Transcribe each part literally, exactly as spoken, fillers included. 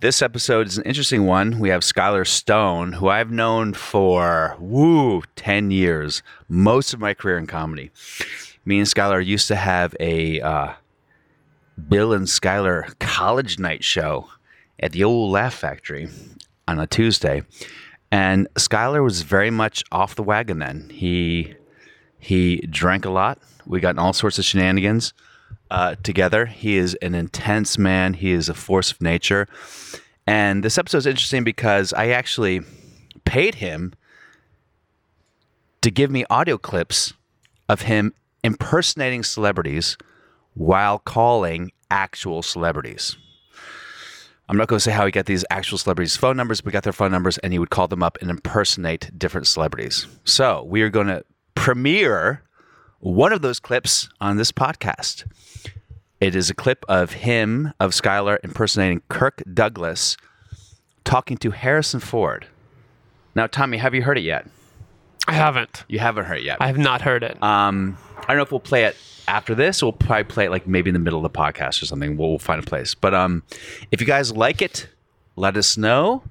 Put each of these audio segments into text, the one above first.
This episode is an interesting one. We have Skylar Stone, who I've known for, woo, ten years, most of my career in comedy. Me and Skylar used to have a uh, Bill and Skylar college night show at the old Laugh Factory on a Tuesday. And Skylar was very much off the wagon then. He, he drank a lot. We got in all sorts of shenanigans. Uh, together. He is an intense man. He is a force of nature. And this episode is interesting because I actually paid him to give me audio clips of him impersonating celebrities while calling actual celebrities. I'm not going to say how he got these actual celebrities' phone numbers, but he got their phone numbers and he would call them up and impersonate different celebrities. So we are going to premiere one of those clips on this podcast. It is a clip of him, of Skylar, impersonating Kirk Douglas, talking to Harrison Ford. Now, Tommy, have you heard it yet? I haven't. You haven't heard it yet? I have not heard it. Um, I don't know if we'll play it after this. We'll probably play it like maybe in the middle of the podcast or something. We'll, we'll find a place. But um, if you guys like it, let us know.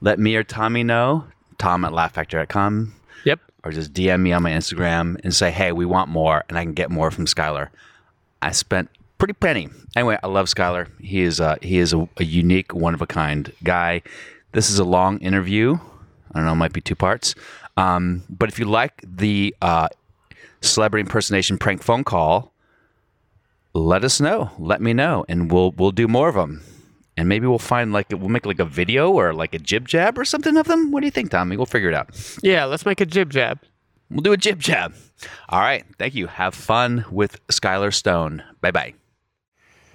Let me or Tommy know. Tom at laugh factor dot com. Yep. Or just D M me on my Instagram and say, hey, we want more, and I can get more from Skylar. I spent pretty penny. Anyway, I love Skylar. He is a, he is a, a unique, one-of-a-kind guy. This is a long interview. I don't know, it might be two parts. Um, but if you like the uh, celebrity impersonation prank phone call, let us know. Let me know, and we'll we'll do more of them. And maybe we'll find like, we'll make like a video or like a jib jab or something of them. What do you think, Tommy? We'll figure it out. Yeah, let's make a jib jab. We'll do a jib jab. All right. Thank you. Have fun with Skylar Stone. Bye-bye.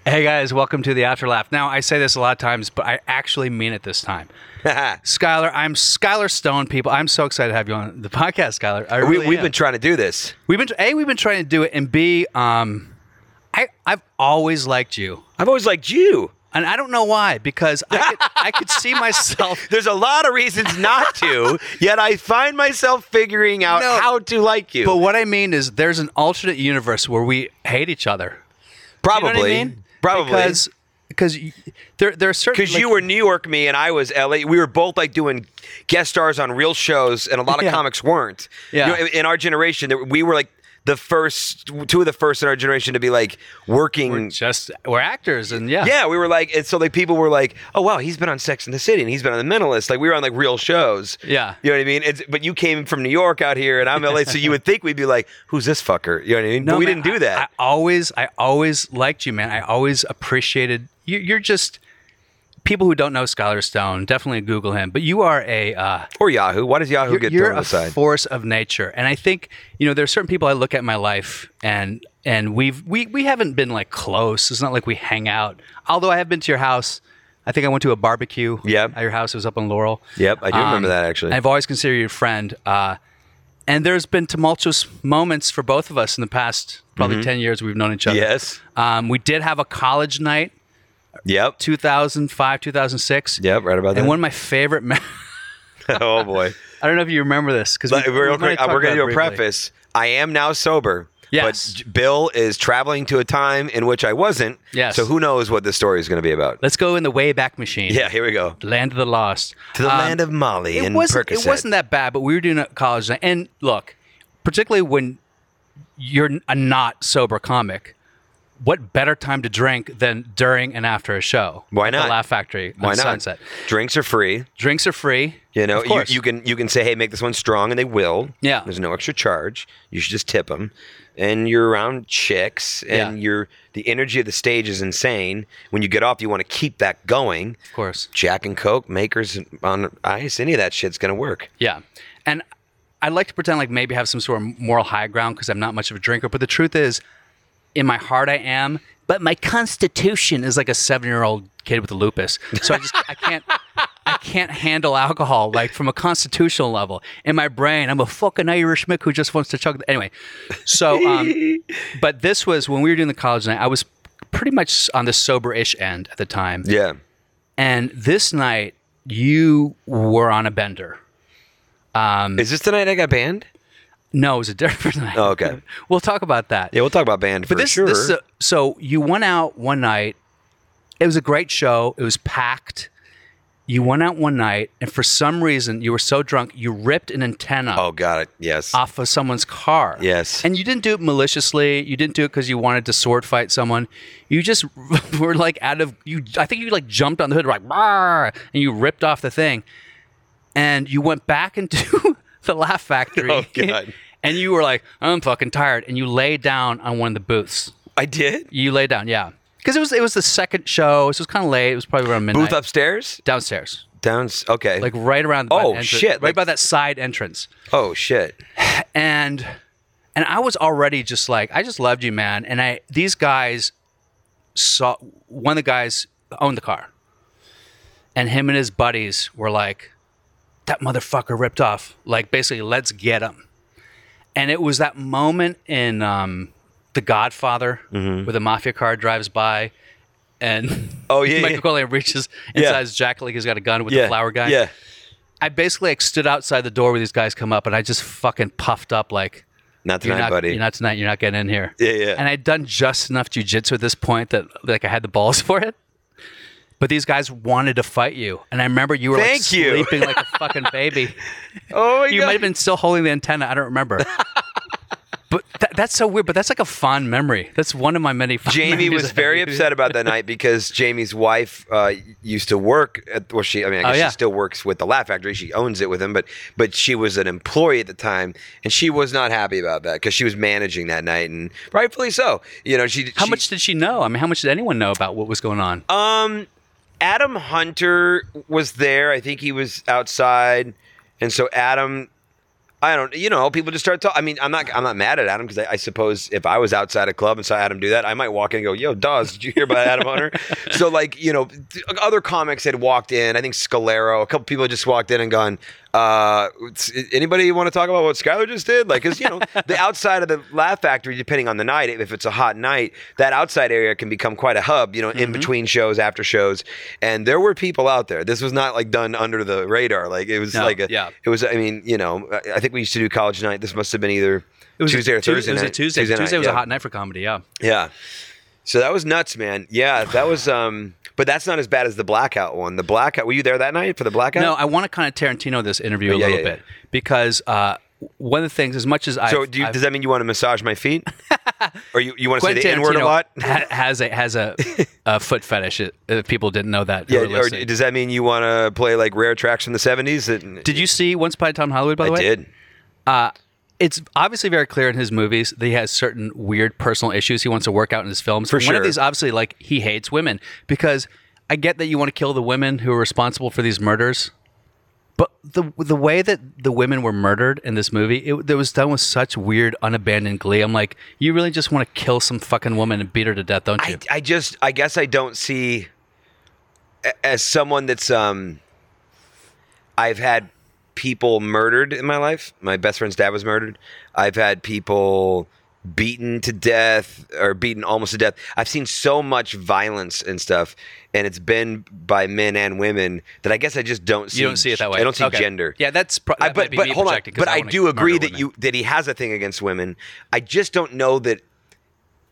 Hey guys, welcome to the After Laugh. Now, I say this a lot of times, but I actually mean it this time. Skylar, I'm Skylar Stone, people. I'm so excited to have you on the podcast, Skylar. I really we, we've am. been trying to do this. We've been, A, we've been trying to do it, and B, um, I, I've always liked you. I've always liked you. And I don't know why, because I could, I could see myself. There's a lot of reasons not to, yet I find myself figuring out no, how to like you. But what I mean is there's an alternate universe where we hate each other. Probably. You know what I mean? Probably. Because, because there, there are certain... Because like, you were New York me and I was L A. We were both like doing guest stars on real shows and a lot of yeah. comics weren't. Yeah. You know, in our generation, we were like... The first, two of the first in our generation to be like working. We're just, we're actors and yeah. Yeah, we were like, and so like people were like, oh wow, he's been on Sex and the City and he's been on The Mentalist. Like we were on like real shows. Yeah. You know what I mean? It's, but you came from New York out here and I'm L A, so you would think we'd be like, who's this fucker? You know what I mean? No, but we man, didn't do that. I, I always, I always liked you, man. I always appreciated, you, you're just, people who don't know Skylar Stone, definitely Google him. But you are a... Uh, or Yahoo. Why does Yahoo get thrown aside? You're a force of nature. And I think, you know, there are certain people I look at in my life and and we've, we we haven't been like close. It's not like we hang out. Although I have been to your house. I think I went to a barbecue yep. at your house. It was up in Laurel. Yep. I do um, remember that actually. I've always considered you a friend. Uh, and there's been tumultuous moments for both of us in the past probably mm-hmm. ten years we've known each other. Yes. Um, we did have a college night. Yep. two thousand five, two thousand six. Yep, right about that. And one of my favorite... Me- oh, boy. I don't know if you remember this. because we, We're, we're, we're going to do a preface. I am now sober. Yes. But Bill is traveling to a time in which I wasn't. Yes. So who knows what this story is going to be about. Let's go in the Wayback Machine. Yeah, here we go. Land of the Lost. To the um, land of Molly and Percocet. It wasn't that bad, but we were doing a college night. And look, particularly when you're a not sober comic... What better time to drink than during and after a show? Why not? The Laugh Factory on Why not? Sunset. Drinks are free. Drinks are free. You know, you, you can you can say, hey, make this one strong, and they will. Yeah. There's no extra charge. You should just tip them. And you're around chicks, and yeah. you're the energy of the stage is insane. When you get off, you want to keep that going. Of course. Jack and Coke, Makers on ice, any of that shit's going to work. Yeah. And I like to pretend like maybe have some sort of moral high ground because I'm not much of a drinker, but the truth is, in my heart, I am. But my constitution is like a seven-year-old kid with lupus. So I just, I can't, I can't handle alcohol, like from a constitutional level. In my brain, I'm a fucking Irish Mick who just wants to chug. The- anyway, so, um, but this was when we were doing the college night, I was pretty much on the sober-ish end at the time. Yeah. And this night, you were on a bender. Um, is this the night I got banned? No, it was a different night. Oh, okay. We'll talk about that. Yeah, we'll talk about band but for this, sure. This a, so you went out one night. It was a great show. It was packed. You went out one night, and for some reason, you were so drunk, you ripped an antenna. Oh, got it. Yes. Off of someone's car. Yes. And you didn't do it maliciously. You didn't do it because you wanted to sword fight someone. You just were like out of you. I think you like jumped on the hood like, and you ripped off the thing, and you went back into the Laugh Factory. Oh, God. And you were like, I'm fucking tired. And you lay down on one of the booths. I did? You lay down, yeah. Because it was it was the second show. So it was kind of late. It was probably around midnight. Booth upstairs? Downstairs. Downs. Okay. Like right around the oh, entrance. Oh, shit. Right like, by that side entrance. Oh, shit. And and I was already just like, I just loved you, man. And I these guys saw, one of the guys owned the car. And him and his buddies were like, that motherfucker ripped off. Like, basically, let's get him. And it was that moment in um, The Godfather mm-hmm. where the mafia car drives by and oh, yeah, Michael yeah. Corleone reaches inside yeah. his jacket like he's got a gun with yeah. the flower guy. Yeah. I basically like, stood outside the door where these guys come up, and I just fucking puffed up like, not tonight, you're not, buddy. You're not tonight. You're not getting in here. Yeah, yeah. And I'd done just enough jiu-jitsu at this point that like I had the balls for it. But these guys wanted to fight you. And I remember you were Thank like sleeping you. like a fucking baby. Oh my you God. You might have been still holding the antenna. I don't remember. But th- that's so weird. But that's like a fond memory. That's one of my many fond Jamie memories. Jamie was very upset about that night because Jamie's wife uh, used to work at, well, she, I mean, I guess oh, yeah. she still works with the Laugh Factory. She owns it with him. But, but she was an employee at the time. And she was not happy about that because she was managing that night. And rightfully so. You know, she. How she, much did she know? I mean, how much did anyone know about what was going on? Um... Adam Hunter was there. I think he was outside, and so Adam, I don't, you know, people just start talking. I mean, I'm not, I'm not mad at Adam because I, I suppose if I was outside a club and saw Adam do that, I might walk in and go, "Yo, Dawes, did you hear about Adam Hunter?" So like, you know, other comics had walked in. I think Scalero, a couple people just walked in and gone, uh, "Anybody want to talk about what Skylar just did?" Like, because you know, the outside of the Laugh Factory, depending on the night, if it's a hot night, that outside area can become quite a hub. You know, mm-hmm. in between shows, after shows, and there were people out there. This was not like done under the radar. Like it was no, like a, yeah. it was. I mean, you know, I, I think. We used to do college night. This must have been either Tuesday or Thursday. It was a Tuesday. Tuesday was a hot night for comedy. Yeah. Yeah. So that was nuts, man. Yeah, that was. Um, but that's not as bad as the blackout one. The blackout. Were you there that night for the blackout? No, I want to kind of Tarantino this interview a little bit because uh, one of the things, as much as I. So do you, does that mean you want to massage my feet? Or you, you want to say the N word a lot? has a has a, a foot fetish. If people didn't know that. Yeah. Or does that mean you want to play like rare tracks from the seventies? That, did you see Once Upon a Time in Hollywood? By the way, I did. Uh, it's obviously very clear in his movies that he has certain weird personal issues he wants to work out in his films. For One sure. of these, obviously, like, he hates women. Because I get that you want to kill the women who are responsible for these murders. But the the way that the women were murdered in this movie, it, it was done with such weird, unabandoned glee. I'm like, you really just want to kill some fucking woman and beat her to death, don't you? I, I just, I guess I don't see, as someone that's, um, I've had... people murdered in my life. My best friend's dad was murdered. I've had people beaten to death or beaten almost to death. I've seen so much violence and stuff, and it's been by men and women that I guess I just don't see. You don't see it that way. I don't see okay. gender. Yeah, that's probably. That but but hold on. But I, I do agree that women. you that he has a thing against women. I just don't know that.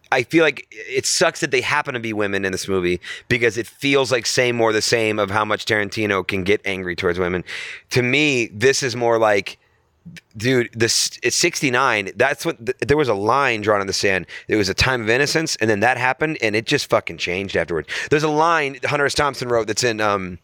I feel like it sucks that they happen to be women in this movie because it feels like same more the same of how much Tarantino can get angry towards women. To me, this is more like, dude, this it's sixty-nine. That's what th- there was a line drawn in the sand. It was a time of innocence, and then that happened, and it just fucking changed afterwards. There's a line Hunter S. Thompson wrote that's in um,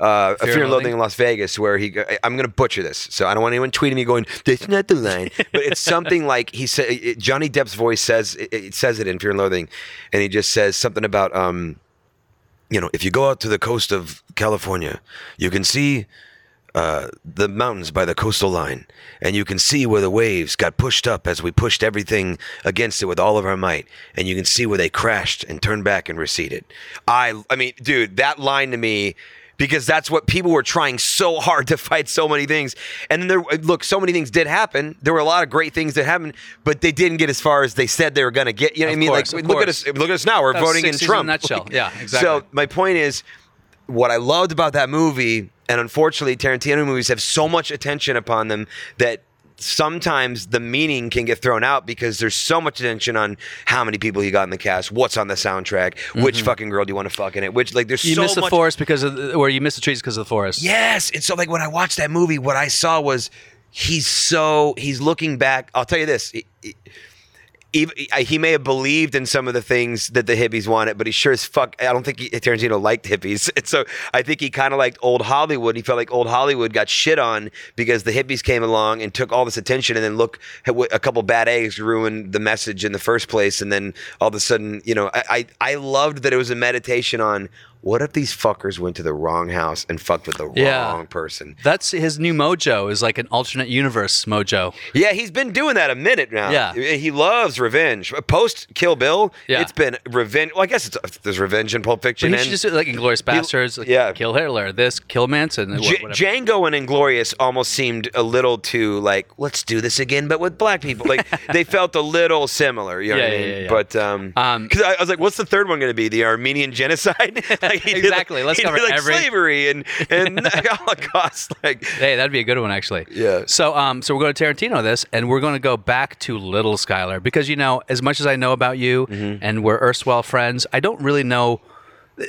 uh, Fear, Fear and Loathing in Las Vegas where he – I'm going to butcher this, so I don't want anyone tweeting me going, that's not the line. But it's something like he said – Johnny Depp's voice says it, it says it in Fear and Loathing, and he just says something about, um, you know, if you go out to the coast of California, you can see – uh, the mountains by the coastal line, and you can see where the waves got pushed up as we pushed everything against it with all of our might, and you can see where they crashed and turned back and receded. I, I mean, dude, that line to me, because that's what people were trying so hard to fight, so many things. And then there, look, so many things did happen. There were a lot of great things that happened, but they didn't get as far as they said they were going to get. You know what I mean? Like, look at us, look at us now. We're voting in Trump. In a nutshell. Like, yeah, exactly. So my point is, what I loved about that movie, and unfortunately, Tarantino movies have so much attention upon them that sometimes the meaning can get thrown out because there's so much attention on how many people you got in the cast, what's on the soundtrack, mm-hmm. which fucking girl do you want to fuck in it, which, like, there's you so much. You miss the forest because of, the, or you miss the trees because of the forest. Yes. And so, like, when I watched that movie, what I saw was he's so, he's looking back. I'll tell you this. He, he, He, he may have believed in some of the things that the hippies wanted, but he sure as fuck, I don't think he, Tarantino liked hippies. And so I think he kind of liked old Hollywood. He felt like old Hollywood got shit on because the hippies came along and took all this attention, and then look, a couple bad eggs ruined the message in the first place. And then all of a sudden, you know, I, I, I loved that it was a meditation on, what if these fuckers went to the wrong house and fucked with the yeah. wrong person? That's his new mojo, is like an alternate universe mojo. Yeah, he's been doing that a minute now. Yeah. He loves revenge. Post Kill Bill, yeah. it's been revenge. Well, I guess it's, there's revenge in Pulp Fiction. But he should just do like Inglourious Bastards, like, yeah. kill Hitler, this, kill Manson. J- Django and Inglourious almost seemed a little too like, let's do this again, but with black people. Like, they felt a little similar, you know yeah, what I mean? Yeah, yeah, yeah. But, um, um, because I, I was like, what's the third one going to be? The Armenian genocide? Like exactly. Did, Let's he cover did, like, every slavery and and Holocaust. Like, hey, that'd be a good one actually. Yeah. So, um, so we're going to Tarantino this, and we're going to go back to Little Skylar because, you know, as much as I know about you, mm-hmm. and we're erstwhile friends, I don't really know.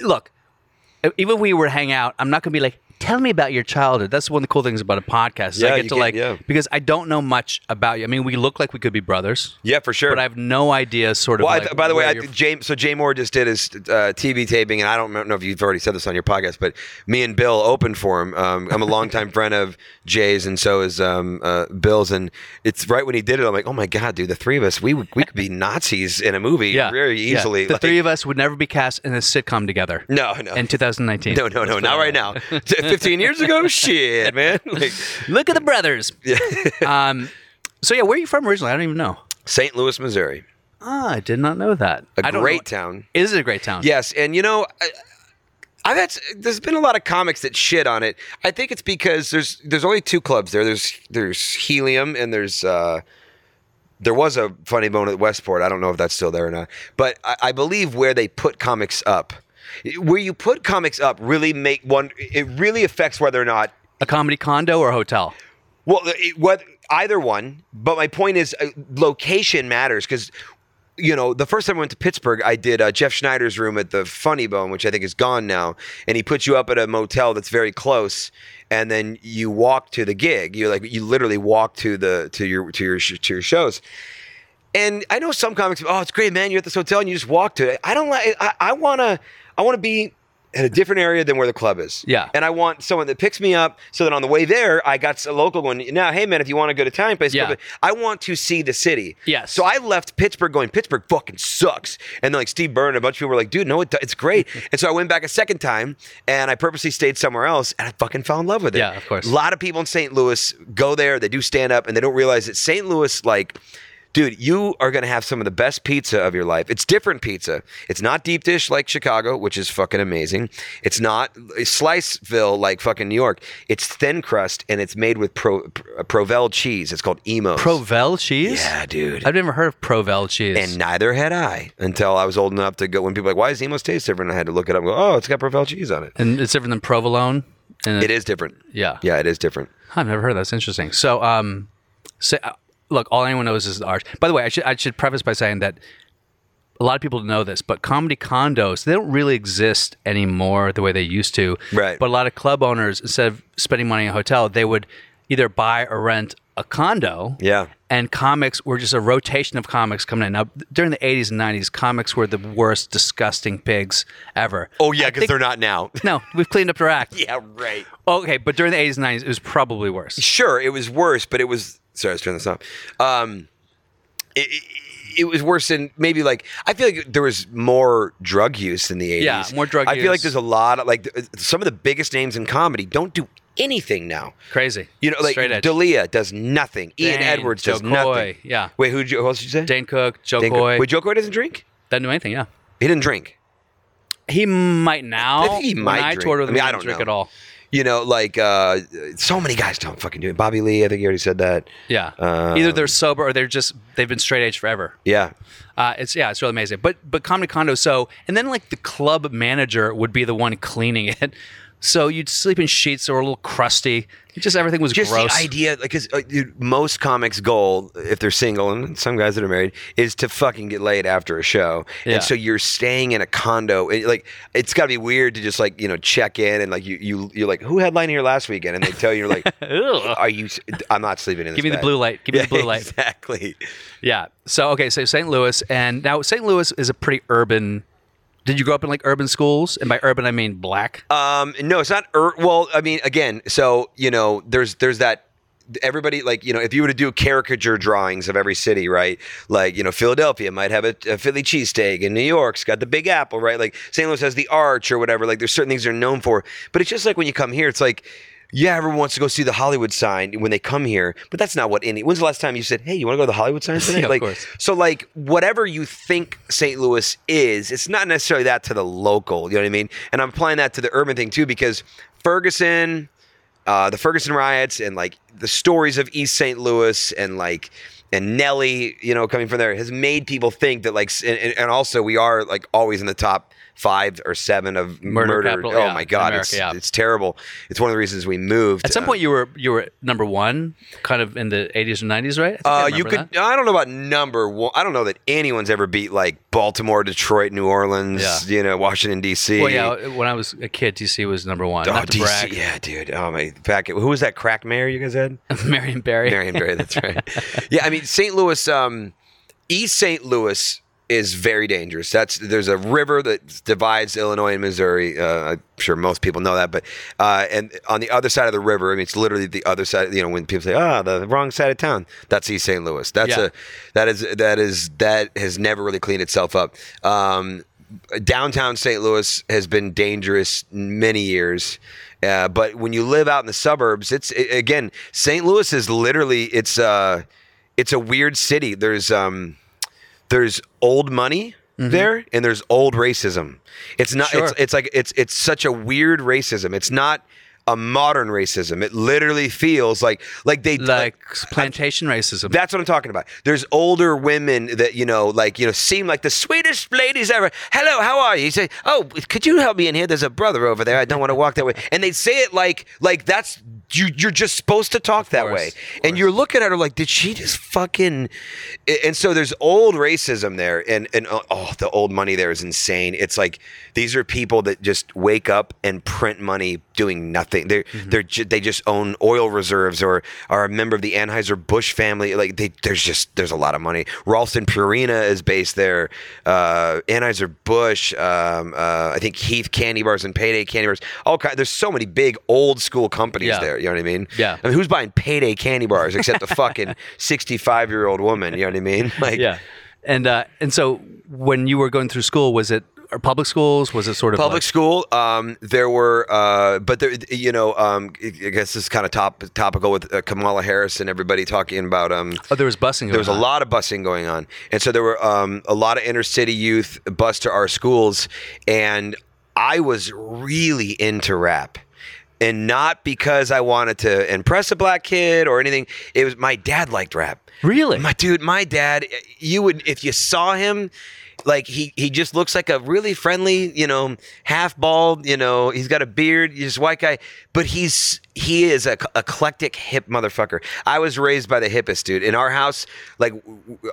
Look, even if we were to hang out, I'm not going to be like, tell me about your childhood. That's one of the cool things about a podcast. Yeah, I get to can, like yeah. because I don't know much about you. I mean, we look like we could be brothers. Yeah, for sure. But I have no idea. Sort of. Well, like, I th- by the way, I th- Jay, so Jay Moore just did his uh, T V taping, and I don't know if you've already said this on your podcast, but me and Bill opened for him. Um, I'm a longtime friend of Jay's, and so is um, uh, Bill's. And it's right when he did it, I'm like, oh my god, dude, the three of us, we we could be Nazis in a movie yeah. very easily. Yeah. The like, three of us would never be cast in a sitcom together. No, no. In two thousand nineteen. No, no, no, not right now. fifteen years ago? Shit, man. Like, look at the brothers. um, so, yeah, where are you from originally? I don't even know. Saint Louis, Missouri. Ah, I did not know that. A great town. Is it a great town? Yes. And, you know, I, I've had, there's been a lot of comics that shit on it. I think it's because there's there's only two clubs there. There's there's Helium and there's... Uh, There was a Funny Bone at Westport. I don't know if that's still there or not. But I, I believe where they put comics up... Where you put comics up really make one. It really affects whether or not a comedy condo or a hotel. Well, it, what either one. But my point is, uh, location matters because, you know, the first time I went to Pittsburgh, I did uh, Jeff Schneider's room at the Funny Bone, which I think is gone now. And he puts you up at a motel that's very close, and then you walk to the gig. You like you literally walk to the to your to your to your shows. And I know some comics, oh, it's great, man. You're at this hotel and you just walk to it. I don't like. I, I want to. I want to be in a different area than where the club is. Yeah. And I want someone that picks me up so that on the way there, I got a local one. Now, hey, man, if you want to go to Italian place, yeah. I want to see the city. Yes. So I left Pittsburgh going, Pittsburgh fucking sucks. And then like Steve Byrne, a bunch of people were like, dude, no, it, it's great. And so I went back a second time and I purposely stayed somewhere else and I fucking fell in love with it. Yeah, of course. A lot of people in Saint Louis go there, they do stand up and they don't realize that Saint Louis, like... Dude, you are going to have some of the best pizza of your life. It's different pizza. It's not deep dish like Chicago, which is fucking amazing. It's not Sliceville like fucking New York. It's thin crust, and it's made with Pro, Provel cheese. It's called Emo's. Provel cheese? Yeah, dude. I've never heard of Provel cheese. And neither had I until I was old enough to go. When people were like, why does Emo's taste different? I had to look it up and go, oh, it's got Provel cheese on it. And it's different than provolone? And it is different. Yeah. Yeah, it is different. I've never heard of that. That's interesting. So, um, say... So, uh, look, all anyone knows is the art. By the way, I should I should preface by saying that a lot of people know this, but comedy condos, they don't really exist anymore the way they used to. Right. But a lot of club owners, instead of spending money in a hotel, they would either buy or rent a condo. Yeah. And comics were just a rotation of comics coming in. Now, during the eighties and nineties, comics were the worst, disgusting pigs ever. Oh, yeah, because they're not now. No, we've cleaned up their act. Yeah, right. Okay, but during the eighties and nineties, it was probably worse. Sure, it was worse, but it was... Sorry, I was turning this off. Um, it, it, it was worse than maybe like, I feel like there was more drug use in the eighties. Yeah, more drug I use. I feel like there's a lot of like some of the biggest names in comedy don't do anything now. Crazy. You know, like D'Elia does nothing. Dane, Ian Edwards Joe does Coy. nothing. Yeah. Wait, who, who else did you say? Dane Cook, Joe Dane Coy. Cook. Wait, Joe Coy doesn't drink? Doesn't do anything, yeah. He didn't drink. He might now. I think he might when drink. I toured with him, I mean, I don't drink know. at all. You know, like, uh, so many guys don't fucking do it. Bobby Lee, I think you already said that. Yeah. Um, Either they're sober or they're just, they've been straight edge forever. Yeah. Uh, it's, yeah, it's really amazing. But, but Comedy Condo, so, and then like the club manager would be the one cleaning it. So you'd sleep in sheets that were a little crusty. Just everything was just gross. Just the idea, like, cause, uh, dude, most comics' goal, if they're single, and some guys that are married, is to fucking get laid after a show. Yeah. And so you're staying in a condo. It, like, it's got to be weird to just like, you know, check in and like you you you're like, who headlined here last weekend? And they tell you, you're like, are you? I'm not sleeping in this. Give me bed. the blue light. Give me yeah, the blue light. Exactly. Yeah. So okay. So Saint Louis, and now Saint Louis is a pretty urban. Did you grow up in like urban schools? And by urban, I mean black. Um, no, it's not. Ur- well, I mean, again, so, you know, there's there's that everybody like, you know, if you were to do caricature drawings of every city, right? Like, you know, Philadelphia might have a, a Philly cheesesteak and New York's got the Big Apple, right? Like Saint Louis has the Arch or whatever. Like there's certain things they're known for. But it's just like when you come here, it's like, yeah, everyone wants to go see the Hollywood sign when they come here, but that's not what any. When's the last time you said, "Hey, you want to go to the Hollywood sign tonight?" Yeah, like, of course. So, like, whatever you think Saint Louis is, it's not necessarily that to the local. You know what I mean? And I'm applying that to the urban thing too, because Ferguson, uh, the Ferguson riots, and like the stories of East Saint Louis, and like. And Nelly, you know, coming from there has made people think that, like, and, and also we are like always in the top five or seven of murder. murder. Capital, oh yeah, my God, America, it's yeah. it's terrible. It's one of the reasons we moved. At some um, point, you were you were number one, kind of in the eighties and nineties, right? I think uh, I you could. That. I don't know about number one. I don't know that anyone's ever beat like Baltimore, Detroit, New Orleans, yeah. you know, Washington D C. Well, yeah, when I was a kid, D C was number one. Oh, D C, brag. yeah, dude. Oh my, back who was that crack mayor you guys had? Marion Barry. Marion Barry, that's right. Yeah, I mean. Saint Louis, um, East Saint Louis is very dangerous. That's there's a river that divides Illinois and Missouri. Uh, I'm sure most people know that, but uh, and on the other side of the river, I mean, it's literally the other side. You know, when people say, "Ah, oh, the wrong side of town," that's East Saint Louis. That's yeah. a that is that is that has never really cleaned itself up. Um, downtown Saint Louis has been dangerous many years. Uh, but when you live out in the suburbs, it's it, again Saint Louis is literally it's. Uh, It's a weird city. There's um, there's old money mm-hmm. there, and there's old racism. It's not. Sure. It's it's like it's it's such a weird racism. It's not a modern racism. It literally feels like like they like uh, plantation I, racism. That's what I'm talking about. There's older women that you know, like you know, seem like the sweetest ladies ever. Hello, how are you? You say, oh, could you help me in here? There's a brother over there. I don't want to walk that way. And they say it like like that's. You, you're just supposed to talk that way. And you're looking at her like, did she just fucking... And so there's old racism there. And, and oh, the old money there is insane. It's like, these are people that just wake up and print money doing nothing. They mm-hmm. they're they just own oil reserves or are a member of the Anheuser-Busch family. Like they, There's just, there's a lot of money. Ralston Purina is based there. Uh, Anheuser-Busch, um, uh, I think Heath Candy Bars and Payday Candy Bars. All kind, There's so many big old school companies yeah. there. You know what I mean? Yeah. I mean, who's buying Payday candy bars except the fucking sixty-five-year-old woman? You know what I mean? Like, yeah. And uh, and so when you were going through school, was it or public schools? Was it sort of public like- school? Um, there were, uh, but there, you know, um, I guess this is kind of top topical with uh, Kamala Harris and everybody talking about. Um, oh, there was busing. There was on. a lot of busing going on, and so there were um, a lot of inner city youth bused to our schools, and I was really into rap. And not because I wanted to impress a black kid or anything. It was my dad liked rap. Really? My dude, my dad, you would if you saw him, like he he just looks like a really friendly, you know, half bald, you know, he's got a beard, he's a white guy, but he's he is a eclectic hip motherfucker. I was raised by the hippest dude. In our house, like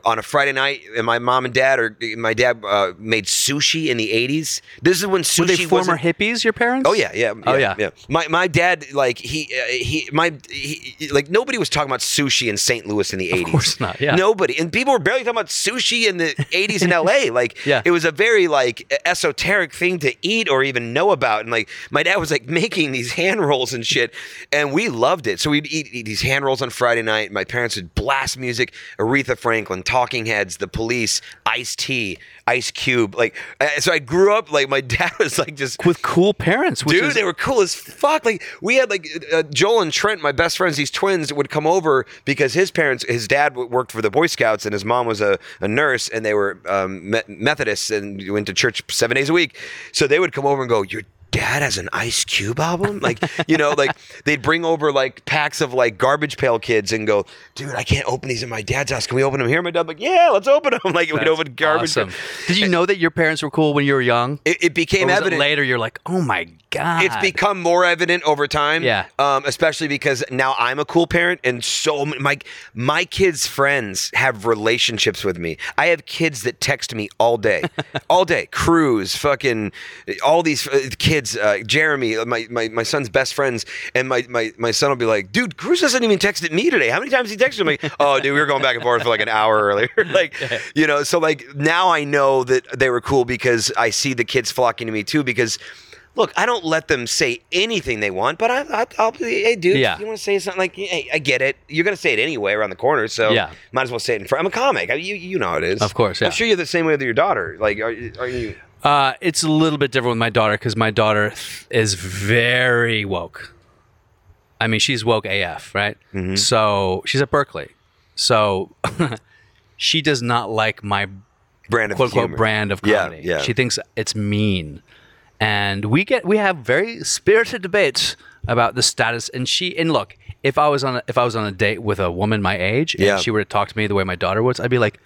on a Friday night, and my mom and dad or my dad uh, made sushi in the eighties. This is when sushi was. Were they former hippies, your parents? Oh yeah, yeah, yeah. Oh yeah. yeah. My my dad like he uh, he my he, like nobody was talking about sushi in Saint Louis in the eighties. Of course not. Yeah. Nobody. And people were barely talking about sushi in the eighties in L A. Like yeah. it was a very like esoteric thing to eat or even know about. And like my dad was like making these hand rolls and shit And we loved it. So we'd eat, eat these hand rolls on Friday night. My parents would blast music, Aretha Franklin, Talking Heads, The Police, Ice-T, Ice Cube. Like, so I grew up, like, my dad was like just... With cool parents. Which dude, is... they were cool as fuck. Like, we had like uh, Joel and Trent, my best friends, these twins would come over because his parents, his dad worked for the Boy Scouts and his mom was a, a nurse and they were um, me- Methodists and went to church seven days a week. So they would come over and go, you're dad has an Ice Cube album? Like, you know, like they'd bring over like packs of like Garbage Pail Kids and go, dude, I can't open these in my dad's house. Can we open them here? My dad like, yeah, let's open them. Like, we'd open Garbage Pail. Awesome. Did you know that your parents were cool when you were young? It, it became evident. It later, you're like, oh my God. It's become more evident over time. Yeah. Um, especially because now I'm a cool parent and so my, my kids' friends have relationships with me. I have kids that text me all day, all day. Cruise, fucking all these uh, kids. Uh, Jeremy, my, my my son's best friends, and my, my my son will be like, dude, Cruz hasn't even texted me today. How many times he texted me? Like, oh, dude, we were going back and forth for like an hour earlier. Like, yeah. You know, so like now I know that they were cool because I see the kids flocking to me too because, look, I don't let them say anything they want, but I, I, I'll be, hey, dude, yeah. You want to say something? Like, hey, I get it. You're going to say it anyway around the corner, so yeah. Might as well say it in front. I'm a comic. I, you, you know how it is. Of course, yeah. I'm sure you're the same way with your daughter. Like, are, are you... Uh, it's a little bit different with my daughter because my daughter is very woke. I mean, she's woke A F, right? Mm-hmm. So she's at Berkeley. So she does not like my brand of quote unquote brand of comedy. Yeah, yeah. She thinks it's mean, and we get we have very spirited debates about the status. And she and look, if I was on a, if I was on a date with a woman my age, yeah. and she were to talk to me the way my daughter would, I'd be like,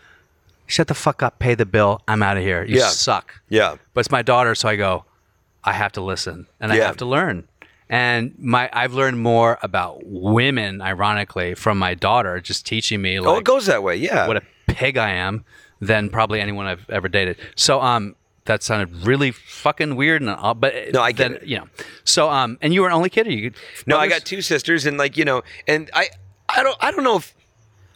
shut the fuck up, pay the bill, I'm out of here. You yeah. suck. Yeah. But it's my daughter, so I go, I have to listen and I yeah. have to learn. And my I've learned more about women, ironically, from my daughter just teaching me like oh, it goes that way, yeah. what a pig I am than probably anyone I've ever dated. So um that sounded really fucking weird, and all, but no, I get then, it. You know. So um and you were an only kid or you No, brothers? I got two sisters and like, you know, and I I don't I don't know if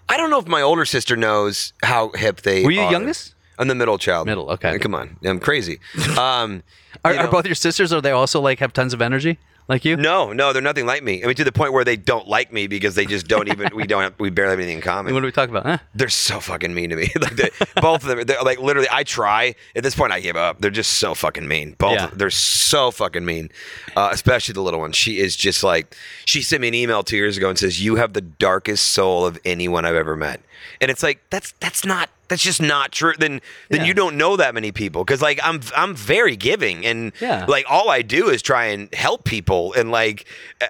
I don't know if my older sister knows how hip they are. Were you are. youngest? I'm the middle child. Middle, okay. Come on. I'm crazy. Um, are, you know, are both your sisters, are they also like have tons of energy like you? No, no. They're nothing like me. I mean, to the point where they don't like me because they just don't even, we don't have, we barely have anything in common. What do we talk about? Huh? They're so fucking mean to me. Like they, both of them, they're like literally, I try. At this point, I give up. They're just so fucking mean. Both yeah. of them, they're so fucking mean, uh, especially the little one. She is just like, she sent me an email two years ago and says, you have the darkest soul of anyone I've ever met. And it's like, that's, that's not, that's just not true. Then, then yeah. you don't know that many people because, like, I'm I'm very giving and yeah. like all I do is try and help people and like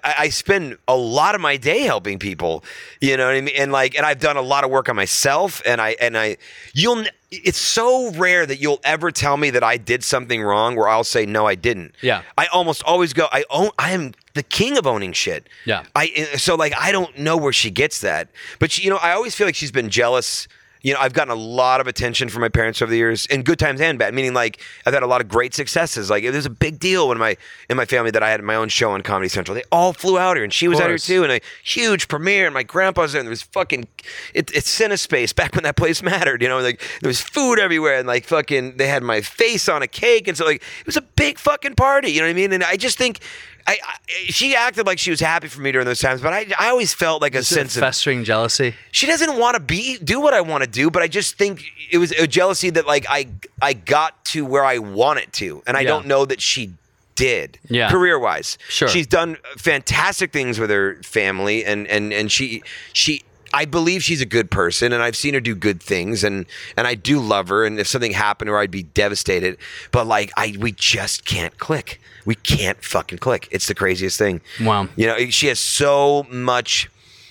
I, I spend a lot of my day helping people. You know what I mean? And like, and I've done a lot of work on myself. And I and I you'll. It's so rare that you'll ever tell me that I did something wrong where I'll say, no, I didn't. Yeah. I almost always go, I own, I am the king of owning shit. Yeah. I so like I don't know where she gets that, but she, you know, I always feel like she's been jealous. You know, I've gotten a lot of attention from my parents over the years, in good times and bad. Meaning, like, I've had a lot of great successes. Like, it was a big deal when my in my family that I had my own show on Comedy Central. They all flew out here, and she was out here too, and a huge premiere. And my grandpa was there, and there was fucking it, it's CineSpace back when that place mattered. You know, like there was food everywhere, and like fucking they had my face on a cake, and so like it was a big fucking party. You know what I mean? And I just think. I, I, she acted like she was happy for me during those times, but I, I always felt like a Is sense it festering of festering jealousy. She doesn't want to be do what I want to do, but I just think it was a jealousy that like I I got to where I want it to, and I yeah. don't know that she did yeah. career wise. Sure, she's done fantastic things with her family, and and and she she. I believe she's a good person, and I've seen her do good things, and, and I do love her. And if something happened to her, I'd be devastated. But like, I we just can't click. We can't fucking click. It's the craziest thing. Wow. You know, she has so much.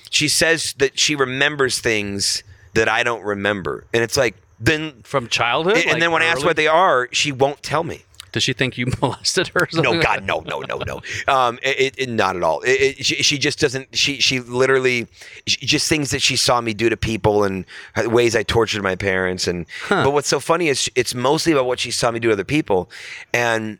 She says that she remembers things that I don't remember, and it's like then from childhood. And, like and then when early? I ask what they are, she won't tell me. Does she think you molested her? Or something? No, God, no, no, no, no. Um, it, it, not at all. It, it, she, she just doesn't. She, she literally, she, just things that she saw me do to people and ways I tortured my parents. And huh. but what's so funny is it's mostly about what she saw me do to other people, and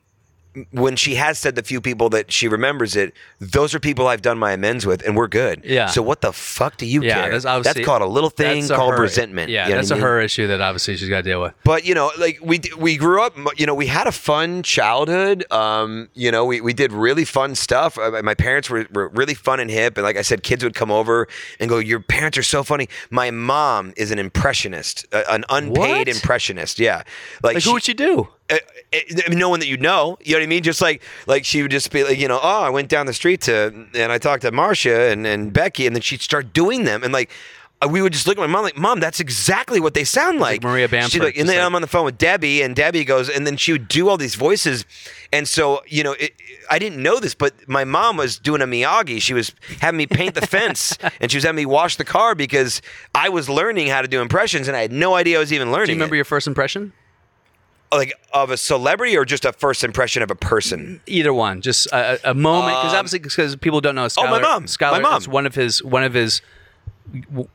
when she has said the few people that she remembers it, those are people I've done my amends with, and we're good. Yeah. So what the fuck do you yeah, care? That's, that's called a little thing called her, resentment. Yeah, you know that's a I mean? her issue that obviously she's got to deal with. But, you know, like we we grew up, you know, we had a fun childhood. Um, you know, we, we did really fun stuff. My parents were, were really fun and hip. And like I said, kids would come over and go, your parents are so funny. My mom is an impressionist, uh, an unpaid what? impressionist. Yeah. Like, like she, who would she do? Uh, no one that you know, you know what I mean? Just like, like she would just be like, you know, oh, I went down the street to, and I talked to Marcia and, and Becky, and then she'd start doing them. And like, we would just look at my mom like, Mom, that's exactly what they sound like. Like Maria Bamford. Like, and then like, I'm on the phone with Debbie, and Debbie goes, and then she would do all these voices. And so, you know, it, I didn't know this, but my mom was doing a Miyagi. She was having me paint the fence, and she was having me wash the car because I was learning how to do impressions, and I had no idea I was even learning. Do you remember it. your first impression? Like of a celebrity or just a first impression of a person? Either one, just a, a moment. Because um, obviously, because people don't know. Skylar, oh, my mom! Skylar, my mom. It's one of his. One of his.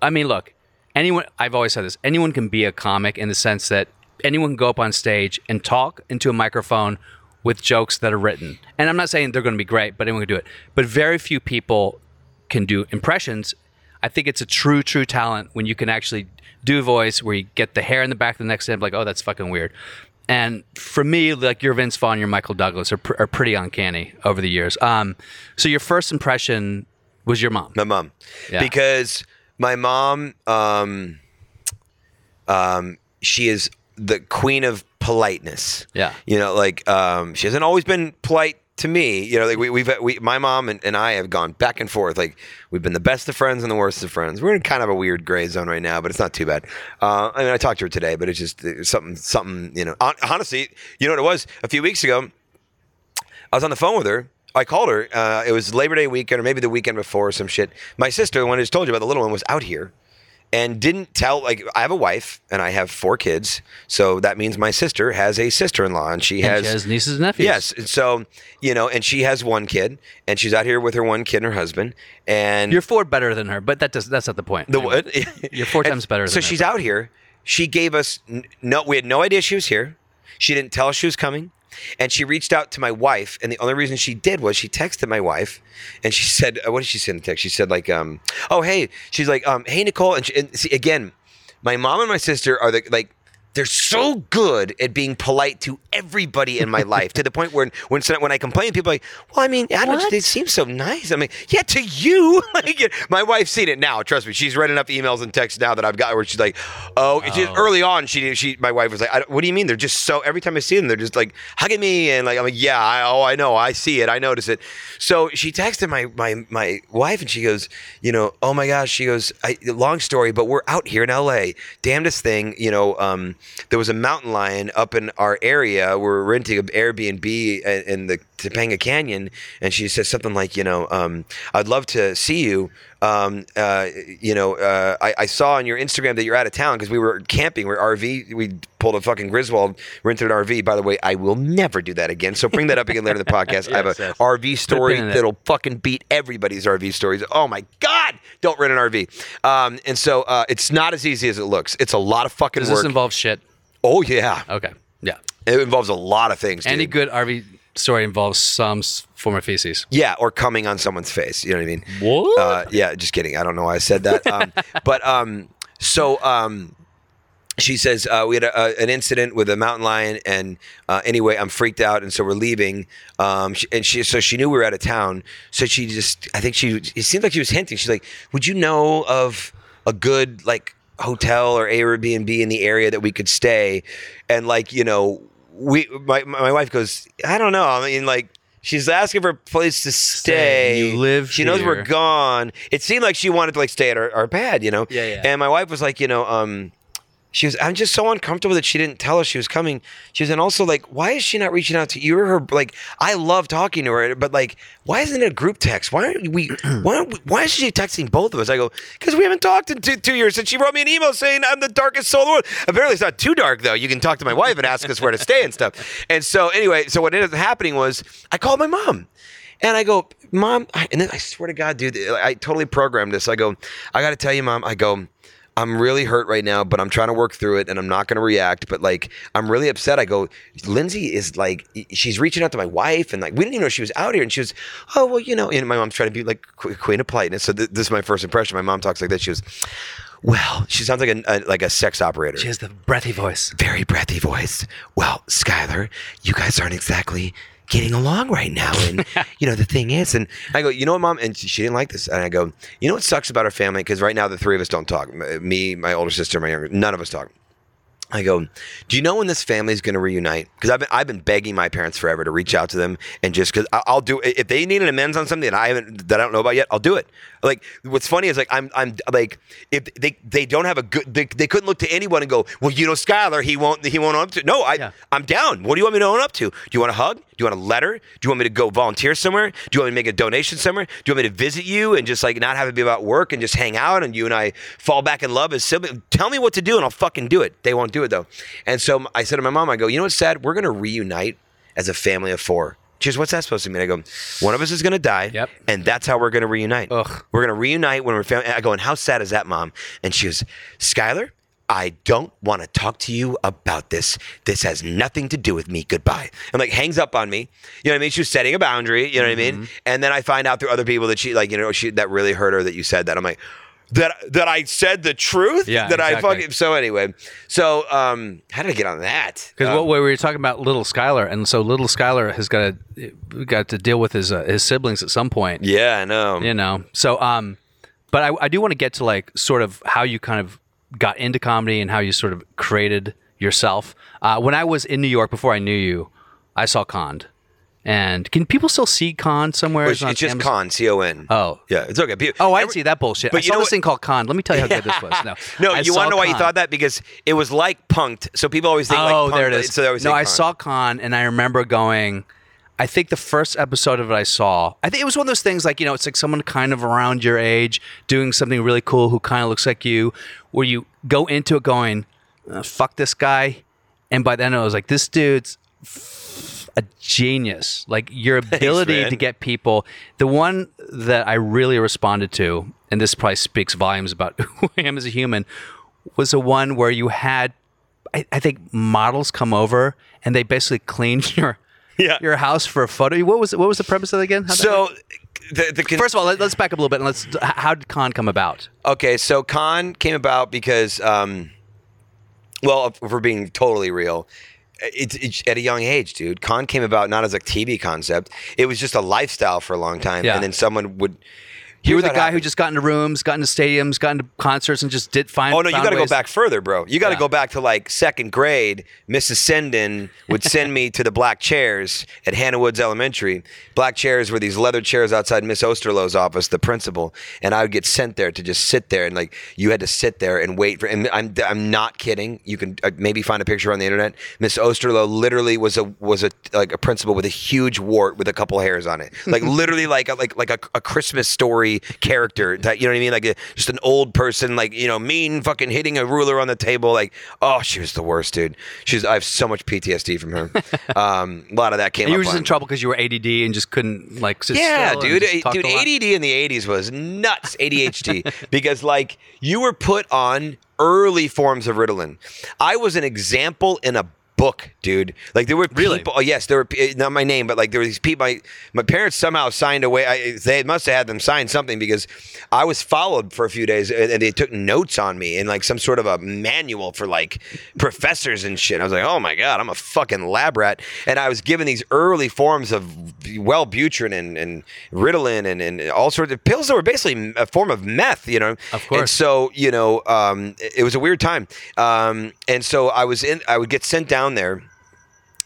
I mean, look, anyone. I've always said this. Anyone can be a comic in the sense that anyone can go up on stage and talk into a microphone with jokes that are written. And I'm not saying they're going to be great, but anyone can do it. But very few people can do impressions. I think it's a true, true talent when you can actually do voice where you get the hair in the back of the neck's head, like, oh, that's fucking weird. And for me, like your Vince Vaughn, your Michael Douglas are, pr- are pretty uncanny over the years. Um, so your first impression was your mom. My mom. Yeah. Because my mom, um, um, she is the queen of politeness. Yeah. You know, like um, she hasn't always been polite to me. You know, like we, we've, we, my mom and, and I have gone back and forth. Like we've been the best of friends and the worst of friends. We're in kind of a weird gray zone right now, but it's not too bad. Uh, I mean, I talked to her today, but it's just it something, something, you know, honestly, you know what it was? A few weeks ago, I was on the phone with her. I called her. Uh, it was Labor Day weekend or maybe the weekend before or some shit. My sister, when I just told you about the little one, was out here and didn't tell, like, I have a wife and I have four kids. So that means my sister has a sister-in-law and she, and has, she has nieces and nephews. Yes. And so, you know, and she has one kid and she's out here with her one kid and her husband. And you're four better than her, but that does, that's not the point. The what? You're four times better than her. So she's out here. She gave us, no, we had no idea she was here. She didn't tell us she was coming. And she reached out to my wife, and the only reason she did was she texted my wife, and she said, "What did she send in the text?" She said, "Like, um, oh hey," she's like, um, "Hey Nicole," and, she, and see again, my mom and my sister are the, like, they're so good at being polite to everybody in my life to the point where when when I complain, people are like, "Well, I mean, I don't know, they seem so nice." I mean, yeah, to you. Like, my wife's seen it now. Trust me, she's read enough emails and texts now that I've got where she's like, "Oh," oh. She, early on, she she my wife was like, I, "What do you mean?" They're just so. Every time I see them, they're just like hugging me and like I'm like, "Yeah, I, oh, I know, I see it, I notice it." So she texted my my my wife and she goes, "You know, oh my gosh," she goes, I, "Long story, but we're out here in L A. Damnedest thing, you know." Um, There was a mountain lion up in our area. We were renting an Airbnb in the Topanga Canyon, and she said something like, you know, um, I'd love to see you. Um, uh, you know, uh, I, I saw on your Instagram that you're out of town because we were camping. We we're R V. We pulled a fucking Griswold, rented an R V. By the way, I will never do that again. So bring that up again later in the podcast. Yes, I have a yes. R V story that'll fucking beat everybody's R V stories. Oh my God. Don't rent an R V. Um, and so uh, it's not as easy as it looks. It's a lot of fucking Does work. Does this involve shit? Oh, yeah. Okay. Yeah. It involves a lot of things, dude. Any good R V story involves some form of feces. Yeah, or coming on someone's face. You know what I mean? What? Uh, yeah, just kidding. I don't know why I said that. Um, but um, so um, she says, uh, we had a, a, an incident with a mountain lion, and uh, anyway, I'm freaked out, and so we're leaving. Um, she, and she, so she knew we were out of town, so she just, I think she, it seemed like she was hinting. She's like, would you know of a good, like, hotel or Airbnb in the area that we could stay? And like, you know, we my my wife goes, I don't know. I mean, like, she's asking for a place to stay. You live she here. Knows we're gone. It seemed like she wanted to like stay at our, our pad, you know? Yeah, yeah. And my wife was like, you know, um, she was, I'm just so uncomfortable that she didn't tell us she was coming. She was, and also like, why is she not reaching out to you or her? Like, I love talking to her, but like, why isn't it a group text? Why aren't we, why aren't we, why is she texting both of us? I go, because we haven't talked in two, two years since she wrote me an email saying I'm the darkest soul in the world. Apparently it's not too dark though. You can talk to my wife and ask us where to stay and stuff. And so anyway, so what ended up happening was I called my mom. And I go, Mom, and then I swear to God, dude, I totally programmed this. I go, I got to tell you, Mom, I go, I'm really hurt right now, but I'm trying to work through it and I'm not going to react. But like, I'm really upset. I go, Lindsay is like, she's reaching out to my wife and like, we didn't even know she was out here. And she was, oh, well, you know, and my mom's trying to be like queen of politeness. So th- this is my first impression. My mom talks like this. She was, well, she sounds like a, a like a sex operator. She has the breathy voice. Very breathy voice. Well, Skylar, you guys aren't exactly getting along right now. And you know, the thing is, and I go, you know what, Mom? And she didn't like this. And I go, you know what sucks about our family? Because right now the three of us don't talk. Me, my older sister, my younger, none of us talk. I go, do you know when this family is going to reunite? Because I've been, I've been begging my parents forever to reach out to them, and just because I'll do if they need an amends on something that I haven't that I don't know about yet, I'll do it. Like what's funny is like I'm I'm like if they, they don't have a good they, they couldn't look to anyone and go, well, you know, Skylar, he won't he won't own up to. No, I yeah. I'm down. What do you want me to own up to? Do you want a hug? Do you want a letter? Do you want me to go volunteer somewhere? Do you want me to make a donation somewhere? Do you want me to visit you and just like not have it be about work and just hang out and you and I fall back in love as siblings? Tell me what to do and I'll fucking do it. They won't do it. It though. And so I said to my mom, I go, you know what's sad? We're going to reunite as a family of four. She goes, what's that supposed to mean? I go, one of us is going to die, yep. and that's how we're going to reunite. Ugh. We're going to reunite when we're family. I go, and how sad is that, Mom? And she goes, Skylar, I don't want to talk to you about this. This has nothing to do with me. Goodbye. And like hangs up on me. You know what I mean? She was setting a boundary. You know what mm-hmm. I mean? And then I find out through other people that she like, you know, she that really hurt her that you said that. I'm like, That that I said the truth? Yeah, that exactly. I fucking... So anyway. So um, how did I get on that? Because um, what we were talking about little Skylar. And so little Skylar has got to, got to deal with his uh, his siblings at some point. Yeah, I know. You know. So, um, but I, I do want to get to like sort of how you kind of got into comedy and how you sort of created yourself. Uh, when I was in New York, before I knew you, I saw Conned. And can people still see Con somewhere? It's, it's just Amazon? Con, C O N. Oh. Yeah, it's okay. People, oh, I didn't see that bullshit. But I you saw know this what? thing called Con. Let me tell you how good this was. No, no you want to know why Con. You thought that? Because it was like Punk'd. So people always think oh, like Punk'd. Oh, there it is. So no, I saw Con and I remember going, I think the first episode of it I saw, I think it was one of those things like, you know, it's like someone kind of around your age doing something really cool who kind of looks like you, where you go into it going, uh, fuck this guy. And by then I was like, this dude's... a genius. Like your ability Thanks, to get people. The one that I really responded to, and this probably speaks volumes about who I am as a human, was the one where you had, I, I think, models come over and they basically cleaned your yeah. your house for a photo. What was what was the premise of that again? How'd so, that the, the con- first of all, let, let's back up a little bit and let's. How did Con come about? Okay, so Con came about because, um, well, if we're being totally real. It's, it's at a young age, dude. Con came about not as a T V concept. It was just a lifestyle for a long time. Yeah. And then someone would... You were the guy happened. who just got into rooms, got into stadiums, got into concerts, and just did find. Oh no, you got to go back further, bro. You got to yeah. go back to like second grade. Missus Senden would send me to the black chairs at Hannah Woods Elementary. Black chairs were these leather chairs outside Miss Osterloh's office, the principal, and I would get sent there to just sit there, and like you had to sit there and wait for. And I'm I'm not kidding. You can maybe find a picture on the internet. Miss Osterloh literally was a was a like a principal with a huge wart with a couple hairs on it, like literally like a, like like a, a Christmas Story character, that, you know what I mean? Like a, just an old person, like, you know, mean fucking hitting a ruler on the table. Like, oh, she was the worst, dude. She's I have so much P T S D from her. Um, a lot of that came. And you up were just on. in trouble because you were A D D and just couldn't like. Sit yeah, still dude, and just dude, A D D in the eighties was nuts. A D H D because like you were put on early forms of Ritalin. I was an example in a. book, dude. Like there were really? people. Oh yes, there were not my name, but like there were these people. My, my parents somehow signed away. I, they must have had them sign something because I was followed for a few days, and, and they took notes on me in like some sort of a manual for like professors and shit. I was like, oh my god, I'm a fucking lab rat, and I was given these early forms of Wellbutrin and, and Ritalin and, and all sorts of pills that were basically a form of meth, you know. Of course. And so you know, um, it, it was a weird time, um, and so I was in. I would get sent down. There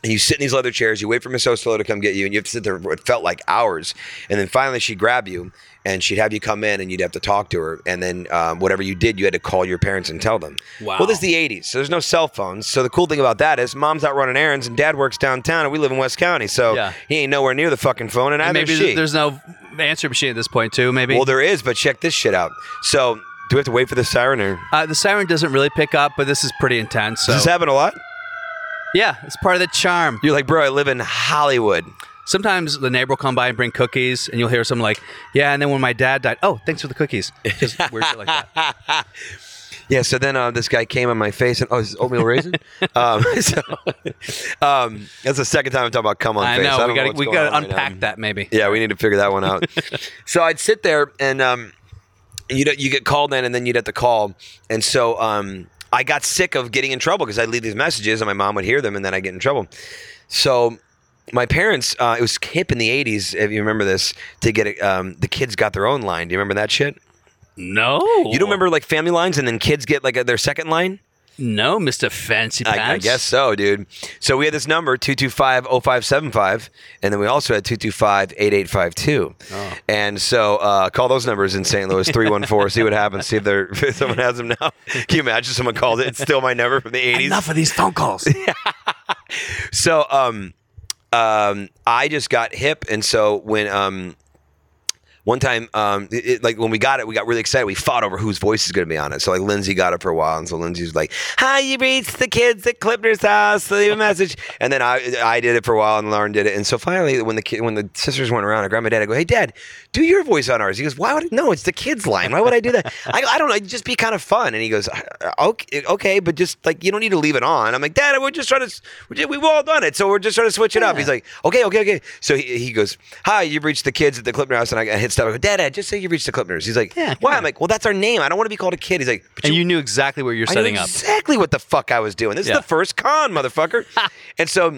and you sit in these leather chairs, you wait for Miss Oslo to come get you, and you have to sit there for what felt like hours, and then finally she'd grab you and she'd have you come in and you'd have to talk to her, and then um, whatever you did you had to call your parents and tell them. Wow. Well, this is the eighties, so there's no cell phones, so the cool thing about that is Mom's out running errands and Dad works downtown and we live in West County, so yeah. he ain't nowhere near the fucking phone, and, and either maybe she. There's no answer machine at this point too, maybe. Well, there is, but check this shit out. So do we have to wait for the siren or uh, the siren doesn't really pick up, but this is pretty intense. So. Does this happen a lot? Yeah, it's part of the charm. You're like, bro, I live in Hollywood. Sometimes the neighbor will come by and bring cookies, and you'll hear something like, yeah, and then when my dad died, oh, thanks for the cookies. Just weird shit like that. Yeah, so then uh, this guy came on my face, and oh, is this oatmeal raisin? um, so um, that's the second time I'm talking about cum on I face. Know, I know. We got we got to unpack right that maybe. Yeah, we need to figure that one out. So I'd sit there, and um, you you get called in, and then you'd have to call, and so um, I got sick of getting in trouble because I'd leave these messages, and my mom would hear them, and then I'd get in trouble. So my parents, uh, it was hip in the eighties, if you remember this, to get a, um, the kids got their own line. Do you remember that shit? No. You don't remember like family lines and then kids get like a, their second line? No, Mister Fancy Pants. I, I guess so, dude. So we had this number, two two five, oh five seven five, and then we also had two two five, eight eight five two. Oh. And so uh, call those numbers in Saint Louis, three one four, see what happens, see if, if someone has them now. Can you imagine someone calls it? It's still my number from the eighties. Enough of these phone calls. So um, um, I just got hip, and so when... Um, One time, um, it, it, like when we got it, we got really excited. We fought over whose voice is going to be on it. So like Lindsay got it for a while, and so Lindsay's like, "Hi, you reached the kids at Clipner's house. Leave a message." And then I, I did it for a while, and Lauren did it. And so finally, when the kid, when the sisters went around, I grabbed my dad. I go, "Hey, Dad, do your voice on ours." He goes, "Why would I? No? It's the kids' line. Why would I do that?" I go, "I don't know. It'd just be kind of fun." And he goes, "Okay, okay, but just like you don't need to leave it on." I'm like, "Dad, we're just trying to. We've all done it, so we're just trying to switch it yeah. up." He's like, "Okay, okay, okay." So he, he goes, "Hi, you reached the kids at the Clipner house," and I hit. Stuff. I go, "Dad, Dad, just say you reached the Clipners." He's like, yeah, "Why?" I'm like, "Well, that's our name. I don't want to be called a kid." He's like, but "And you, you knew exactly where you're I setting knew up. Exactly what the fuck I was doing. This yeah. is the first con, motherfucker." And so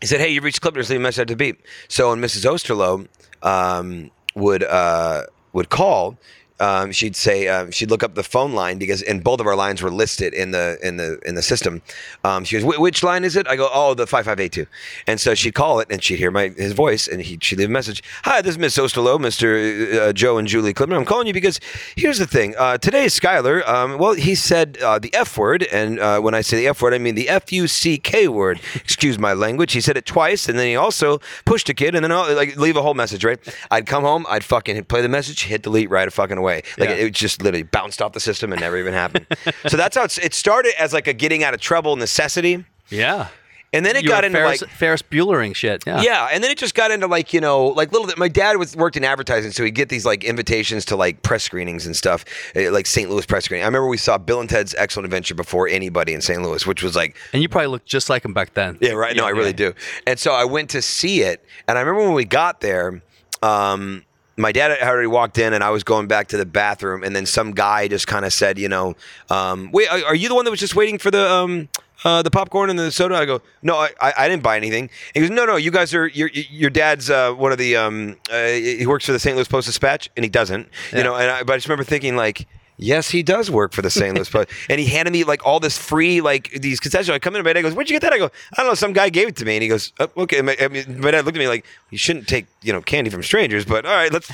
he said, "Hey, you reached Clipners. Leave a message at the beep." So when Missus Osterloh um, would uh, would call, um, she'd say um, she'd look up the phone line because, and both of our lines were listed in the in the in the system. Um, she goes, "Which line is it?" I go, "Oh, the five five eight two." And so she'd call it, and she'd hear my his voice, and he she'd leave a message. "Hi, this is Miss Osterloh, Mister Uh, Joe and Julie Clipner. I'm calling you because here's the thing. Uh, today, Skylar. Um, well, he said uh, the F word, and uh, when I say the F word, I mean the F U C K word. Excuse my language. He said it twice, and then he also pushed a kid, and then I'll like leave a whole message. Right? I'd come home, I'd fucking play the message, hit delete, right? A fucking away. Like yeah. it, it just literally bounced off the system and never even happened. So that's how it's, it started as like a getting out of trouble necessity. Yeah. And then it you got into Ferris, like Ferris Buellering shit. Yeah. Yeah. And then it just got into like, you know, like little bit. My dad was worked in advertising, so he'd get these like invitations to like press screenings and stuff, like Saint Louis press screening. I remember we saw Bill and Ted's Excellent Adventure before anybody in Saint Louis, which was like. And you probably looked just like him back then. Yeah, right. Yeah, no, I really yeah. do. And so I went to see it. And I remember when we got there, um, my dad had already walked in, and I was going back to the bathroom, and then some guy just kind of said, you know, um, wait, are, are you the one that was just waiting for the um, uh, the popcorn and the soda? I go, no, I, I didn't buy anything. He goes, no, no, you guys are, your your dad's uh, one of the, um, uh, he works for the Saint Louis Post-Dispatch, and he doesn't, yeah. you know, and I, but I just remember thinking like, yes, he does work for the Saint Louis Post. And he handed me like all this free, like these concessions. I come in and my dad goes, "Where'd you get that?" I go, "I don't know. Some guy gave it to me." And he goes, "Oh, okay." My, I mean, my dad looked at me like, you shouldn't take, you know, candy from strangers, but all right, let's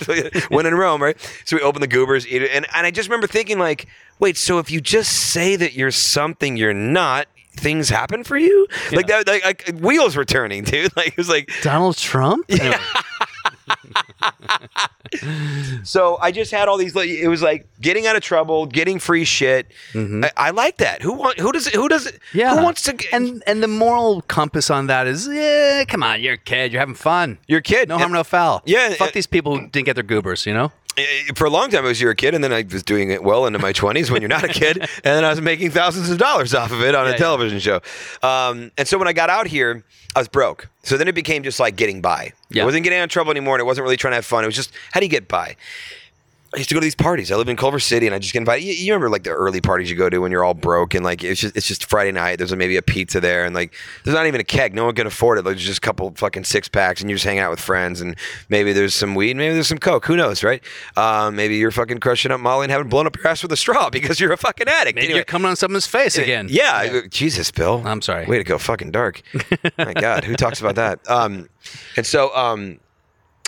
win in Rome, right? So we opened the goobers, eat it. And, and I just remember thinking like, wait, so if you just say that you're something you're not, things happen for you? Yeah. Like that, like, like wheels were turning, dude. Like it was like Donald Trump? Yeah. Anyway. So I just had all these. It was like getting out of trouble, getting free shit. Mm-hmm. I, I like that. Who want? Who does it? Who does it? Yeah. Who wants to? G- and and the moral compass on that is, yeah, come on, you're a kid, you're having fun, you're a kid, no harm, no foul. Yeah. Fuck uh, these people who didn't get their goobers, you know. For a long time, I was you're a kid, and then I was doing it well into my twenties when you're not a kid, and then I was making thousands of dollars off of it on yeah, a television yeah. show. Um, and so when I got out here, I was broke. So then it became just like getting by. Yeah. I wasn't getting out of trouble anymore, and I wasn't really trying to have fun. It was just, how do you get by? I used to go to these parties. I live in Culver City, and I just get invited. You, you remember like the early parties you go to when you're all broke, and like it's just it's just Friday night. There's maybe a pizza there, and like there's not even a keg. No one can afford it. Like, there's just a couple fucking six packs, and you're just hanging out with friends, and maybe there's some weed, maybe there's some coke. Who knows, right? Um, maybe you're fucking crushing up Molly and having blown up your ass with a straw because you're a fucking addict. Maybe anyway. You're coming on someone's face uh, again. Yeah, yeah, Jesus, Bill. I'm sorry. Way to go, fucking dark. My God, who talks about that? Um, and so. Um,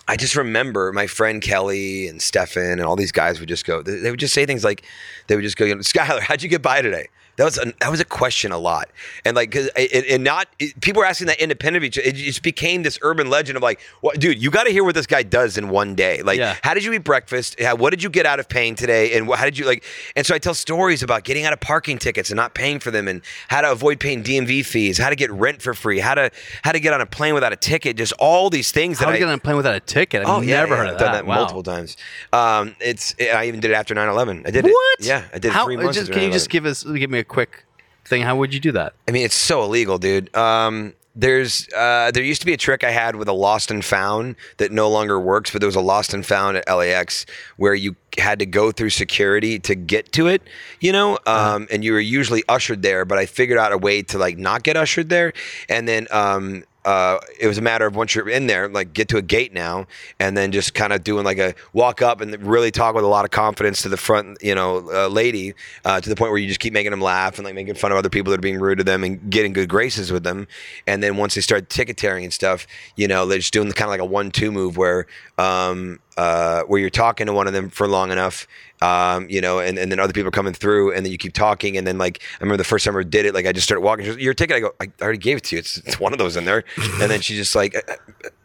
I just remember my friend Kelly and Stefan and all these guys would just go, they would just say things like, they would just go, you know, Skylar, how'd you get by today? That was a, that was a question a lot, and like, cause it, and not it, people were asking that independent of each other. It just became this urban legend of like, well, dude, you got to hear what this guy does in one day. Like, yeah. How did you eat breakfast? How, what did you get out of paying today? And how did you like? And so I tell stories about getting out of parking tickets and not paying for them, and how to avoid paying D M V fees, how to get rent for free, how to how to get on a plane without a ticket, just all these things. How that to I, get on a plane without a ticket? I've oh, never yeah, heard yeah, of I've that. Done that wow. multiple times. Um, it's it, I even did it after nine eleven. I did what? it. What? Yeah, I did how, it three months. Just, after can you just give us give me a quick thing? How would you do that? I mean, it's so illegal, dude. Um, there's uh, there used to be a trick I had with a lost and found that no longer works, but there was a lost and found at L A X where you had to go through security to get to it, you know, um, and you were usually ushered there. But I figured out a way to like not get ushered there, and then. Um, Uh, it was a matter of once you're in there, like get to a gate now, and then just kind of doing like a walk up and really talk with a lot of confidence to the front, you know, uh, lady uh, to the point where you just keep making them laugh and like making fun of other people that are being rude to them and getting good graces with them. And then once they start ticketeering and stuff, you know, they're just doing the kind of like a one-two move where, um, uh, where you're talking to one of them for long enough. Um, you know, and, and then other people are coming through and then you keep talking. And then like, I remember the first time I did it, like I just started walking, goes, your ticket, I go, I already gave it to you. It's, it's one of those in there. And then she just like,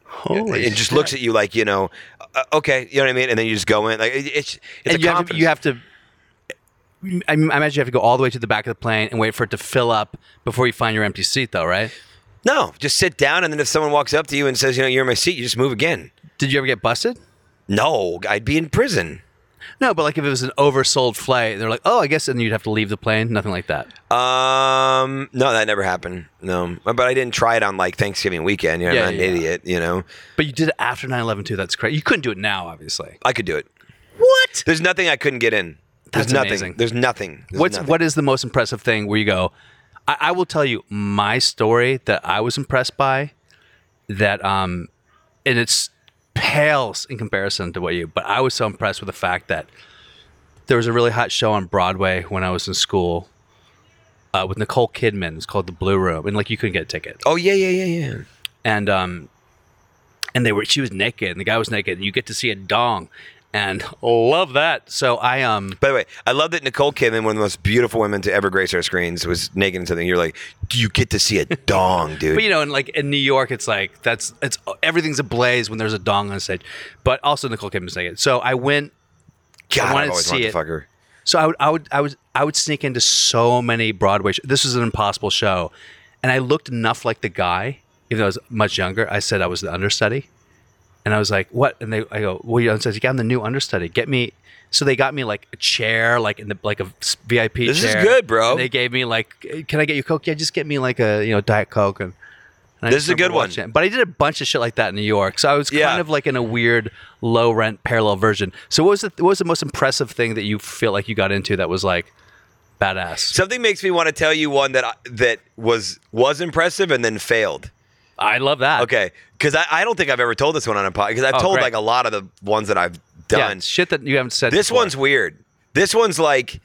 holy and just shit. Looks at you like, you know, uh, okay. You know what I mean? And then you just go in like, it, it's, it's and a you have, to, you have to, I imagine you have to go all the way to the back of the plane and wait for it to fill up before you find your empty seat though, right? No, just sit down. And then if someone walks up to you and says, you know, you're in my seat, you just move again. Did you ever get busted? No, I'd be in prison. No, but like if it was an oversold flight, they're like, oh, I guess, and you'd have to leave the plane. Nothing like that. Um, no, that never happened. No, but I didn't try it on like Thanksgiving weekend. You know, yeah, I'm yeah, an yeah. idiot, you know. But you did it after nine eleven too. That's crazy. You couldn't do it now, obviously. I could do it. What? There's nothing I couldn't get in. That's There's nothing. Amazing. There's nothing. There's What's nothing. What is the most impressive thing where you go, I, I will tell you my story that I was impressed by that, um, and it's, pales in comparison to what you, but I was so impressed with the fact that there was a really hot show on Broadway when I was in school uh, with Nicole Kidman. It was called The Blue Room, and like you couldn't get a ticket. Oh yeah, yeah, yeah, yeah. And um, and they were she was naked, and the guy was naked, and you get to see a dong, and love that. So I um. By the way, I love that Nicole Kidman, one of the most beautiful women to ever grace our screens, was naked in something. You're like, do you get to see a dong, dude? But you know, and like in New York, it's like that's it's everything's ablaze when there's a dong on stage. But also Nicole Kidman's naked. So I went. God, I wanted I've always to see it. To fuck her. So I would, I would, I would, I would sneak into so many Broadway shows. This was an impossible show, and I looked enough like the guy, even though I was much younger. I said I was the understudy. And I was like, "What?" And they, I go, "Well, you know," says, "I'm the new understudy. Get me." So they got me like a chair, like in the like a V I P chair. This is good, bro. And they gave me like, "Can I get you Coke?" Yeah, just get me like a you know Diet Coke. And, and this is a good one. It. But I did a bunch of shit like that in New York, so I was kind yeah. of like in a weird low rent parallel version. So what was the what was the most impressive thing that you feel like you got into that was like badass? Something makes me want to tell you one that I, that was was impressive and then failed. I love that. Okay. Because I, I don't think I've ever told this one on a podcast. Because I've oh, told great. like a lot of the ones that I've done. Yeah, shit that you haven't said This before. one's weird. This one's like,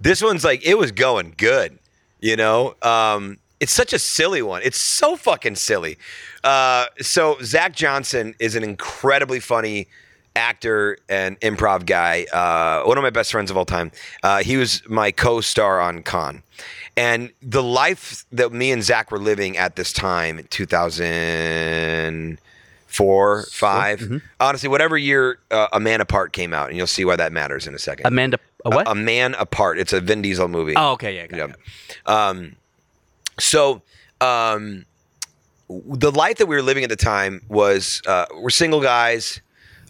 this one's like, it was going good. You know? Um, it's such a silly one. It's so fucking silly. Uh, so Zach Johnson is an incredibly funny actor and improv guy. Uh, one of my best friends of all time. Uh, he was my co-star on Con. And the life that me and Zach were living at this time, two thousand four, five, mm-hmm. honestly, whatever year uh, A Man Apart came out, and you'll see why that matters in a second. Amanda, a what? A, a Man Apart. It's a Vin Diesel movie. Oh, okay, yeah, got yeah. it. Um, so um, the life that we were living at the time was uh, we're single guys.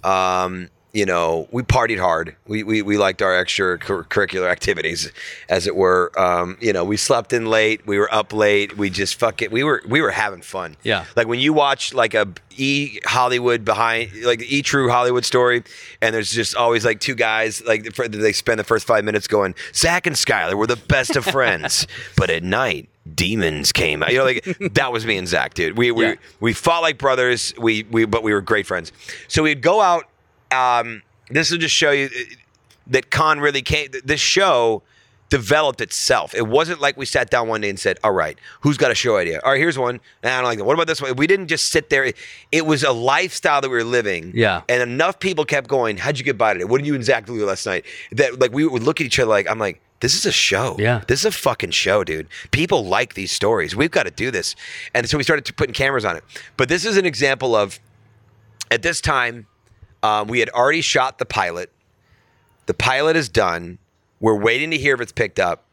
Um, you know, we partied hard. We we we liked our extracurricular activities, as it were. Um, you know, we slept in late. We were up late. We just fuck it. We were we were having fun. Yeah. Like when you watch like a E Hollywood behind like E True Hollywood Story, and there's just always like two guys like they spend the first five minutes going, Zach and Skylar were the best of friends, but at night. Demons came out. You know, like that was me and Zach, dude. We we yeah. we fought like brothers. We we but we were great friends. So we'd go out. Um, this will just show you that Con really came. This show developed itself. It wasn't like we sat down one day and said, "All right, who's got a show idea? All right, here's one. Nah, I don't like that. What about this one?" We didn't just sit there. It was a lifestyle that we were living. Yeah. And enough people kept going, "How'd you get by today? What did you and Zach do last night?" That like we would look at each other like, "I'm like." this is a show. Yeah. This is a fucking show, dude. People like these stories. We've got to do this. And so we started putting cameras on it. But this is an example of, at this time, um, we had already shot the pilot. The pilot is done. We're waiting to hear if it's picked up,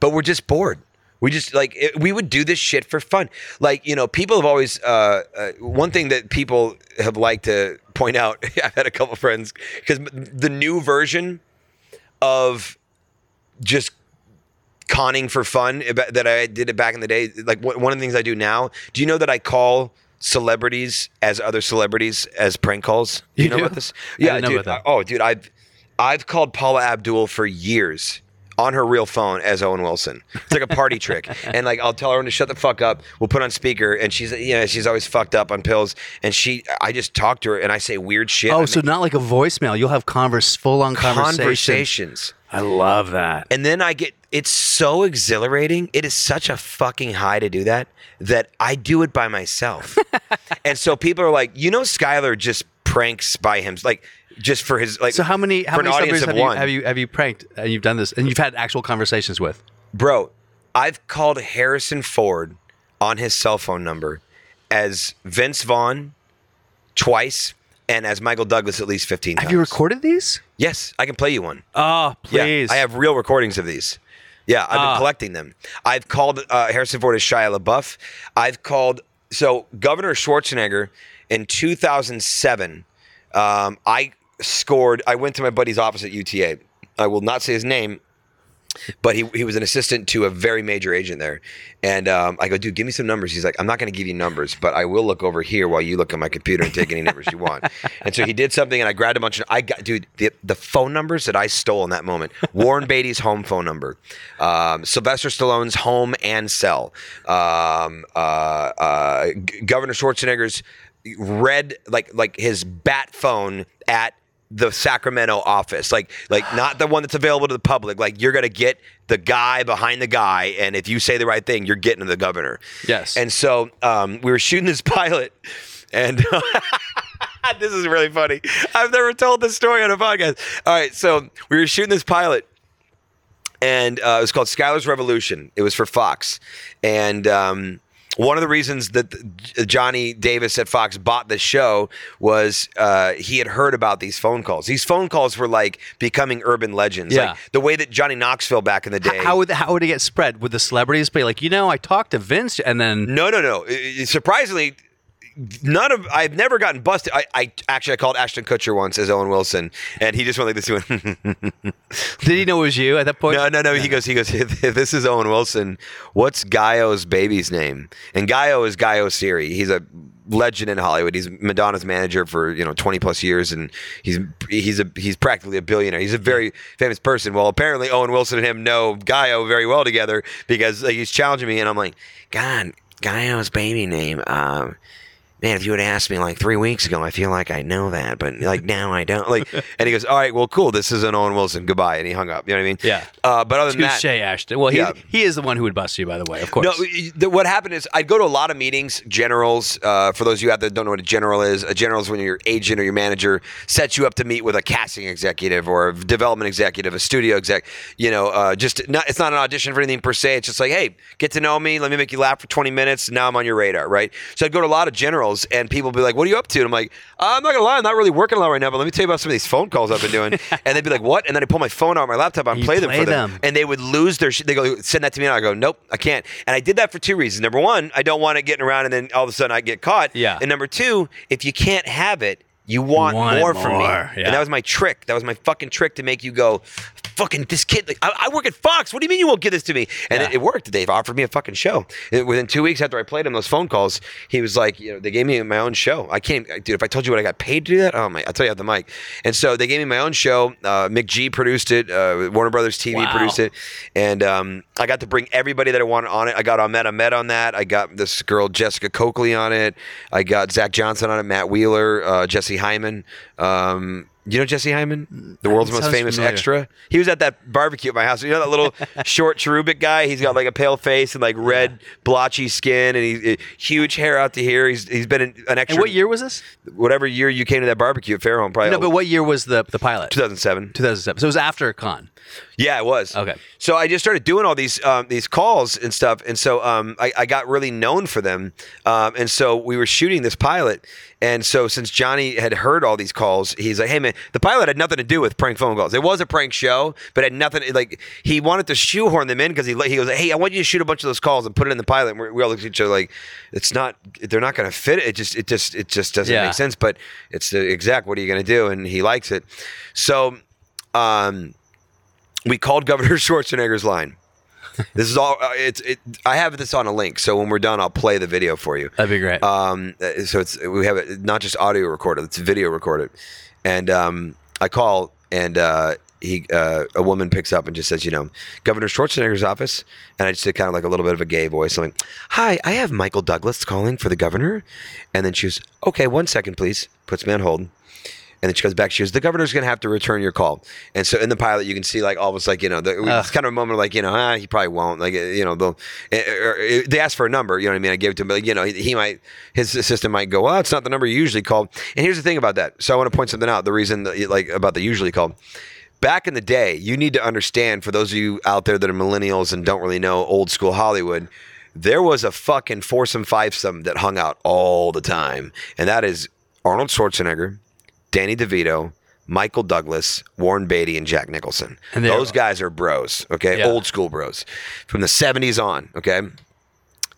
but we're just bored. We just like, it, we would do this shit for fun. Like, you know, people have always, uh, uh, one thing that people have liked to point out, I've had a couple friends, because the new version of just conning for fun that I did it back in the day, like one of the things I do now, do you know that I call celebrities as other celebrities as prank calls? Do you, you know do? About this? Yeah, I didn't know dude. About that. Oh, dude, I've, I've called Paula Abdul for years on her real phone as Owen Wilson. It's like a party trick. And like, I'll tell her to shut the fuck up. We'll put on speaker, and she's, you know, she's always fucked up on pills. And she, I just talk to her and I say weird shit. Oh, so not like a voicemail. You'll have converse, full on conversations. Conversations. I love that. And then I get, it's so exhilarating. It is such a fucking high to do that, that I do it by myself. And so people are like, you know, Skylar just pranks by him. Like, just for his, like, so how many, how for an many audience of one. Have you, have you pranked and you've done this and you've had actual conversations with? Bro, I've called Harrison Ford on his cell phone number as Vince Vaughn twice and as Michael Douglas at least fifteen times. Have you recorded these? Yes, I can play you one. Oh, please. Yeah, I have real recordings of these. Yeah, I've uh. been collecting them. I've called uh, Harrison Ford as Shia LaBeouf. I've called, so Governor Schwarzenegger in two thousand seven, um, I... scored. I went to my buddy's office at U T A. I will not say his name, but he he was an assistant to a very major agent there. And um, I go, dude, give me some numbers. He's like, I'm not going to give you numbers, but I will look over here while you look at my computer and take any numbers you want. And so he did something, and I grabbed a bunch of. I got, dude, the, the phone numbers that I stole in that moment. Warren Beatty's home phone number, um, Sylvester Stallone's home and cell, um, uh, uh, G- Governor Schwarzenegger's red, like like his bat phone at the Sacramento office, like, like not the one that's available to the public. Like, you're going to get the guy behind the guy. And if you say the right thing, you're getting to the governor. Yes. And so, um, we were shooting this pilot and this is really funny. I've never told this story on a podcast. All right. So we were shooting this pilot and, uh, it was called Skylar's Revolution. It was for Fox. And, um, one of the reasons that Johnny Davis at Fox bought the show was uh, he had heard about these phone calls. These phone calls were like becoming urban legends. Yeah. Like the way that Johnny Knoxville back in the day. How, how, would, how would it get spread? Would the celebrities be like, you know, I talked to Vince and then. No, no, no. Surprisingly, none of I've never gotten busted. I, I actually I called Ashton Kutcher once as Owen Wilson and he just went like this. He went Did he know it was you at that point? No, no, no. Yeah. He goes, he goes, this is Owen Wilson. What's Gaio's baby's name? And Gaio is Gaio Siri. He's a legend in Hollywood. He's Madonna's manager for, you know, twenty plus years, and he's he's a he's practically a billionaire. He's a very famous person. Well, apparently Owen Wilson and him know Gaio very well together because like, he's challenging me and I'm like, God, Gaio's baby name, um, man, if you would have asked me like three weeks ago, I feel like I know that, but like now I don't. Like, and he goes, all right, well, cool. This is an Owen Wilson. Goodbye. And he hung up. You know what I mean? Yeah. Uh, but other than Touché, that. Ashton. Well, he, yeah. he is the one who would bust you, by the way, of course. No, the, what happened is I'd go to a lot of meetings, generals. Uh, for those of you out there that don't know what a general is, a general is when your agent or your manager sets you up to meet with a casting executive or a development executive, a studio exec. You know, uh, just not, it's not an audition for anything per se. It's just like, hey, get to know me. Let me make you laugh for twenty minutes. Now I'm on your radar, right? So I'd go to a lot of generals. And people be like, what are you up to? And I'm like, I'm not gonna lie, I'm not really working a lot right now, but let me tell you about some of these phone calls I've been doing. And they'd be like, what? And then I pull my phone out of my laptop and play, play them for them. them. And they would lose their shit. They go, send that to me. And I go, nope, I can't. And I did that for two reasons. Number one, I don't want it getting around and then all of a sudden I get caught. Yeah. And number two, if you can't have it, you want, want more, more from me. Yeah. And that was my trick. That was my fucking trick to make you go, fucking this kid, like, I, I work at Fox. What do you mean you won't give this to me? And yeah. it, it worked. They've offered me a fucking show. It, within two weeks after I played him those phone calls, he was like, you know, they gave me my own show. I can't, dude, if I told you what I got paid to do that, oh my, I'll tell you at the mic. And so they gave me my own show. Uh, Mick G produced it. Uh, Warner Brothers T V wow. produced it. And um, I got to bring everybody that I wanted on it. I got Ahmed Ahmed on that. I got this girl, Jessica Coakley, on it. I got Zach Johnson on it, Matt Wheeler, uh, Jesse Hyman. Um, you know Jesse Hyman? The world's most famous familiar. Extra. He was at that barbecue at my house. You know that little short cherubic guy? He's got like a pale face and like red yeah. blotchy skin and he, huge hair out to here. He's He's been an extra. And what year was this? Whatever year you came to that barbecue at Fairholme. Probably. No, but what year was the the pilot? two thousand seven. two thousand seven. So it was after a con. Yeah, it was. Okay. So I just started doing all these um, these calls and stuff, and so um, I, I got really known for them. Um, and so we were shooting this pilot, and so since Johnny had heard all these calls, he's like, "Hey man, the pilot had nothing to do with prank phone calls. It was a prank show, but had nothing like he wanted to shoehorn them in because he he was like, "Hey, I want you to shoot a bunch of those calls and put it in the pilot." And we all looked at each other like, "It's not. They're not going to fit it. It just it just it just doesn't yeah. make sense." But it's the exact. What are you going to do? And he likes it. So. Um, We called Governor Schwarzenegger's line. This is all. Uh, it's. It, I have this on a link, so when we're done, I'll play the video for you. That'd be great. Um, so it's we have it not just audio recorded; it's video recorded. And um, I call, and uh, he uh, a woman picks up and just says, "You know, Governor Schwarzenegger's office." And I just did kind of like a little bit of a gay voice, I'm like, "Hi, I have Michael Douglas calling for the governor." And then she was, "Okay, one second, please." Puts me on hold. And then she goes back. She goes, "The governor's going to have to return your call." And so in the pilot, you can see like all of us like, you know, the, it's kind of a moment like, you know, ah, he probably won't. Like, you know, they'll, or, or, they asked for a number. You know what I mean? I gave it to him. But, like, you know, he, he might, his assistant might go, "Well, it's not the number you usually called." And here's the thing about that. So I want to point something out. The reason that, like about the usually called. Back in the day, you need to understand for those of you out there that are millennials and don't really know old school Hollywood, there was a fucking foursome fivesome that hung out all the time. And that is Arnold Schwarzenegger, Danny DeVito, Michael Douglas, Warren Beatty, and Jack Nicholson. And those are. guys are bros, okay? Yeah. Old school bros from the seventies on, okay?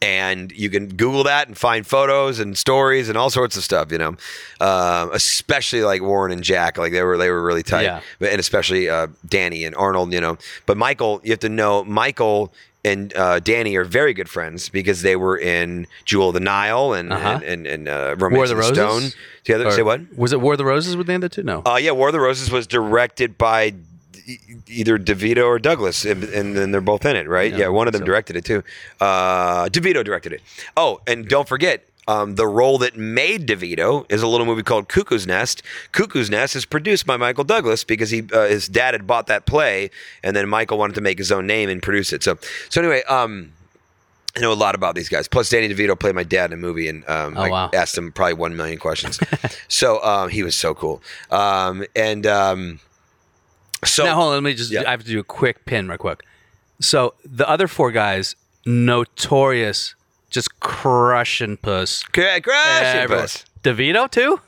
And you can Google that and find photos and stories and all sorts of stuff, you know? Uh, especially like Warren and Jack, like they were they were really tight. Yeah. And especially uh, Danny and Arnold, you know? But Michael, you have to know, Michael and uh, Danny are very good friends because they were in Jewel of the Nile and uh-huh. and, and, and uh, Romance of the Stone. Together, or, say what? Was it War of the Roses with the other two? No. Uh, yeah, War of the Roses was directed by d- either DeVito or Douglas, and then they're both in it, right? Yeah, yeah one of them so. directed it too. Uh, DeVito directed it. Oh, and don't forget, Um, the role that made DeVito is a little movie called Cuckoo's Nest. Cuckoo's Nest is produced by Michael Douglas because he uh, his dad had bought that play, and then Michael wanted to make his own name and produce it. So, so anyway, um, I know a lot about these guys. Plus, Danny DeVito played my dad in a movie, and um, oh, I wow. asked him probably one million questions. so um, he was so cool. Um, and um, so now, hold on. Let me just. Yeah. I have to do a quick pin, right quick. So the other four guys, notorious. Just crushing puss. Crushing yeah, puss. DeVito too?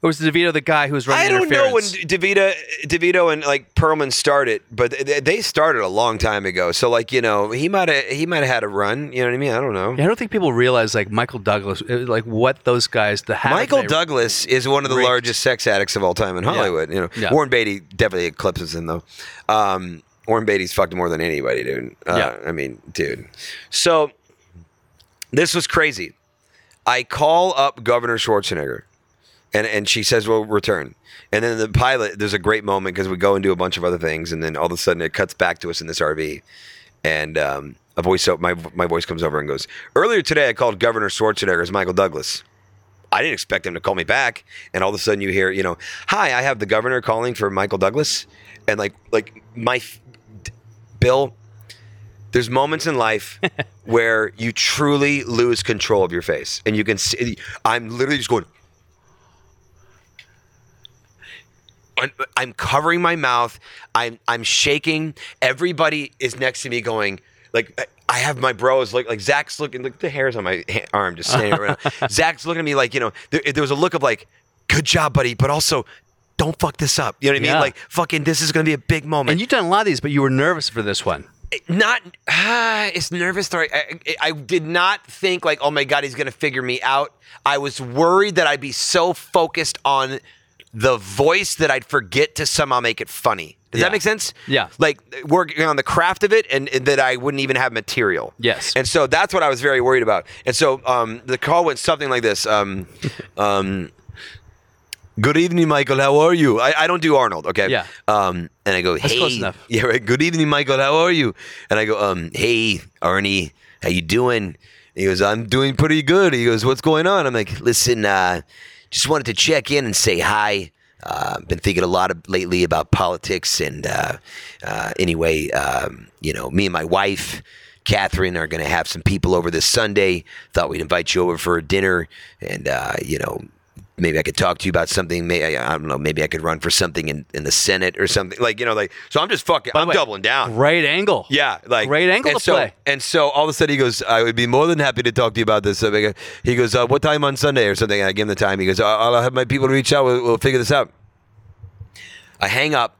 Or was DeVito the guy who was running interference? I don't know when DeVito, DeVito and like Perlman started, but they started a long time ago. So like, you know, he might have he might have had a run. You know what I mean? I don't know. Yeah, I don't think people realize like Michael Douglas, like what those guys. The Michael Douglas is one of the reached. largest sex addicts of all time in Hollywood. Yeah. You know, yeah. Warren Beatty definitely eclipses him though. Um, Warren Beatty's fucked more than anybody, dude. Uh, yeah. I mean, dude. So. This was crazy. I call up Governor Schwarzenegger, and, and she says, "We'll return." And then the pilot, there's a great moment because we go and do a bunch of other things, and then all of a sudden it cuts back to us in this R V, and um, a voice my my voice comes over and goes, "Earlier today, I called Governor Schwarzenegger as Michael Douglas. I didn't expect him to call me back." And all of a sudden you hear, you know, "Hi, I have the governor calling for Michael Douglas," and like like my Bill. There's moments in life where you truly lose control of your face. And you can see, I'm literally just going, I'm covering my mouth. I'm I'm shaking. Everybody is next to me going, like, I have my bros, like, like Zach's looking, like the hairs on my arm just standing right now. Zach's looking at me like, you know, there, there was a look of like, "Good job, buddy," but also, "Don't fuck this up." You know what I yeah. mean? Like, fucking, this is going to be a big moment. And you've done a lot of these, but you were nervous for this one. Not, ah, it's nervous. I, I, I did not think like, oh my God, he's going to figure me out. I was worried that I'd be so focused on the voice that I'd forget to somehow make it funny. Does yeah. that make sense? Yeah. Like working on the craft of it and, and that I wouldn't even have material. Yes. And so that's what I was very worried about. And so um, the call went something like this. Um, um, "Good evening, Michael. How are you?" I, I don't do Arnold, okay? Yeah. Um, and I go, "Hey." That's close enough. Yeah, right. "Good evening, Michael. How are you?" And I go, um, "Hey, Arnie, how you doing?" And he goes, "I'm doing pretty good." He goes, "What's going on?" I'm like, "Listen, uh, just wanted to check in and say hi. I've uh, been thinking a lot of, lately about politics. And uh, uh, anyway, um, you know, me and my wife, Catherine, are going to have some people over this Sunday. Thought we'd invite you over for dinner and, uh, you know, maybe I could talk to you about something. Maybe, I don't know, maybe I could run for something in, in the Senate or something. Like, you know, like, so I'm just fucking, By I'm way, doubling down. Great angle. Yeah. Like, great angle to so, play. And so all of a sudden he goes, I would be more than happy to talk to you about this. He goes, uh, what time on Sunday or something? And I give him the time. He goes, I'll have my people reach out. We'll, we'll figure this out. I hang up.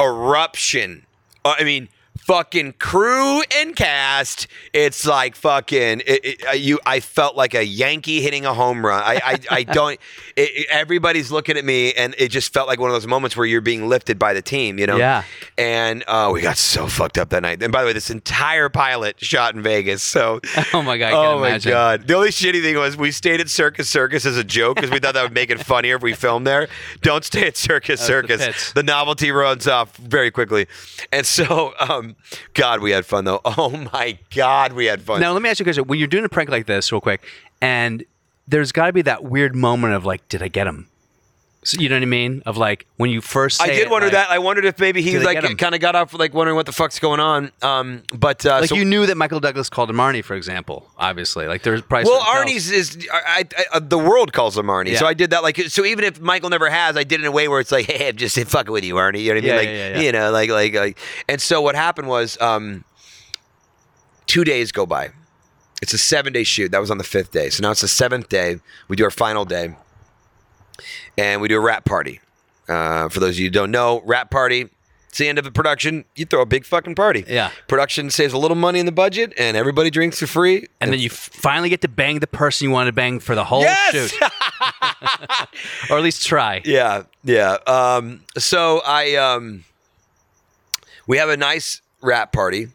Eruption. I mean, fucking crew and cast. It's like fucking it, it, you. I felt like a Yankee hitting a home run. I I, I don't. It, it, everybody's looking at me, and it just felt like one of those moments where you're being lifted by the team. You know. Yeah. And uh, we got so fucked up that night. And by the way, this entire pilot shot in Vegas. So. Oh my god. I oh my imagine. god. The only shitty thing was we stayed at Circus Circus as a joke because we thought that would make it funnier if we filmed there. Don't stay at Circus That's Circus. The, the novelty runs off very quickly, and so. Um, God, we had fun though. Oh my God, we had fun. Now let me ask you a question. When you're doing a prank like this, real quick, and there's got to be that weird moment of like, did I get him? So, you know what I mean? Of like when you first. Say I did it, wonder like, that. I wondered if maybe he like kind of got off like wondering what the fuck's going on. Um, but uh, like so, you knew that Michael Douglas called him Arnie, for example. Obviously, like there's probably well, Arnie's else. is I, I, I, the world calls him Arnie. Yeah. So I did that like so. Even if Michael never has, I did it in a way where it's like, hey, I'm just fucking with you, Arnie. You know what I mean? Yeah, like yeah, yeah, yeah. you know, like, like like And so what happened was, um, two days go by. It's a seven day shoot. That was on the fifth day. So now it's the seventh day. We do our final day. And we do a rap party. Uh, for those of you who don't know, rap party, it's the end of a production. You throw a big fucking party. Yeah. Production saves a little money in the budget, and everybody drinks for free. And, and then you f- finally get to bang the person you want to bang for the whole yes! shoot. Or at least try. Yeah, yeah. Um, so I, um, we have a nice rap party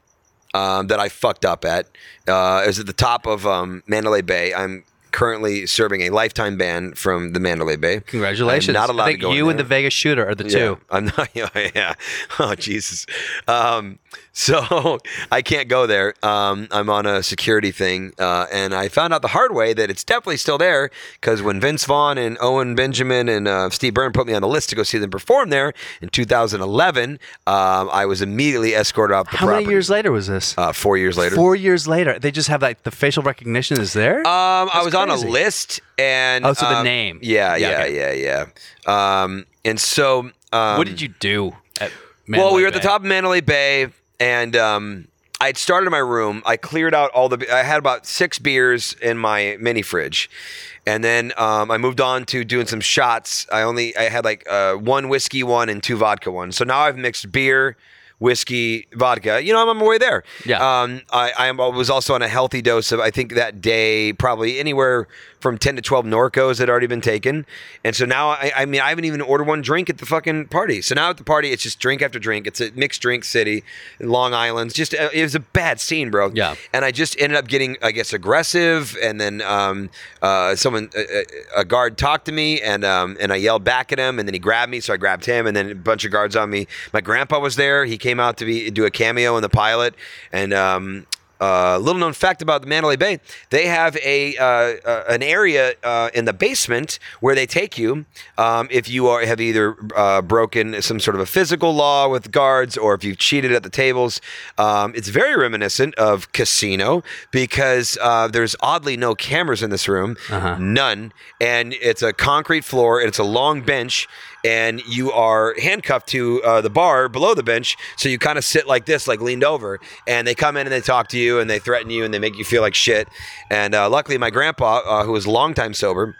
um, that I fucked up at. Uh, it was at the top of um, Mandalay Bay. I'm... currently serving a lifetime ban from the Mandalay Bay. Congratulations! I'm not allowed I think to go you in and the Vegas shooter are the yeah, two. I'm not. Yeah. Oh Jesus. Um, so I can't go there. Um, I'm on a security thing, uh, and I found out the hard way that it's definitely still there because when Vince Vaughn and Owen Benjamin and uh, Steve Byrne put me on the list to go see them perform there in two thousand eleven, um, I was immediately escorted off the How property. How many years later was this? Uh, four years later. Four years later, they just have like the facial recognition is there. Um, That's I was. On a list and oh, so the um, name, yeah, yeah, yeah, yeah. yeah. Um, and so, um, what did you do? At Mandalay well, we were Bay. at the top of Mandalay Bay, and um, I had started in my room. I cleared out all the. I had about six beers in my mini fridge, and then um, I moved on to doing some shots. I only I had like uh, one whiskey one and two vodka one. So now I've mixed beer, whiskey, vodka. You know, I'm on my way there. Yeah. Um, I, I was also on a healthy dose of, I think that day, probably anywhere from ten to twelve Norcos had already been taken. And so now, I, I mean, I haven't even ordered one drink at the fucking party. So now at the party, it's just drink after drink. It's a mixed drink city, Long Island. Just, it was a bad scene, bro. Yeah. And I just ended up getting, I guess, aggressive. And then um, uh, someone, a, a guard talked to me and um, and I yelled back at him and then he grabbed me. So I grabbed him and then a bunch of guards on me. My grandpa was there. He came Came out to be do a cameo in the pilot, and um, uh, little known fact about the Mandalay Bay: they have a uh, uh, an area uh, in the basement where they take you um, if you are have either uh, broken some sort of a physical law with guards or if you've cheated at the tables. Um, it's very reminiscent of Casino because uh, there's oddly no cameras in this room, uh-huh. none, and it's a concrete floor and it's a long bench. And you are handcuffed to uh, the bar below the bench, so you kind of sit like this, like leaned over. And they come in and they talk to you and they threaten you and they make you feel like shit. And uh, luckily, my grandpa, uh, who was a long time sober,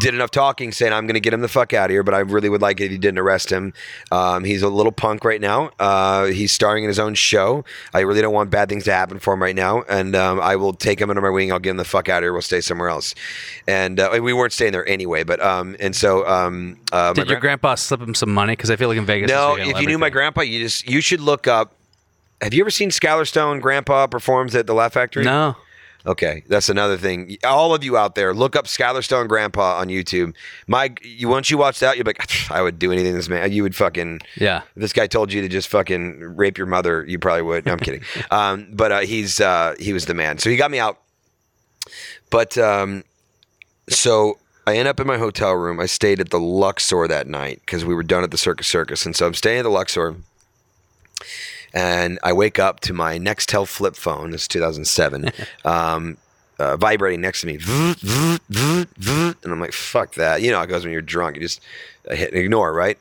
did enough talking saying, I'm going to get him the fuck out of here, but I really would like it if you didn't arrest him. Um, he's a little punk right now. Uh, he's starring in his own show. I really don't want bad things to happen for him right now. And um, I will take him under my wing. I'll get him the fuck out of here. We'll stay somewhere else. And uh, we weren't staying there anyway. But um, and so um, uh, did your gra- grandpa slip him some money? Because I feel like in Vegas. No, if you everything. knew my grandpa, you just you should look up. Have you ever seen Skylar Stone? Grandpa performs at the Laugh Factory. No. Okay, that's another thing. All of you out there, look up Skylar Stone Grandpa on YouTube. My, you once you watch that, you'll be like, I would do anything to this man. You would fucking yeah. If this guy told you to just fucking rape your mother, you probably would. No, I'm kidding. Um, but uh, he's uh, he was the man. So he got me out. But um, so I end up in my hotel room. I stayed at the Luxor that night because we were done at the Circus Circus, and so I'm staying at the Luxor. And I wake up to my Nextel flip phone. It's two thousand seven. um, uh, vibrating next to me. And I'm like, fuck that. You know how it goes when you're drunk. You just hit and ignore, right?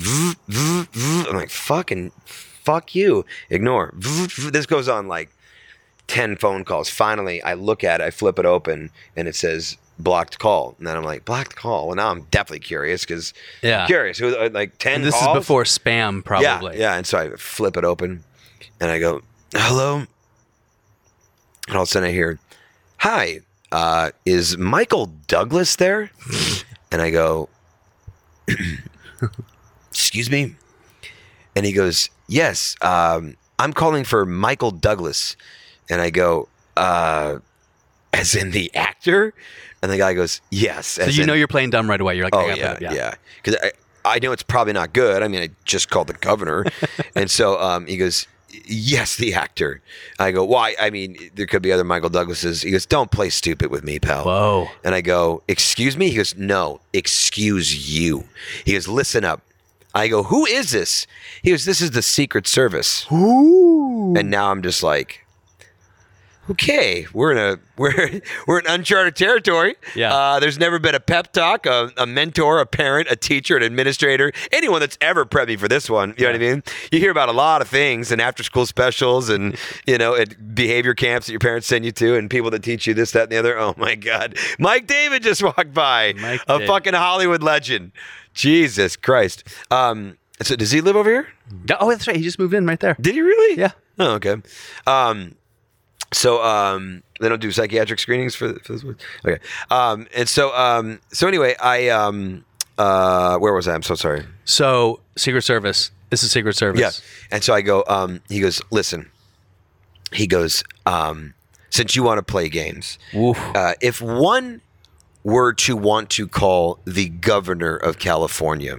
I'm like, fucking fuck you. Ignore. This goes on like ten phone calls. Finally, I look at it. I flip it open, and it says blocked call. And then I'm like, blocked call? Well, now I'm definitely curious because yeah. I'm curious. Like ten and this calls? This is before spam, probably. Yeah, yeah. And so I flip it open, and I go, hello? And all of a sudden I hear, hi, uh, is Michael Douglas there? And I go, excuse me? And he goes, yes, um, I'm calling for Michael Douglas. And I go, uh, as in the actor? And the guy goes, yes. So you in, know you're playing dumb right away. You're like, oh, I yeah, yeah. Because yeah. I, I know it's probably not good. I mean, I just called the governor. And so um, he goes, yes, the actor. I go, why? I mean, there could be other Michael Douglases. He goes, don't play stupid with me, pal. Whoa. And I go, excuse me? He goes, no, excuse you. He goes, listen up. I go, who is this? He goes, this is the Secret Service. Ooh. And now I'm just like, okay, we're in a we're we're in uncharted territory. Yeah. Uh, there's never been a pep talk, a, a mentor, a parent, a teacher, an administrator, anyone that's ever prepped me for this one. You yeah. know what I mean? You hear about a lot of things and after school specials and you know at behavior camps that your parents send you to and people that teach you this, that, and the other. Oh my God, Mike David just walked by, Mike a David. Fucking Hollywood legend. Jesus Christ. Um, so does he live over here? Oh, that's right. He just moved in right there. Did he really? Yeah. Oh, okay. Um. So um, they don't do psychiatric screenings for, for this one. Okay, um, and so um, so anyway, I um, uh, where was I? I'm so sorry. So Secret Service. This is Secret Service. Yeah. And so I go. Um, he goes. Listen. He goes. Um, since you want to play games, uh, if one were to want to call the governor of California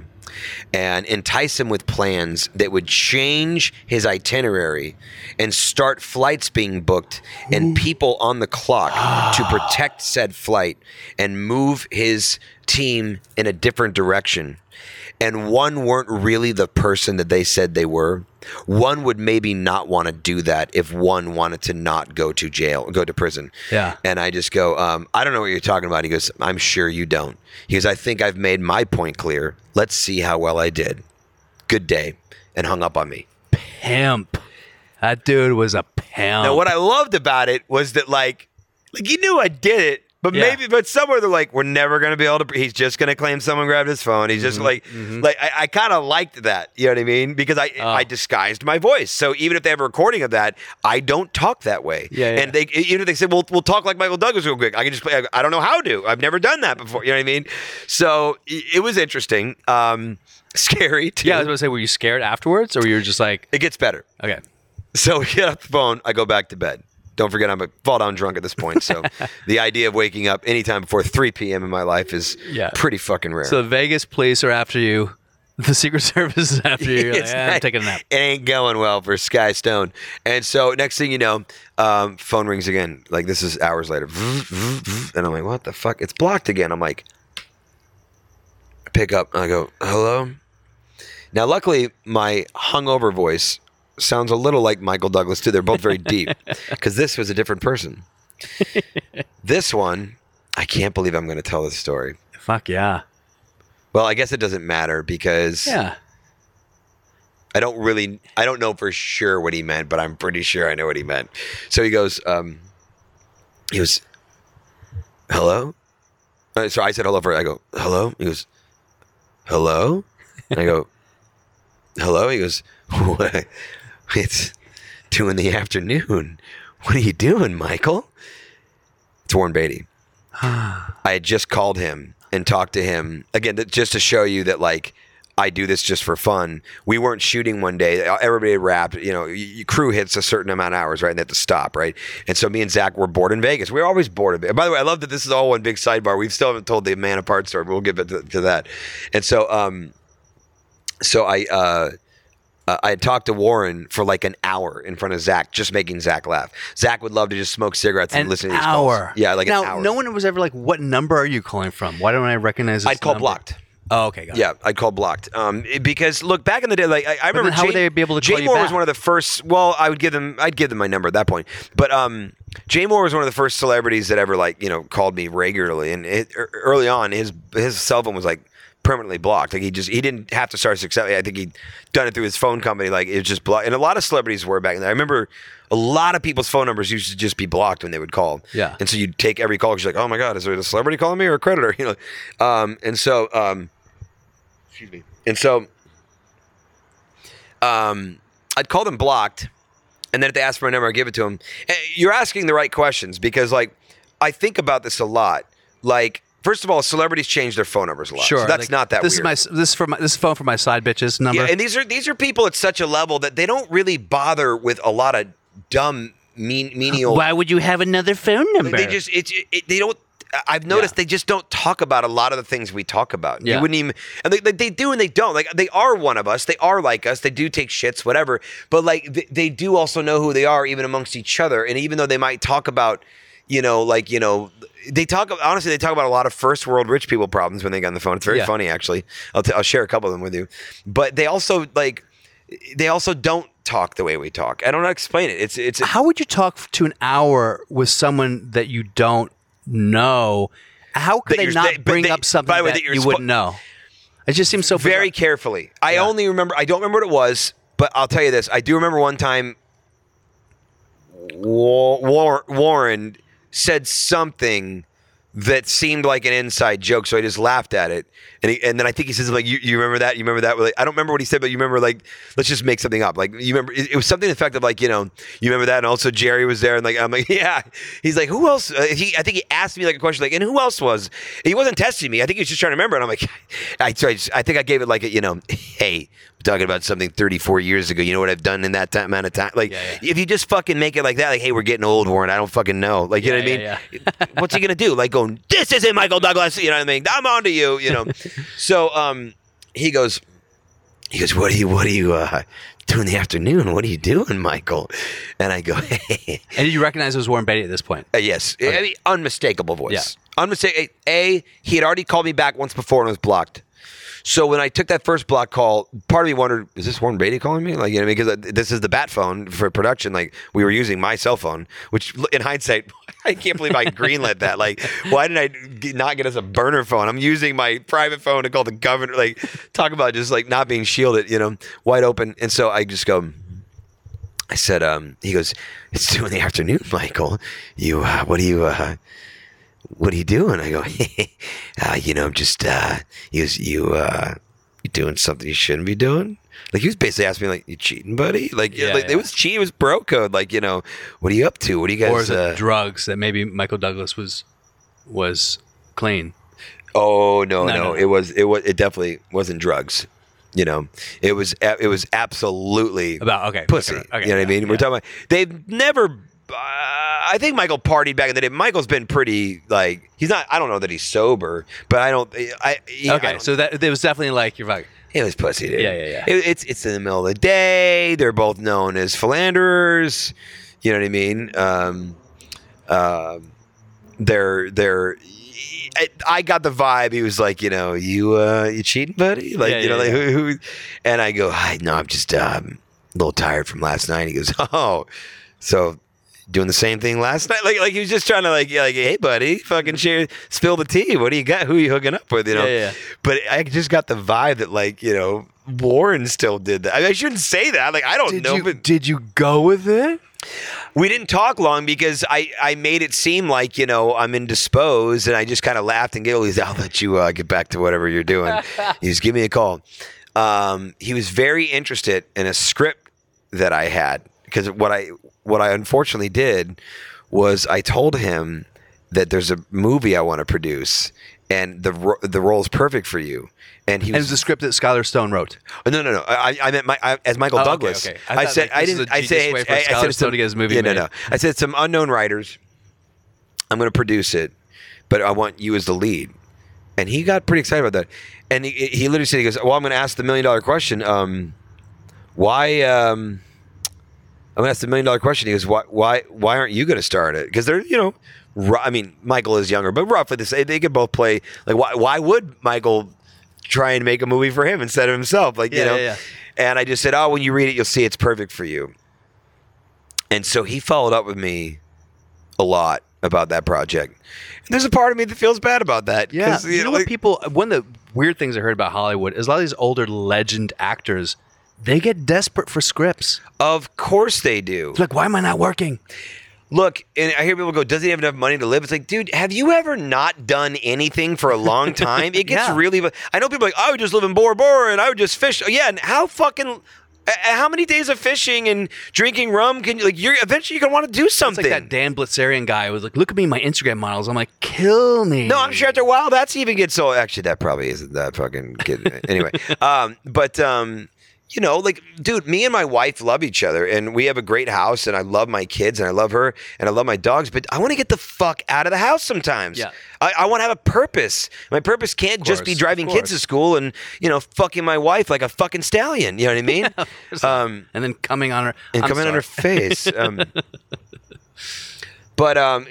and entice him with plans that would change his itinerary and start flights being booked and people on the clock to protect said flight and move his team in a different direction. And one weren't really the person that they said they were. One would maybe not want to do that if one wanted to not go to jail, go to prison. Yeah. And I just go, um, I don't know what you're talking about. He goes, I'm sure you don't. He goes, I think I've made my point clear. Let's see how well I did. Good day. And hung up on me. Pimp. That dude was a pimp. Now, what I loved about it was that, like, like he knew I did it. But yeah. maybe, but somewhere they're like, we're never going to be able to, he's just going to claim someone grabbed his phone. He's just mm-hmm. like, mm-hmm. like I, I kind of liked that. You know what I mean? Because I, oh. I disguised my voice. So even if they have a recording of that, I don't talk that way. Yeah, yeah. And they, even if they said, well, we'll talk like Michael Douglas real quick. I can just play, I, I don't know how to. I've never done that before. You know what I mean? So it was interesting. Um, scary too. Yeah, I was going to say, were you scared afterwards or were you just like? It gets better. Okay. So we get off the phone. I go back to bed. Don't forget, I'm a fall down drunk at this point. So the idea of waking up anytime before three p.m. in my life is yeah. pretty fucking rare. So the Vegas police are after you. The Secret Service is after you. Like, eh, not, I'm taking a nap. It ain't going well for Sky Stone. And so next thing you know, um, phone rings again. Like this is hours later. And I'm like, what the fuck? It's blocked again. I'm like, I pick up. And I go, hello? Now, luckily, my hungover voice sounds a little like Michael Douglas, too. They're both very deep because this was a different person. This one, I can't believe I'm going to tell this story. Fuck yeah. Well, I guess it doesn't matter because yeah. I don't really, I don't know for sure what he meant, but I'm pretty sure I know what he meant. So he goes, um, he goes, hello? Uh, so I said hello for I go, hello? He goes, hello? And I go, hello? He goes, what? It's two in the afternoon. What are you doing, Michael? It's Warren Beatty. I had just called him and talked to him again, just to show you that, like, I do this just for fun. We weren't shooting one day. Everybody rapped, you know, your crew hits a certain amount of hours, right? And they have to stop, right? And so me and Zach were bored in Vegas. We were always bored of it. By the way, I love that this is all one big sidebar. We still haven't told the man apart story, but we'll get to, to that. And so, um, so I, uh, Uh, I had talked to Warren for like an hour in front of Zach, just making Zach laugh. Zach would love to just smoke cigarettes and an listen to these hour. Calls. Yeah, like now, an hour. Now, no one was ever like, what number are you calling from? Why don't I recognize this I'd call number? Blocked. Oh, okay, got yeah, it. Yeah, I'd call blocked. Um, because, look, back in the day, like I, I remember how Jay, would they be able to Jay call Moore you back? Was one of the first, well, I would give them, I'd give them my number at that point. But um, Jay Moore was one of the first celebrities that ever, like, you know, called me regularly. And it, early on, his his cell phone was like permanently blocked. Like he just he didn't have to start successfully. I think he'd done it through his phone company. Like it was just blocked. And a lot of celebrities were back then. I remember a lot of people's phone numbers used to just be blocked when they would call. Yeah. And so you'd take every call because you're like, oh my God, is there a celebrity calling me or a creditor? You know. Um. And so. Um, Excuse me. And so. Um, I'd call them blocked. And then if they ask for my number, I give it to them. And you're asking the right questions because, like, I think about this a lot. Like, first of all, celebrities change their phone numbers a lot. Sure, so that's like, not that this weird. Is my this is for my, this is phone for my side bitches number. Yeah, and these are these are people at such a level that they don't really bother with a lot of dumb mean menial. Why would you have another phone number? They just it's it, it, they don't. I've noticed yeah. they just don't talk about a lot of the things we talk about. Yeah. You wouldn't even, and they, they, they do and they don't. Like they are one of us. They are like us. They do take shits, whatever. But like they, they do also know who they are, even amongst each other. And even though they might talk about, you know, like you know, they talk honestly. They talk about a lot of first world rich people problems when they get on the phone. It's very yeah. funny, actually. I'll t- I'll share a couple of them with you. But they also like they also don't talk the way we talk. I don't know how to explain it. It's it's. How would you talk to an hour with someone that you don't? No, how could they not they, bring they, up something by the way, that, that you spo- wouldn't know? It just seems so very bizarre. Carefully. I yeah. only remember. I don't remember what it was, but I'll tell you this: I do remember one time War- War- Warren said something that seemed like an inside joke, so I just laughed at it. And he, and then I think he says like, "You, you remember that? You remember that?" Like, I don't remember what he said, but you remember like, let's just make something up. Like you remember, it, it was something effective. Like you know, you remember that. And also Jerry was there, and like I'm like, yeah. He's like, who else? Uh, he I think he asked me like a question, like, and who else was? He wasn't testing me. I think he was just trying to remember. And I'm like, I so I, just, I think I gave it like a you know, hey, I'm talking about something thirty-four years ago. You know what I've done in that time, amount of time? Like yeah, yeah. if you just fucking make it like that, like hey, we're getting old, Warren. I don't fucking know. Like you yeah, know what yeah, I mean? Yeah. What's he gonna do? Like go. This isn't Michael Douglas, you know what I mean? I'm on to you, you know. So um, he goes, he goes, what do you, what do you uh, do in the afternoon? What are you doing, Michael? And I go, hey. And did you recognize it was Warren Beatty at this point? Uh, yes, okay. I mean, unmistakable voice. Yeah. Unmistak- A, he had already called me back once before and was blocked. So when I took that first block call, part of me wondered, is this Warren Beatty calling me? Like, you know, because this is the bat phone for production. Like, we were using my cell phone, which in hindsight, I can't believe I greenlit that. Like, why did I not get us a burner phone? I'm using my private phone to call the governor. Like, talk about just like not being shielded, you know, wide open. And so I just go, I said, um, he goes, it's two in the afternoon, Michael. You, uh, what do you, uh, what are you doing? I go, hey, uh, you know, I'm just, uh, he goes, you, uh, you doing something you shouldn't be doing? Like, he was basically asking me, like, you cheating, buddy? Like, yeah, like yeah. it was cheating. It was bro code. Like, you know, what are you up to? What do you guys... Or is it uh, drugs that maybe Michael Douglas was was clean? Oh, no, no. no. no. It was, it was, it definitely wasn't drugs. You know, it was, it was absolutely about okay pussy. Okay, okay, you know what yeah, I mean? Yeah. We're talking about, they've never... Uh, I think Michael partied back in the day. Michael's been pretty like he's not. I don't know that he's sober, but I don't. I, he, okay, I don't, so that it was definitely like you're like it was pussy, dude. Yeah, yeah, yeah. It, it's it's in the middle of the day. They're both known as philanderers. You know what I mean? Um, uh, they're they're. I, I got the vibe. He was like, you know, you uh, you cheating, buddy? Like yeah, you know, yeah, like yeah. Who, who? And I go, I no, I'm just um, a little tired from last night. He goes, oh, so. Doing the same thing last night, like like he was just trying to like like hey buddy, fucking share, spill the tea. What do you got? Who are you hooking up with? You know. Yeah, yeah. But I just got the vibe that like you know Warren still did that. I mean, I shouldn't say that. Like I don't did know. You, but did you go with it? We didn't talk long because I, I made it seem like, you know, I'm indisposed, and I just kind of laughed and giggled. He's, I'll let you uh, get back to whatever you're doing. He just give me a call. Um, he was very interested in a script that I had because what I. What I unfortunately did was I told him that there's a movie I want to produce, and the ro- the role's perfect for you. And he was, and it was the script that Skylar Stone wrote. Oh, no, no, no. I, I meant my, I, as Michael oh, Douglas. Okay, okay. I, I said like, I didn't. I said way for I, Skylar I said Stone to get his movie. Yeah, made. no, no. I said some unknown writers. I'm going to produce it, but I want you as the lead. And he got pretty excited about that. And he, he literally said, "He goes, well, I'm going to ask the million dollar question. Um, why?" Um, I'm gonna ask the million dollar question. He goes, why, why, why aren't you gonna start it? Because they're, you know, ru- I mean, Michael is younger, but roughly the same. They could both play. Like, why, why would Michael try and make a movie for him instead of himself? Like, yeah, you know. Yeah, yeah. And I just said, oh, when you read it, you'll see it's perfect for you. And so he followed up with me a lot about that project. And there's a part of me that feels bad about that. Yeah. You, you know, know like, what people, one of the weird things I heard about Hollywood is a lot of these older legend actors, they get desperate for scripts. Of course they do. It's like, why am I not working? Look, and I hear people go, does he have enough money to live? It's like, dude, have you ever not done anything for a long time? It gets yeah. really, I know people are like, I would just live in Bora Bora and I would just fish. Yeah, and how fucking, how many days of fishing and drinking rum can you, like, you're eventually you're going to want to do something. It's like that Dan Blitzerian guy who was like, look at me, my Instagram models. I'm like, kill me. No, I'm sure after a while that's even gets so, actually that probably isn't that fucking kid. Anyway, um, but, um. You know, like, dude, me and my wife love each other and we have a great house and I love my kids and I love her and I love my dogs, but I want to get the fuck out of the house sometimes. Yeah. I, I want to have a purpose. My purpose can't course, just be driving kids to school and, you know, fucking my wife like a fucking stallion. You know what I mean? Yeah, um, and then coming on her. And I'm coming sorry. on her face. Um, but um,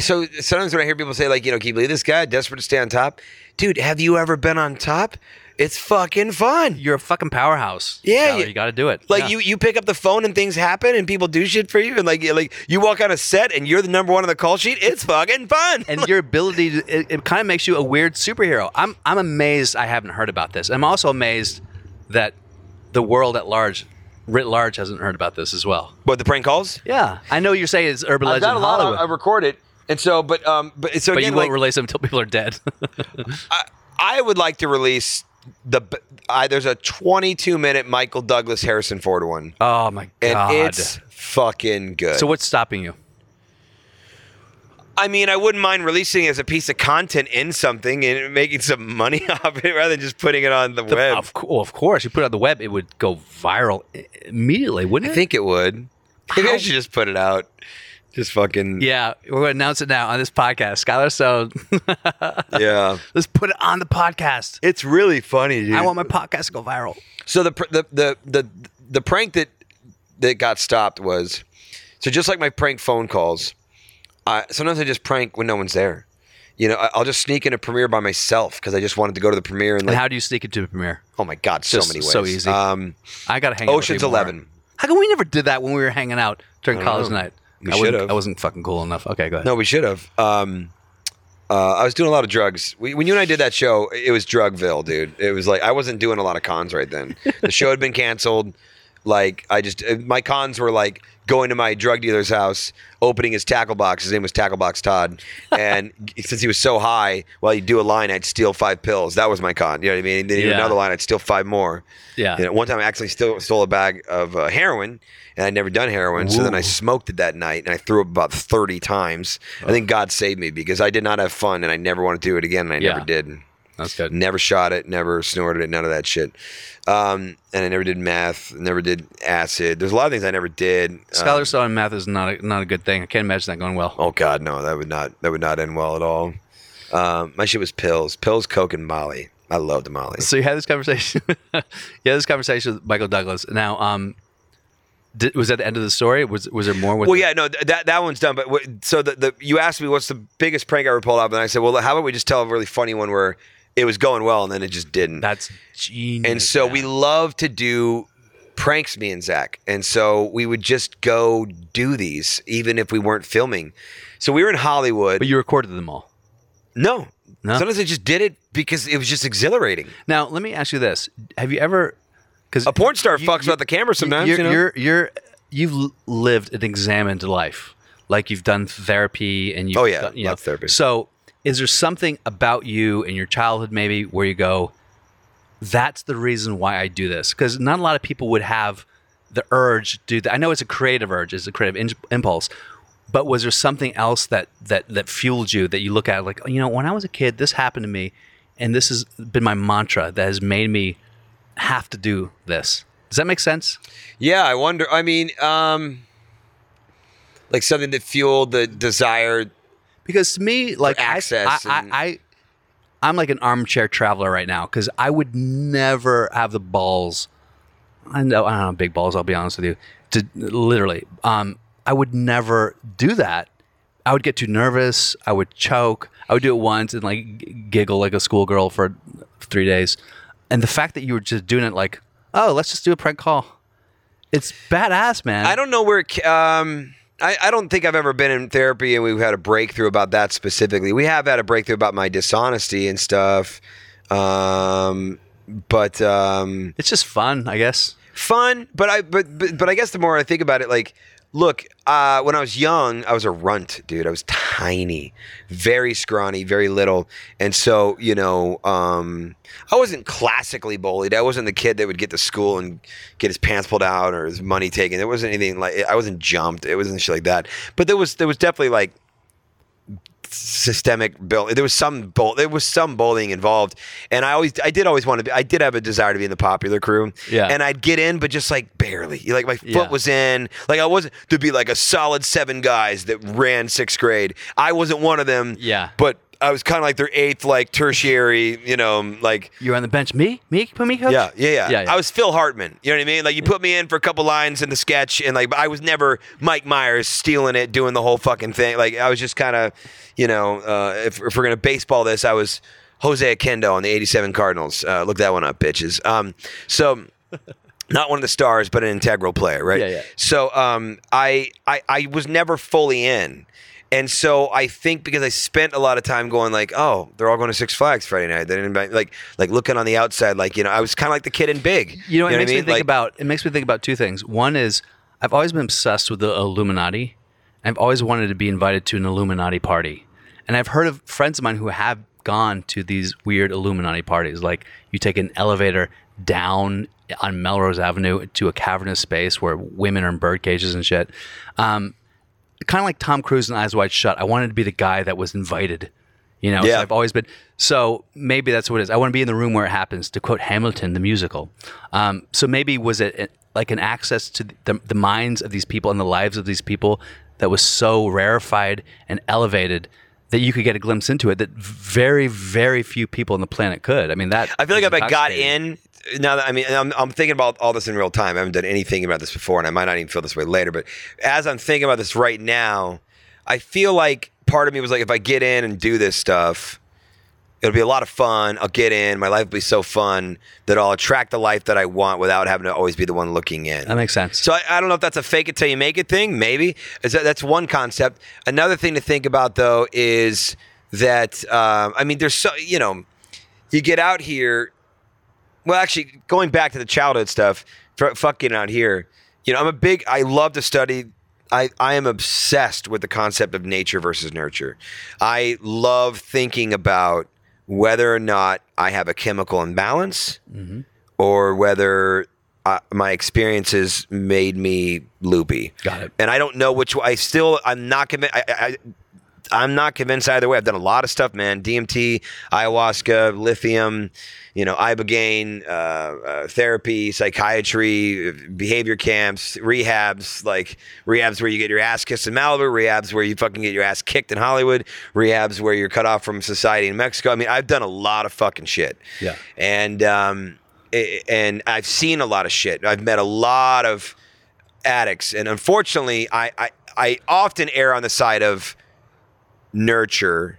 so sometimes when I hear people say like, you know, can you believe this guy desperate to stay on top? Dude, have you ever been on top? It's fucking fun. You're a fucking powerhouse. Yeah. You, you got to do it. Like yeah. you, you pick up the phone and things happen and people do shit for you. And like, like you walk on a set and you're the number one on the call sheet. It's fucking fun. And your ability, to, it, it kind of makes you a weird superhero. I'm I'm amazed I haven't heard about this. I'm also amazed that the world at large, writ large, hasn't heard about this as well. What, the prank calls? Yeah. I know you're saying it's urban legend in Hollywood. I record it. And so, but, um, but, so but again, you won't like, release them until people are dead. I, I would like to release... The I, there's a twenty-two minute Michael Douglas Harrison Ford one. Oh my god! And it's fucking good. So what's stopping you? I mean, I wouldn't mind releasing it as a piece of content in something and making some money off it rather than just putting it on the, the web. Of, oh, of course, you put it on the web, it would go viral immediately, wouldn't it? I think it would. Maybe I should just put it out. Just fucking... Yeah, we're going to announce it now on this podcast. Skylar Stone. Yeah. Let's put it on the podcast. It's really funny, dude. I want my podcast to go viral. So the the the the, the prank that, that got stopped was... So just like my prank phone calls, I, sometimes I just prank when no one's there. You know, I'll just sneak in a premiere by myself because I just wanted to go to the premiere. And, like, and how do you sneak into a premiere? Oh, my God. So just many ways. So easy. Um, I got to hang out with you Ocean's Eleven. How come we never did that when we were hanging out during college know. night? We should have. I wasn't fucking cool enough. Okay, go ahead. No, we should have. Um, uh, I was doing a lot of drugs. We, when you and I did that show, it was Drugville, dude. It was like I wasn't doing a lot of cons right then. The show had been canceled. Like I just, my cons were like going to my drug dealer's house, opening his tackle box. His name was Tackle Box Todd, and since he was so high, while you do a line, I'd steal five pills. That was my con. You know what I mean? And then yeah. another line, I'd steal five more. Yeah. And at one time, I actually still stole a bag of uh, heroin, and I'd never done heroin. Ooh. So then I smoked it that night, and I threw up about thirty times. Oh. I think God saved me because I did not have fun, and I never wanted to do it again, and I yeah. never did. That's good. Never shot it, never snorted it, none of that shit. Um, and I never did meth, never did acid. There's a lot of things I never did. Skylar Stone and meth is not a, not a good thing. I can't imagine that going well. Oh God, no, that would not that would not end well at all. Um, my shit was pills, pills, coke, and Molly. I loved Molly. So you had this conversation. you had this conversation with Michael Douglas. Now, um, did, was that the end of the story? Was was there more? With well, the- yeah, no, th- that that one's done. But w- so the, the you asked me what's the biggest prank I ever pulled off, and I said, well, how about we just tell a really funny one where it was going well, and then it just didn't. That's genius. And so yeah. we love to do pranks, me and Zach. And so we would just go do these, even if we weren't filming. So we were in Hollywood. But you recorded them all? No. no. Sometimes I just did it because it was just exhilarating. Now, let me ask you this. Have you ever... 'cause a porn star you, fucks you, about the camera sometimes. You're, you know? you're, you're, you've lived an examined life. Like you've done therapy and you've oh, yeah. done... You lots know, therapy. So... Is there something about you in your childhood maybe where you go, that's the reason why I do this? Because not a lot of people would have the urge to do that. I know it's a creative urge. It's a creative in- impulse. But was there something else that, that, that fueled you that you look at like, oh, you know, when I was a kid, this happened to me, and this has been my mantra that has made me have to do this? Does that make sense? Yeah, I wonder. I mean, um, like something that fueled the desire. Because to me, like I, I, and- I, I, I'm like an armchair traveler right now because I would never have the balls. I know I don't know big balls. I'll be honest with you. To literally, um, I would never do that. I would get too nervous. I would choke. I would do it once and like giggle like a schoolgirl for three days. And the fact that you were just doing it, like, oh, let's just do a prank call. It's badass, man. I don't know where. Um... I, I don't think I've ever been in therapy and we've had a breakthrough about that specifically. We have had a breakthrough about my dishonesty and stuff. Um, but um, it's just fun, I guess. Fun, but I but, but but I guess the more I think about it, like, look, uh, when I was young, I was a runt, dude. I was tiny, very scrawny, very little, and so you know, um, I wasn't classically bullied. I wasn't the kid that would get to school and get his pants pulled out or his money taken. There wasn't anything like I wasn't jumped. It wasn't shit like that. But there was there was definitely like systemic bullying. There was some bull. There was some bullying involved, and I always, I did always want to be. I did have a desire to be in the popular crew. Yeah, and I'd get in, but just like barely. Like my foot yeah. was in. Like I wasn't to be like a solid seven guys that ran sixth grade. I wasn't one of them. Yeah, but I was kind of like their eighth, like tertiary. You know, like you were on the bench. Me, me, put me coach? Yeah, yeah, yeah, yeah, yeah. I was Phil Hartman. You know what I mean? Like you put me in for a couple lines in the sketch, and like I was never Mike Myers stealing it, doing the whole fucking thing. Like I was just kind of. You know, uh, if, if we're going to baseball this, I was Jose Akendo on the eighty-seven Cardinals. Uh, look that one up, bitches. Um, so not one of the stars, but an integral player, right? Yeah, yeah. So um, I, I I was never fully in. And so I think because I spent a lot of time going like, oh, they're all going to Six Flags Friday night. They didn't invite, like like looking on the outside, like, you know, I was kind of like the kid in Big. You know, it you know makes what I mean? me think like, about it makes me think about two things. One is I've always been obsessed with the Illuminati. I've always wanted to be invited to an Illuminati party. And I've heard of friends of mine who have gone to these weird Illuminati parties. Like you take an elevator down on Melrose Avenue to a cavernous space where women are in bird cages and shit. Um, kind of like Tom Cruise in Eyes Wide Shut. I wanted to be the guy that was invited. You know, yeah. So I've always been. So maybe that's what it is. I want to be in the room where it happens, to quote Hamilton, the musical. Um, so maybe was it an, like an access to the, the minds of these people and the lives of these people that was so rarefied and elevated that you could get a glimpse into it that very, very few people on the planet could. I mean, that I feel like if I got in. Now that I mean, I'm, I'm thinking about all this in real time. I haven't done anything about this before, and I might not even feel this way later. But as I'm thinking about this right now, I feel like part of me was like, if I get in and do this stuff, it'll be a lot of fun. I'll get in. My life will be so fun that I'll attract the life that I want without having to always be the one looking in. That makes sense. So I, I don't know if that's a fake it till you make it thing. Maybe. Is that, that's one concept. Another thing to think about, though, is that, uh, I mean, there's so, you know, you get out here. Well, actually, going back to the childhood stuff, fucking out here, you know, I'm a big, I love to study. I, I am obsessed with the concept of nature versus nurture. I love thinking about whether or not I have a chemical imbalance, mm-hmm. or whether I, my experiences made me loopy. Got it. And I don't know which. I still. I'm not convinced. I, I, I'm not convinced either way. I've done a lot of stuff, man. D M T, ayahuasca, lithium, you know, ibogaine, uh, uh, therapy, psychiatry, behavior camps, rehabs, like rehabs where you get your ass kissed in Malibu, rehabs where you fucking get your ass kicked in Hollywood, rehabs where you're cut off from society in Mexico. I mean, I've done a lot of fucking shit. Yeah. And, um, it, and I've seen a lot of shit. I've met a lot of addicts. And unfortunately, I, I, I often err on the side of nurture,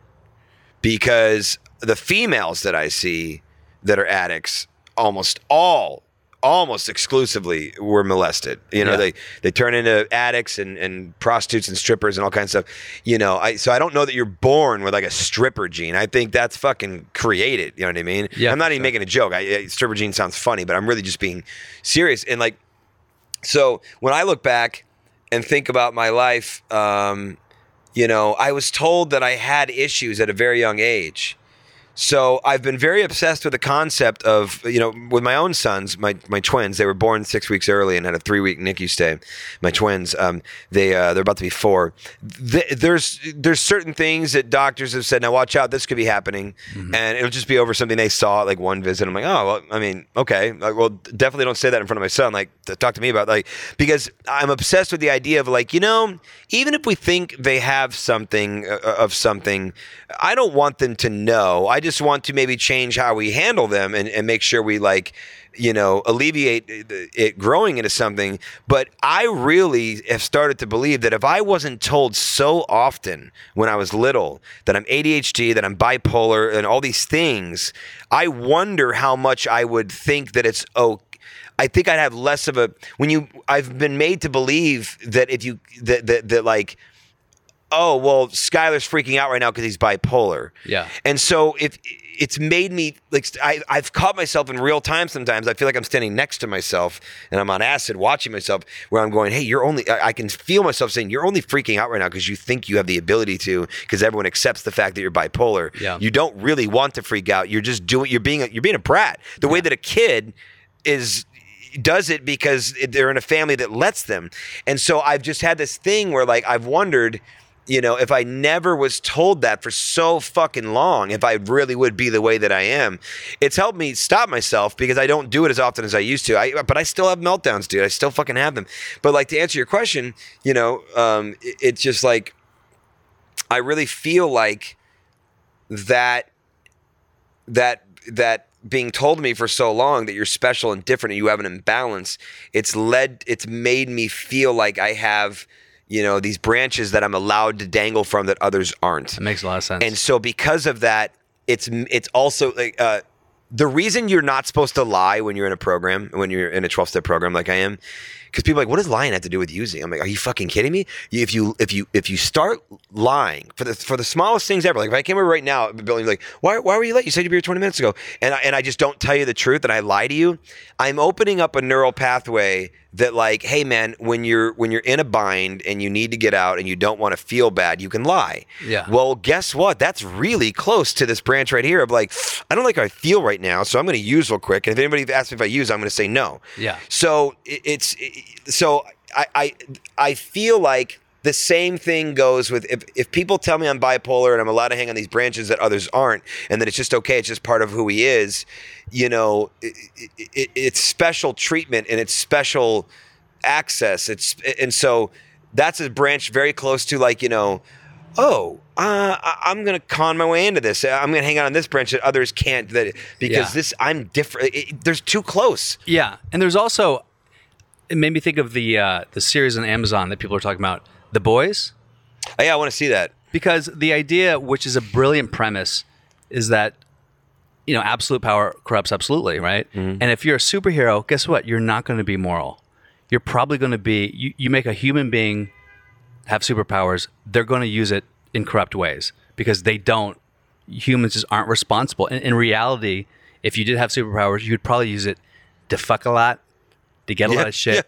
because the females that I see that are addicts, almost all, almost exclusively were molested. You know, yeah. they, they turn into addicts and, and prostitutes and strippers and all kinds of stuff. You know, I so I don't know that you're born with like a stripper gene. I think that's fucking created. You know what I mean? Yeah, I'm not even so. making a joke. I, I, stripper gene sounds funny, but I'm really just being serious. And like, so when I look back and think about my life, um, you know, I was told that I had issues at a very young age. So I've been very obsessed with the concept of, you know, with my own sons, my, my twins. They were born six weeks early and had a three-week N I C U stay. My twins, um, they, uh, they're about to be four. Th- there's there's certain things that doctors have said, now watch out, this could be happening. Mm-hmm. And it'll just be over something they saw, like one visit. I'm like, oh, well, I mean, okay. Like, well, definitely don't say that in front of my son. Like, talk to me about, like, because I'm obsessed with the idea of, like, you know, even if we think they have something uh, of something, I don't want them to know. I I just want to maybe change how we handle them and, and make sure we, like, you know, alleviate it growing into something. But I really have started to believe that if I wasn't told so often when I was little that I'm A D H D, that I'm bipolar and all these things, I wonder how much I would think that it's okay. I think I'd have less of a, when you, I've been made to believe that if you, that, that, that like, oh, well, Skylar's freaking out right now because he's bipolar. Yeah. And so if it's made me, like, I, I've caught myself in real time sometimes. I feel like I'm standing next to myself and I'm on acid watching myself where I'm going, hey, you're only, I, I can feel myself saying, you're only freaking out right now because you think you have the ability to, because everyone accepts the fact that you're bipolar. Yeah. You don't really want to freak out. You're just doing, you're being, a, you're being a brat. The yeah. way that a kid is, does it because they're in a family that lets them. And so I've just had this thing where, like, I've wondered, you know, if I never was told that for so fucking long, if I really would be the way that I am, it's helped me stop myself because I don't do it as often as I used to. I, but I still have meltdowns, dude. I still fucking have them. But like, to answer your question, you know, um, it, it's just like, I really feel like that, that, that being told to me for so long that you're special and different and you have an imbalance, it's led, it's made me feel like I have, you know, these branches that I'm allowed to dangle from that others aren't. It makes a lot of sense. And so because of that, it's it's also like uh, the reason you're not supposed to lie when you're in a program, when you're in a twelve-step program like I am, because people are like, what does lying have to do with using? I'm like, are you fucking kidding me? If you if you if you start lying for the for the smallest things ever, like if I came over right now, Bill, and you're like, why why were you late? You said you'd be here twenty minutes ago, and I, and I just don't tell you the truth, and I lie to you. I'm opening up a neural pathway that, like, hey man, when you're when you're in a bind and you need to get out and you don't want to feel bad, you can lie. Yeah. Well, guess what? That's really close to this branch right here of like, I don't like how I feel right now, so I'm going to use real quick. And if anybody asks me if I use, I'm going to say no. Yeah. So it, it's it, so I, I I feel like the same thing goes with if if people tell me I'm bipolar and I'm allowed to hang on these branches that others aren't, and that it's just okay, it's just part of who he is. You know, it, it, it, it's special treatment and it's special access. It's and so that's a branch very close to, like, you know, oh, uh, I'm going to con my way into this. I'm going to hang out on this branch that others can't, that because yeah. this I'm different. It, there's too close. Yeah, and there's also, it made me think of the uh, the series on Amazon that people are talking about, The Boys. Oh yeah, I want to see that, because the idea, which is a brilliant premise, is that, you know, absolute power corrupts absolutely, right? Mm-hmm. And if you're a superhero, guess what? You're not going to be moral. You're probably going to be, you, you make a human being have superpowers, they're going to use it in corrupt ways because they don't, humans just aren't responsible. And in reality, if you did have superpowers, you'd probably use it to fuck a lot, to get a yeah, lot of shit. Yeah.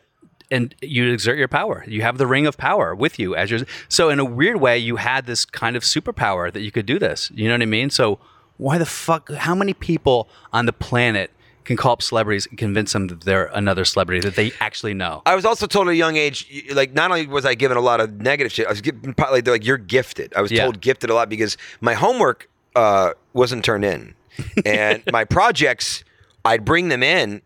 And you exert your power. You have the ring of power with you as your. So in a weird way, you had this kind of superpower that you could do this. You know what I mean? So why the fuck? How many people on the planet can call up celebrities and convince them that they're another celebrity that they actually know? I was also told at a young age, like, not only was I given a lot of negative shit, I was given, like, they're like, you're gifted. I was yeah. told gifted a lot because my homework uh, wasn't turned in, and my projects, I'd bring them in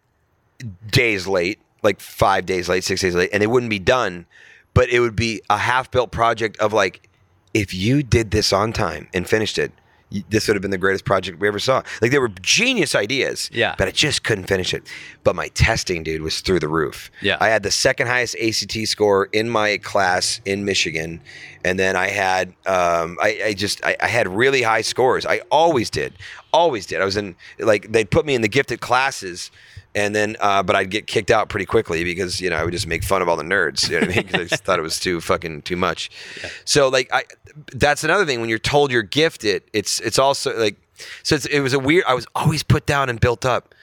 days late. Like five days late, six days late, and it wouldn't be done, but it would be a half-built project of like, if you did this on time and finished it, this would have been the greatest project we ever saw. Like, there were genius ideas, yeah, but I just couldn't finish it. But my testing, dude, was through the roof. Yeah, I had the second highest A C T score in my class in Michigan, and then I had, um, I, I just, I, I had really high scores. I always did, always did. I was in, like, they'd put me in the gifted classes. And then, uh, but I'd get kicked out pretty quickly because, you know, I would just make fun of all the nerds. You know what I mean? Because I just thought it was too fucking too much. Yeah. So, like, I, that's another thing. When you're told you're gifted, it's it's also like, so it's, it was a weird, I was always put down and built up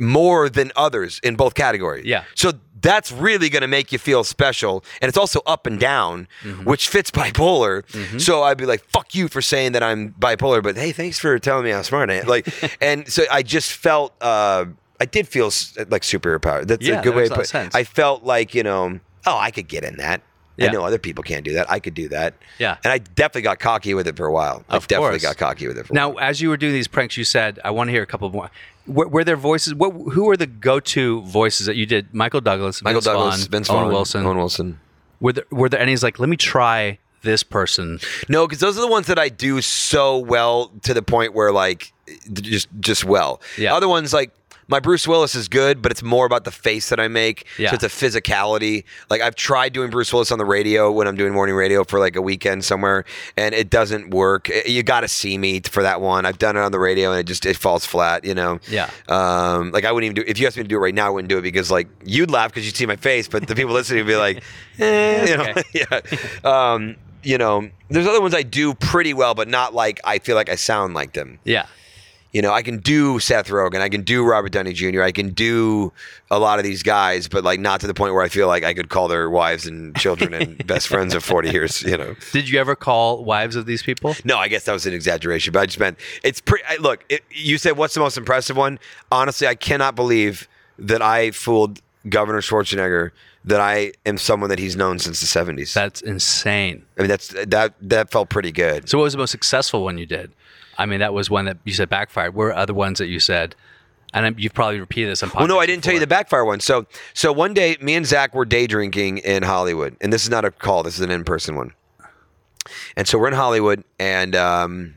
more than others in both categories. Yeah. So that's really going to make you feel special. And it's also up and down, mm-hmm. which fits bipolar. Mm-hmm. So I'd be like, fuck you for saying that I'm bipolar, but hey, thanks for telling me how smart I am. Like, and so I just felt, uh, I did feel like superhero power. That's yeah, a good that way to put it. Sense. I felt like, you know, oh, I could get in that. Yeah. I know other people can't do that. I could do that. Yeah. And I definitely got cocky with it for a while. Of I definitely course. got cocky with it for now, a while. Now, as you were doing these pranks, you said, I want to hear a couple more. Were, were there voices? What? Who were the go-to voices that you did? Michael Douglas, Michael Vince Douglas, Vaughn, Vince Vaughn, Owen Wilson. Owen Wilson. Were there, were there any like, let me try this person? No, because those are the ones that I do so well to the point where, like, just just well. Yeah. Other ones, like, my Bruce Willis is good, but it's more about the face that I make. Yeah. So it's a physicality. Like, I've tried doing Bruce Willis on the radio when I'm doing morning radio for like a weekend somewhere, and it doesn't work. It, you got to see me for that one. I've done it on the radio, and it just it falls flat, you know? Yeah. Um, like, I wouldn't even do if you asked me to do it right now, I wouldn't do it because, like, you'd laugh because you'd see my face, but the people listening would be like, eh, you know? Yeah. Um, you know, there's other ones I do pretty well, but not like I feel like I sound like them. Yeah. You know, I can do Seth Rogen, I can do Robert Downey Junior, I can do a lot of these guys, but like not to the point where I feel like I could call their wives and children and best friends of forty years, you know. Did you ever call wives of these people? No, I guess that was an exaggeration, but I just meant, it's pretty, I, look, it, you said what's the most impressive one? Honestly, I cannot believe that I fooled Governor Schwarzenegger that I am someone that he's known since the seventies. That's insane. I mean, that's that that felt pretty good. So what was the most successful one you did? I mean, that was one that you said backfired. What were other ones that you said? And you've probably repeated this on podcasts. Well, no, I didn't before. Tell you the backfire one. So so one day, me and Zach were day drinking in Hollywood. And this is not a call. This is an in-person one. And so we're in Hollywood, and um,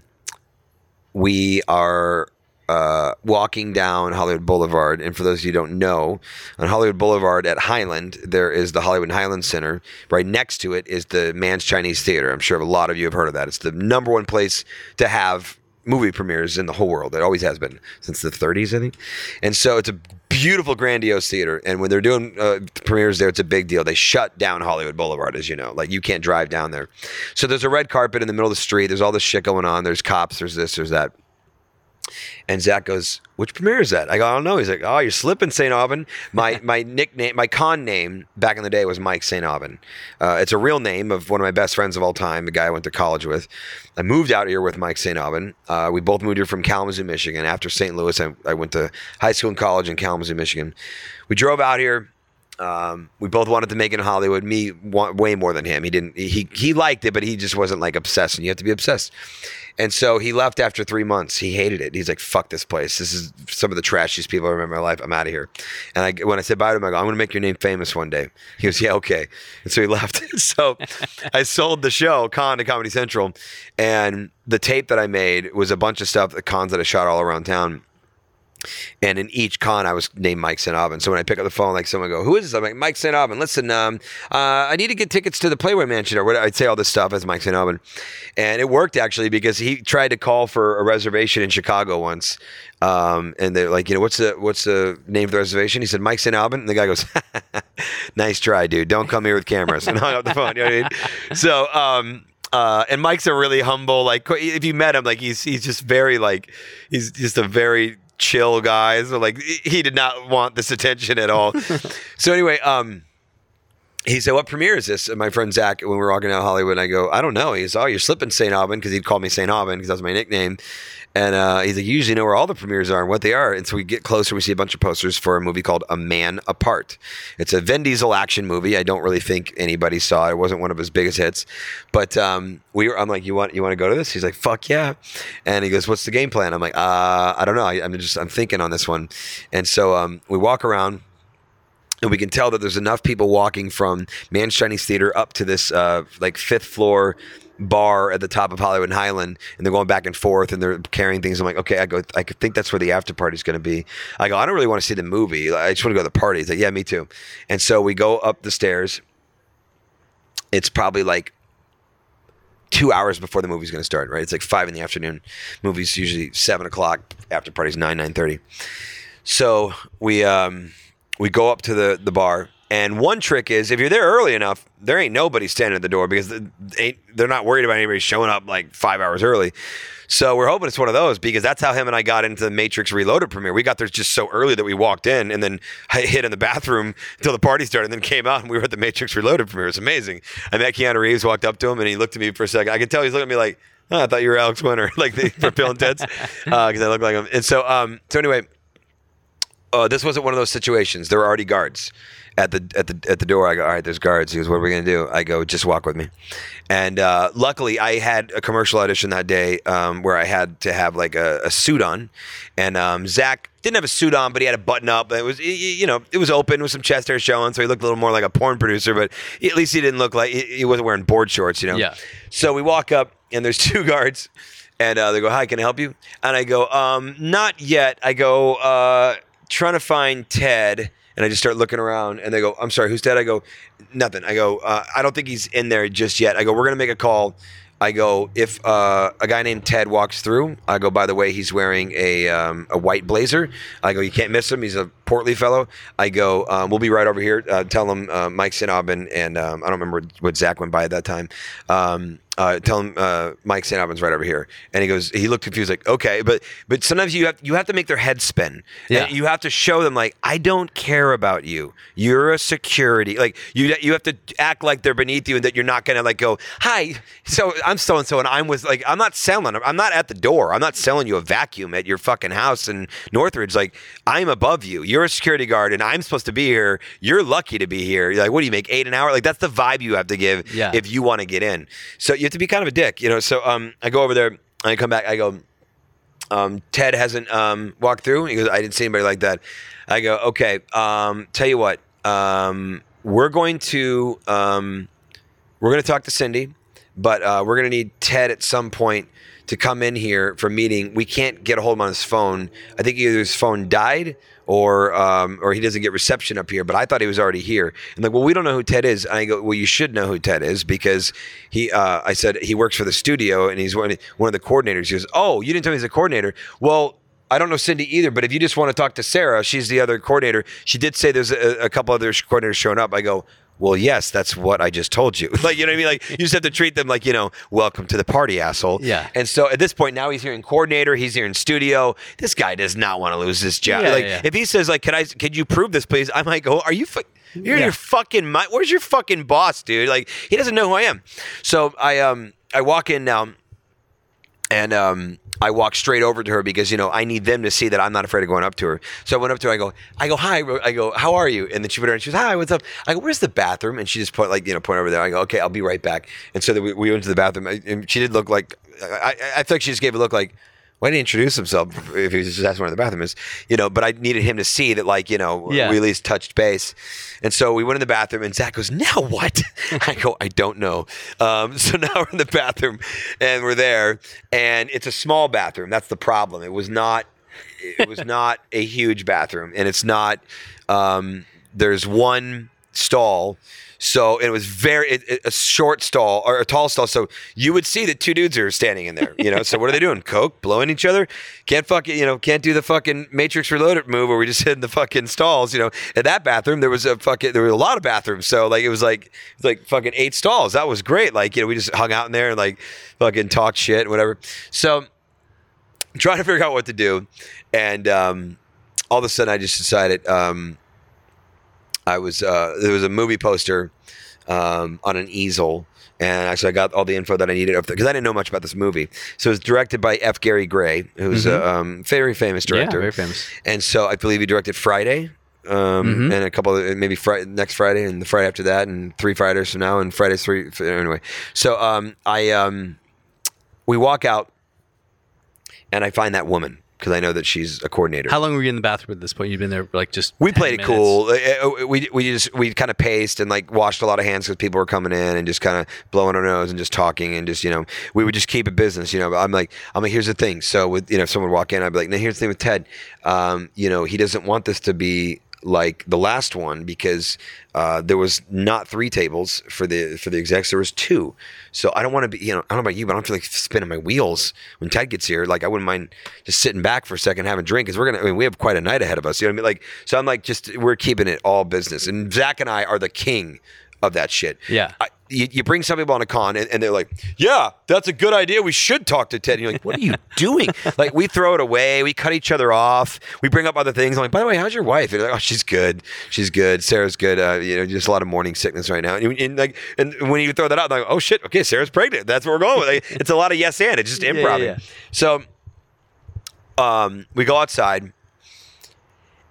we are uh, walking down Hollywood Boulevard. And for those of you who don't know, on Hollywood Boulevard at Highland, there is the Hollywood Highland Center. Right next to it is the Man's Chinese Theater. I'm sure a lot of you have heard of that. It's the number one place to have movie premieres in the whole world. It always has been since the thirties, I think. And so it's a beautiful, grandiose theater. And when they're doing uh, premieres there, it's a big deal. They shut down Hollywood Boulevard, as you know. Like, you can't drive down there. So there's a red carpet in the middle of the street. There's all this shit going on. There's cops. There's this. There's that. And Zach goes, which premiere is that? I go, I don't know. He's like, oh, you're slipping, Saint Aubin. My my nickname, my con name back in the day was Mike Saint Aubin. Uh, it's a real name of one of my best friends of all time, the guy I went to college with. I moved out here with Mike Saint Aubin. Uh, we both moved here from Kalamazoo, Michigan. After Saint Louis, I, I went to high school and college in Kalamazoo, Michigan. We drove out here. Um, we both wanted to make it in Hollywood. Me, way more than him. He didn't. He he liked it, but he just wasn't like obsessed. And you have to be obsessed. And so he left after three months. He hated it. He's like, "Fuck this place. This is some of the trashiest people I remember in my life. I'm out of here." And I, when I said bye to him, I go, "I'm going to make your name famous one day." He goes, "Yeah, okay." And so he left. So I sold the show Con to Comedy Central, and the tape that I made was a bunch of stuff, the cons that I shot all around town. And in each con, I was named Mike Saint Aubin. So when I pick up the phone, like someone would go, "Who is this?" I'm like, "Mike Saint Aubin. Listen, um, uh, I need to get tickets to the Playboy Mansion," or whatever. I'd say all this stuff as Mike Saint Aubin. And it worked, actually, because he tried to call for a reservation in Chicago once. Um, and they're like, you know, what's the what's the name of the reservation? He said, "Mike Saint Aubin." And the guy goes, "Nice try, dude. Don't come here with cameras." And hung up the phone. You know what I mean? So, um, Uh, and Mike's a really humble, like, if you met him, like, he's he's just very, like, he's just a very chill guy. So, like, he did not want this attention at all. So, anyway, um, he said, "What premiere is this?" And my friend Zach, when we were walking out of Hollywood, and I go, "I don't know." He goes, "Oh, you're slipping, Saint Aubin," because he'd call me Saint Aubin because that was my nickname. And uh, he's like, "You usually know where all the premieres are and what they are." And so we get closer, we see a bunch of posters for a movie called A Man Apart. It's a Vin Diesel action movie. I don't really think anybody saw it. It wasn't one of his biggest hits. But um, we were, I'm like, you want you want to go to this? He's like, "Fuck yeah." And he goes, "What's the game plan?" I'm like, uh, I don't know. I, I'm just I'm thinking on this one. And so um, we walk around. And we can tell that there's enough people walking from Man's Chinese Theater up to this uh, like fifth floor bar at the top of Hollywood and Highland, and they're going back and forth and they're carrying things. I'm like, okay, I go, I think that's where the after party's going to be. I go, I don't really want to see the movie. I just want to go to the party. He's like, yeah, me too. And so we go up the stairs. It's probably like two hours before the movie's going to start, right? It's like five in the afternoon. Movie's usually seven o'clock. After party's nine, nine thirty. So we. Um, We go up to the, the bar, and one trick is if you're there early enough, there ain't nobody standing at the door because they they're not worried about anybody showing up like five hours early. So we're hoping it's one of those because that's how him and I got into the Matrix Reloaded premiere. We got there just so early that we walked in and then hid in the bathroom until the party started, and then came out and we were at the Matrix Reloaded premiere. It's amazing. I met Keanu Reeves, walked up to him, and he looked at me for a second. I could tell he's looking at me like, "Oh, I thought you were Alex Winter," like the, for Bill and Ted's, because uh, I look like him. And so um so anyway. Uh, this wasn't one of those situations. There were already guards at the at the at the door. I go, all right, there's guards. He goes, what are we gonna do? I go, just walk with me. And uh, luckily, I had a commercial audition that day um, where I had to have like a, a suit on, and um, Zach didn't have a suit on, but he had a button up. It was, you know, it was open with some chest hair showing, so he looked a little more like a porn producer. But at least he didn't look like he wasn't wearing board shorts, you know. Yeah. So we walk up, and there's two guards. And uh, they go, hi, can I help you? And I go, um, not yet. I go, uh, trying to find Ted. And I just start looking around. And they go, I'm sorry, who's Ted? I go, nothing. I go, uh, I don't think he's in there just yet. I go, we're going to make a call. I go, if uh, a guy named Ted walks through, I go, by the way, he's wearing a um, a white blazer. I go, you can't miss him. He's a portly fellow. I go, um, we'll be right over here. Uh, tell him uh, Mike Sinabin and um, I don't remember what Zach went by at that time. Um, uh, tell him uh, Mike Sinabin's right over here. And he goes, he looked confused, like, okay. But but sometimes you have, you have to make their head spin. Yeah. And you have to show them, like, I don't care about you. You're a security. Like, you you have to act like they're beneath you and that you're not going to, like, go, hi, so I'm so-and-so, and I'm with, like, I'm not selling. I'm not at the door. I'm not selling you a vacuum at your fucking house in Northridge. Like, I'm above you. You're a security guard, and I'm supposed to be here. You're lucky to be here. You're like, what do you make, eight an hour? Like, that's the vibe you have to give yeah. if you want to get in. So you have to be kind of a dick, you know? So um, I go over there, and I come back. I go, um, Ted hasn't um, walked through. He goes, I didn't see anybody like that. I go, okay, um, tell you what. Um, we're going to um, we're going to talk to Cindy. But uh, we're going to need Ted at some point to come in here for a meeting. We can't get a hold of him on his phone. I think either his phone died or um, or he doesn't get reception up here. But I thought he was already here. And like, well, we don't know who Ted is. And I go, well, you should know who Ted is because he. Uh, I said he works for the studio and he's one of the coordinators. He goes, oh, you didn't tell me he's a coordinator. Well, I don't know Cindy either, but if you just want to talk to Sarah, she's the other coordinator. She did say there's a, a couple other coordinators showing up. I go, well, yes, that's what I just told you. Like, you know what I mean? Like, you just have to treat them like, you know, welcome to the party, asshole. Yeah. And so at this point, now he's here in coordinator. He's here in studio. This guy does not want to lose this job. Yeah, like, yeah. If he says, like, can I, can you prove this, please? I might go, are you fucking... You're yeah. your fucking... Where's your fucking boss, dude? Like, he doesn't know who I am. So I, um, I walk in now, and... um. I walk straight over to her because, you know, I need them to see that I'm not afraid of going up to her. So I went up to her. I go, I go, hi. I go, how are you? And then she put her and she goes, hi, what's up? I go, where's the bathroom? And she just point like, you know, point over there. I go, okay, I'll be right back. And so then we, we went to the bathroom. And she did look like, I, I feel like she just gave a look like, why didn't he introduce himself if he was just asking where the bathroom is? You know, but I needed him to see that, like, you know, yeah. we at least touched base. And so we went in the bathroom, and Zach goes, now what? I go, I don't know. Um, so now we're in the bathroom, and we're there, and it's a small bathroom. That's the problem. It was not, it was not a huge bathroom, and it's not. Um, there's one stall. So it was very it, it, a short stall or a tall stall. So you would see that two dudes are standing in there, you know. So what are they doing? Coke, blowing each other. Can't fucking, you know, can't do the fucking Matrix Reloaded move where we just hid in the fucking stalls, you know. At that bathroom, there was a fucking there were a lot of bathrooms. So like it was like it was like fucking eight stalls. That was great. Like, you know, we just hung out in there and like fucking talked shit and whatever. So I'm trying to figure out what to do, and um, all of a sudden I just decided. Um, I was uh, there was a movie poster um, on an easel, and actually I got all the info that I needed because I didn't know much about this movie. So it was directed by F. Gary Gray, who's mm-hmm. a um, very famous director. Yeah, very famous. And so I believe he directed Friday, um, mm-hmm. and a couple of maybe Friday, next Friday, and the Friday after that, and three Fridays from now, and Fridays three anyway. So um, I um, we walk out, and I find that woman. Because I know that she's a coordinator. How long were you in the bathroom at this point? You've been there like just. We played it cool. We we just we kind of paced and like washed a lot of hands because people were coming in and just kind of blowing our nose and just talking and just, you know, we would just keep it business. You know, I'm like I'm like here's the thing. So with, you know, if someone would walk in, I'd be like, now here's the thing with Ted. Um, you know, he doesn't want this to be like the last one because uh, there was not three tables for the for the execs. There was two. So I don't want to be, you know, I don't know about you, but I don't feel like spinning my wheels when Ted gets here. Like, I wouldn't mind just sitting back for a second, having a drink, because we're going to, I mean, we have quite a night ahead of us. You know what I mean? Like, so I'm like, just, we're keeping it all business. And Zach and I are the king of that shit. Yeah. I, you, you bring some people on a con and, and they're like, yeah, that's a good idea. We should talk to Ted. And you're like, what are you doing? Like, we throw it away. We cut each other off. We bring up other things. I'm like, by the way, how's your wife? And they're like, oh, she's good. She's good. Sarah's good. Uh, you know, just a lot of morning sickness right now. And, and like, and when you throw that out, they're like, oh shit, okay, Sarah's pregnant. That's what we're going with. Like, it's a lot of yes and. It's just improv. Yeah, yeah, yeah. So um, we go outside,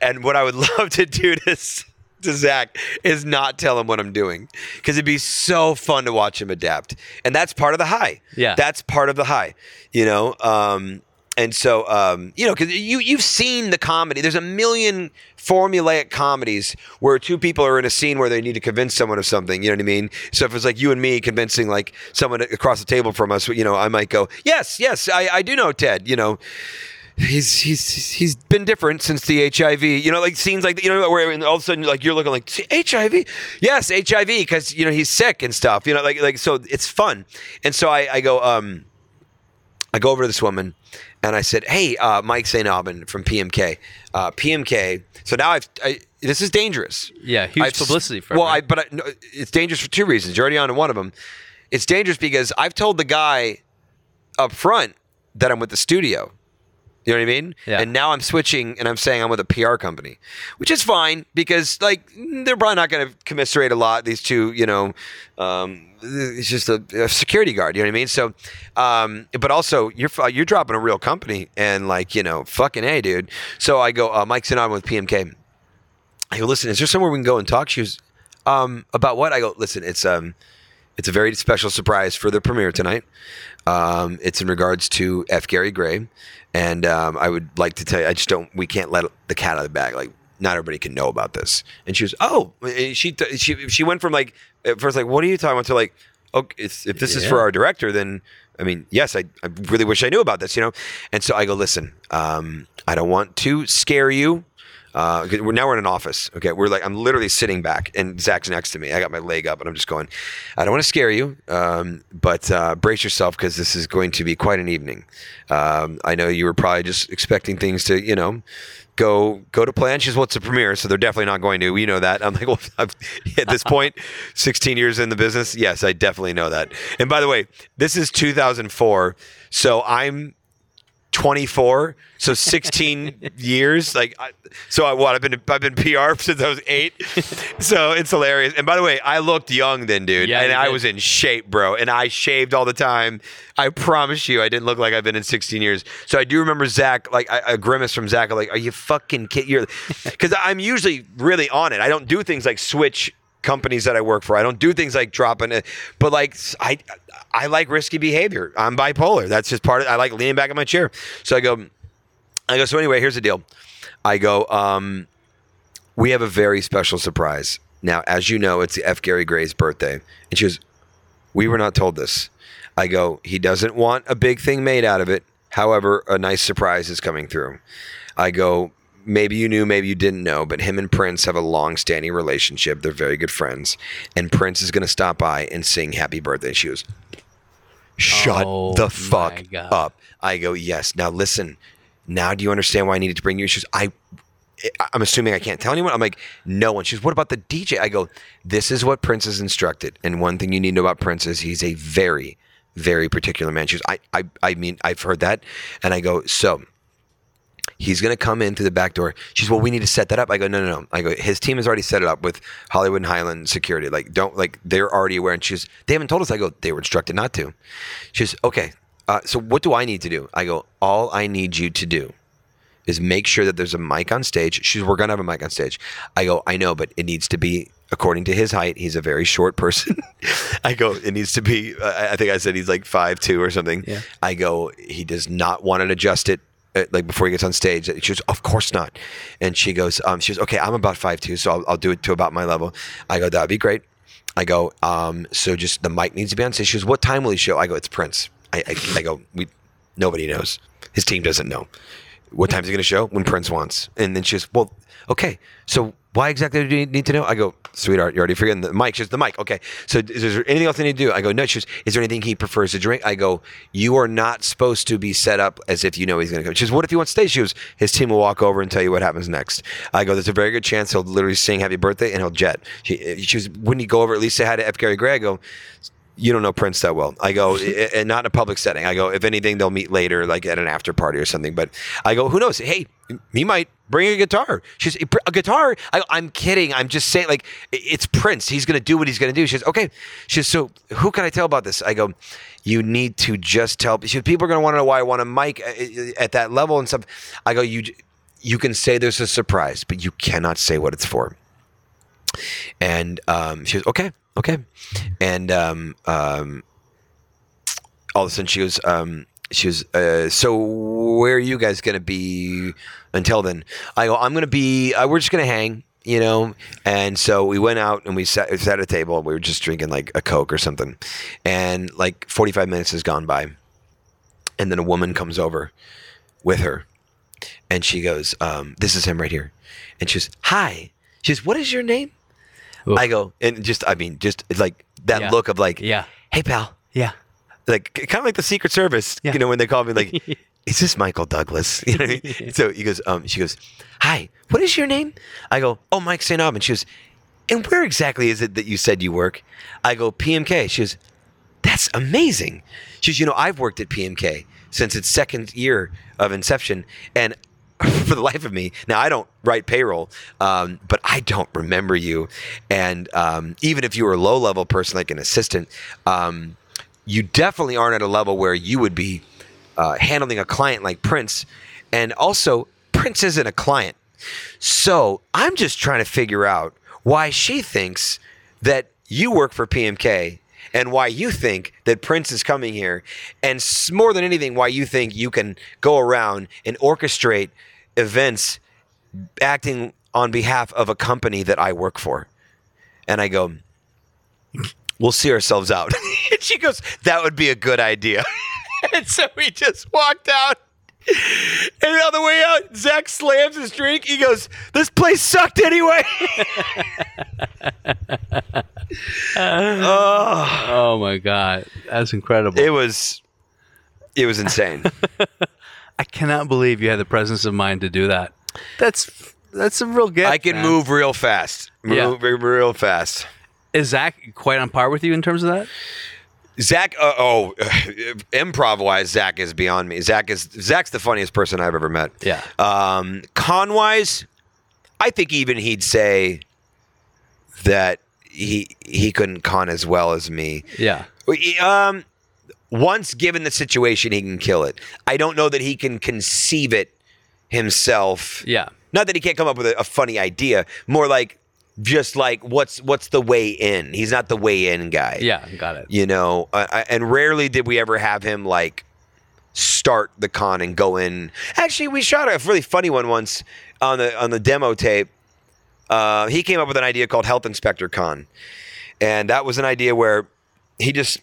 and what I would love to do is. To Zach is not tell him what I'm doing because it'd be so fun to watch him adapt, and that's part of the high. Yeah, that's part of the high. You know, um, And so, um, you know, because you, you've seen the comedy. There's a million formulaic comedies where two people are in a scene where they need to convince someone of something. You know what I mean? So if it's like you and me convincing like someone across the table from us, you know, I might go, yes, yes, I, I do know Ted, you know. He's he's he's been different since the H I V, you know, like scenes like, you know, where all of a sudden like you're looking like H I V, yes, H I V, because, you know, he's sick and stuff, you know, like like so it's fun. And so I, I go um I go over to this woman and I said, hey, uh, Mike Saint Aubin from P M K, uh, P M K. So now I've I, this is dangerous. Yeah, huge I've, publicity for. Well, him, right? I, but I, no, it's dangerous for two reasons. You're already on to one of them. It's dangerous because I've told the guy up front that I'm with the studio. You know what I mean? Yeah. And now I'm switching and I'm saying I'm with a P R company, which is fine because, like, they're probably not going to commiserate a lot, these two, you know, um, it's just a, a security guard. You know what I mean? So, um, but also, you're you're dropping a real company and, like, you know, fucking A, dude. So I go, uh, Mike Sinata with P M K. I go, listen, is there somewhere we can go and talk? She goes, um, about what? I go, listen, it's um, it's a very special surprise for the premiere tonight. Um, it's in regards to F. Gary Gray. And um, I would like to tell you, I just don't, we can't let the cat out of the bag. Like, not everybody can know about this. And she was, oh, and she, she she went from like, at first like, what are you talking about? To like, oh, it's, if this yeah. is for our director, then, I mean, yes, I, I really wish I knew about this, you know? And so I go, listen, um, I don't want to scare you. Uh, we're now we're in an office. Okay, we're like, I'm literally sitting back and Zach's next to me. I got my leg up and I'm just going, I don't want to scare you, um, but uh, brace yourself because this is going to be quite an evening. Um, I know you were probably just expecting things to, you know, go go to plan. She's, well, it's a premiere, so they're definitely not going to. We know that. I'm like, well, I've, at this point, sixteen years in the business, yes, I definitely know that. And by the way, this is two thousand four, so I'm twenty-four, so sixteen years. Like, I, so I what? I've been I've been P R since I was eight. So it's hilarious. And by the way, I looked young then, dude. Yeah, and I did. Was in shape, bro. And I shaved all the time. I promise you, I didn't look like I've been in sixteen years. So I do remember Zach, like I, a grimace from Zach. I'm like, are you fucking kidding? You're, because I'm usually really on it. I don't do things like switch companies that I work for. I don't do things like dropping it, but like I, I like risky behavior. I'm bipolar. That's just part of it. I like leaning back in my chair. So I go, I go, so anyway, here's the deal. I go, um, we have a very special surprise. Now, as you know, it's F. Gary Gray's birthday. And she goes, we were not told this. I go, he doesn't want a big thing made out of it. However, a nice surprise is coming through. I go, maybe you knew, maybe you didn't know, but him and Prince have a long-standing relationship. They're very good friends. And Prince is going to stop by and sing Happy Birthday. She goes, shut oh, the fuck up. I go, yes. Now listen, now do you understand why I needed to bring you? She goes, I, I'm assuming I can't tell anyone. I'm like, no one. She goes, what about the D J? I go, this is what Prince is instructed. And one thing you need to know about Prince is he's a very, very particular man. She goes, I, I, I mean, I've heard that. And I go, so he's going to come in through the back door. She's, well, we need to set that up. I go, no, no, no. I go, his team has already set it up with Hollywood and Highland security. Like, don't, like, they're already aware. And she's, they haven't told us. I go, they were instructed not to. She's, okay, uh, so what do I need to do? I go, all I need you to do is make sure that there's a mic on stage. She's, we're going to have a mic on stage. I go, I know, but it needs to be according to his height. He's a very short person. I go, it needs to be, uh, I think I said he's like five two or something. Yeah. I go, he does not want to adjust it. Like before he gets on stage, she goes, of course not. And she goes, um, she goes, okay, I'm about five two, so I'll, I'll do it to about my level. I go, that'd be great. I go, um, so just the mic needs to be on stage. She goes, what time will he show? I go, it's Prince. I, I, I go, we, nobody knows. His team doesn't know. What time is he going to show? When Prince wants. And then she goes, well, okay, so why exactly do you need to know? I go, sweetheart, you're already forgetting the mic. She goes, the mic. Okay. So is there anything else I need to do? I go, no. She goes, is there anything he prefers to drink? I go, you are not supposed to be set up as if you know he's going to come. She goes, what if he wants to stay? She goes, his team will walk over and tell you what happens next. I go, there's a very good chance he'll literally sing Happy Birthday and he'll jet. She, she goes, wouldn't he go over at least say hi to F. Gary Gray? I go, you don't know Prince that well. I go, and not in a public setting. I go, if anything, they'll meet later, like at an after party or something. But I go, who knows? Hey, he might bring a guitar. She's, a guitar? I go, I'm kidding. I'm just saying, like, it's Prince. He's going to do what he's going to do. She says, okay. She says, so who can I tell about this? I go, you need to just tell. She says, people are going to want to know why I want a mic at that level and stuff. I go, you, you can say there's a surprise, but you cannot say what it's for. And um, she goes, okay. Okay. And um, um, all of a sudden she goes, um, she was, uh, so where are you guys going to be until then? I go, I'm going to be, uh, we're just going to hang, you know? And so we went out and we sat, we sat at a table and we were just drinking like a Coke or something. And like forty-five minutes has gone by. And then a woman comes over with her. And she goes, um, this is him right here. And she goes, hi. She goes, what is your name? Ooh. I go, and just, I mean, just it's like that yeah. look of like, yeah. hey, pal. Yeah. Like, kind of like the Secret Service, yeah. you know, when they call me like, is this Michael Douglas? You know what I mean? So he goes, um, she goes, hi, what is your name? I go, oh, Mike Saint Aubin. She goes, and where exactly is it that you said you work? I go, P M K. She goes, that's amazing. She goes, you know, I've worked at P M K since its second year of inception. And for the life of me, now I don't write payroll, um, but I don't remember you. And um, even if you were a low-level person, like an assistant, um, you definitely aren't at a level where you would be uh, handling a client like Prince. And also, Prince isn't a client. So I'm just trying to figure out why she thinks that you work for P M K and why you think that Prince is coming here. And more than anything, why you think you can go around and orchestrate events acting on behalf of a company that I work for. And I go, we'll see ourselves out. And she goes, that would be a good idea. And so we just walked out. And on the way out, Zach slams his drink. He goes, this place sucked anyway. oh. oh, my God. That's incredible. It was it was insane. I cannot believe you had the presence of mind to do that. That's that's a real gift. I can man. move real fast. Move yeah. real fast. Is Zach quite on par with you in terms of that? Zach, uh, oh, improv-wise, Zach is beyond me. Zach is Zach's the funniest person I've ever met. Yeah. Um, con-wise, I think even he'd say that he he couldn't con as well as me. Yeah. Um, once given the situation, he can kill it. I don't know that he can conceive it himself. Yeah. Not that he can't come up with a, a funny idea. More like. Just like what's what's the way in? He's not the way in guy. Yeah, got it. You know, uh, and rarely did we ever have him like start the con and go in. Actually, we shot a really funny one once on the on the demo tape. Uh, he came up with an idea called Health Inspector Con, and that was an idea where he just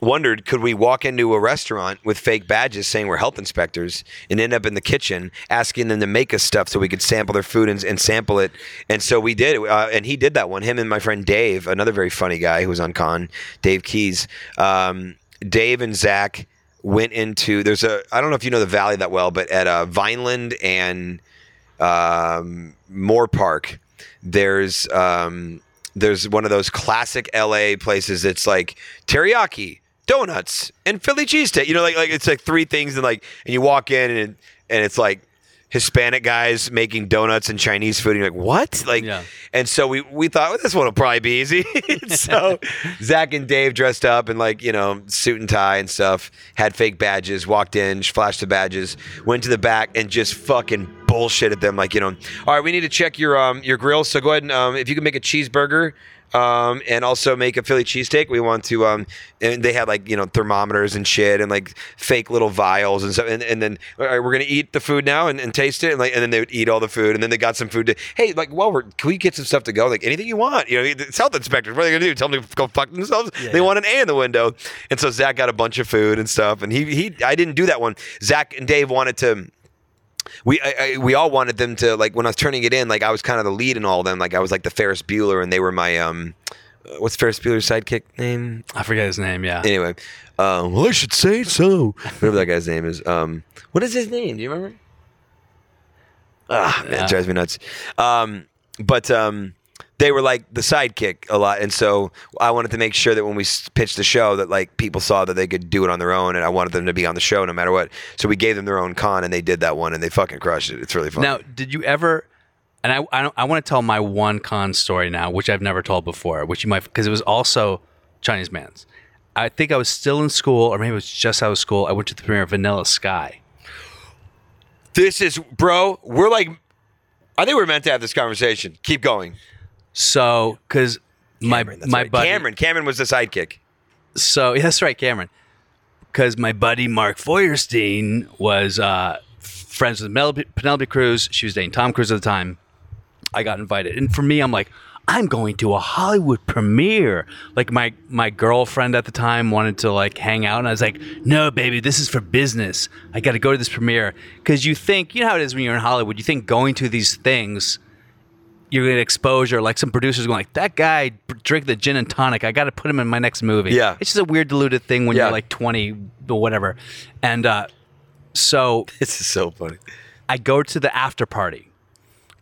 wondered, could we walk into a restaurant with fake badges saying we're health inspectors and end up in the kitchen asking them to make us stuff so we could sample their food and, and sample it. And so we did. Uh, and he did that one. Him and my friend Dave, another very funny guy who was on con, Dave Keys. Um, Dave and Zach went into – there's a – I don't know if you know the valley that well, but at uh, Vineland and um, Moore Park, there's um, there's one of those classic L A places that's like teriyaki, donuts and Philly cheesesteak. You know, like like it's like three things, and like and you walk in and and it's like Hispanic guys making donuts and Chinese food. And you're like, what? Like, yeah. And so we we thought, well, this one will probably be easy. So Zach and Dave dressed up in like, you know, suit and tie and stuff, had fake badges, walked in, flashed the badges, went to the back and just fucking bullshit at them. Like, you know, all right, we need to check your um your grill. So go ahead and um if you can make a cheeseburger. Um, and also make a Philly cheesesteak. We want to, um, and they had like, you know, thermometers and shit and like fake little vials and stuff. And, and then all right, we're going to eat the food now and, and taste it. And like, and then they would eat all the food and then they got some food to, hey, like, well, we're, can we get some stuff to go? Like anything you want, you know, it's health inspectors. What are they going to do? Tell them to go fuck themselves. Yeah, they yeah. want an A in the window. And so Zach got a bunch of food and stuff. And he, he, I didn't do that one. Zach and Dave wanted to, We I, I, we all wanted them to, like, when I was turning it in, like, I was kind of the lead in all of them. Like, I was like the Ferris Bueller, and they were my, um, what's Ferris Bueller's sidekick name? I forget his name, yeah. Anyway, um, well, I should say so. Whatever that guy's name is. Um, what is his name? Do you remember? Ah, man, yeah. It drives me nuts. Um, but um, they were like the sidekick a lot, and so I wanted to make sure that when we pitched the show that, like, people saw that they could do it on their own, and I wanted them to be on the show no matter what. So we gave them their own con, and they did that one, and they fucking crushed it. It's really fun. Now, did you ever – and I I, don't, I want to tell my one con story now, which I've never told before, which you might – because it was also Chinese Man's. I think I was still in school, or maybe it was just out of school. I went to the premiere of Vanilla Sky. This is – bro, we're like – I think we're meant to have this conversation. Keep going. So, because my, Cameron, my right. buddy... Cameron. Cameron was the sidekick. So, yeah, that's right, Cameron. because my buddy Mark Feuerstein was uh, friends with Mel- Penelope Cruz. She was dating Tom Cruise at the time. I got invited. And for me, I'm like, I'm going to a Hollywood premiere. Like my, my girlfriend at the time wanted to like hang out. And I was like, no, baby, this is for business. I got to go to this premiere. Because you think, you know how it is when you're in Hollywood, you think going to these things, you're going to exposure. Like some producers going like, that guy drank the gin and tonic. I got to put him in my next movie. Yeah. It's just a weird diluted thing when yeah. you're like twenty or whatever. And uh, so. This is so funny. I go to the after party.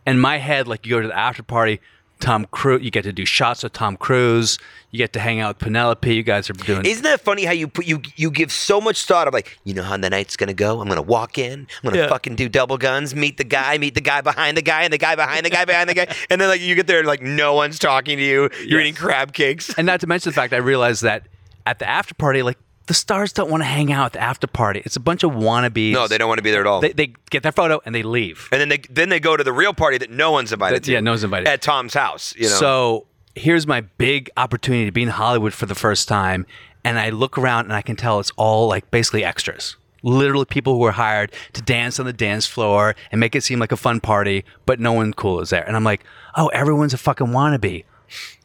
In my head, like you go to the after party. Tom Cruise, you get to do shots with Tom Cruise. You get to hang out with Penelope. You guys are doing. Isn't that funny how you put you you give so much thought of like, you know how the night's gonna go? I'm gonna walk in. I'm gonna yeah. fucking do double guns. Meet the guy. Meet the guy behind the guy, and the guy behind the guy behind the guy. And then like you get there, and like no one's talking to you. You're yes. eating crab cakes. And not to mention the fact I realized that at the after party, like. The stars don't want to hang out at the after party. It's a bunch of wannabes. No, they don't want to be there at all. They, they get their photo and they leave. And then they then they go to the real party that no one's invited that, to. Yeah, no one's invited. At Tom's house. You know? So here's my big opportunity to be in Hollywood for the first time. And I look around and I can tell it's all like basically extras. Literally people who were hired to dance on the dance floor and make it seem like a fun party. But no one cool is there. And I'm like, oh, everyone's a fucking wannabe.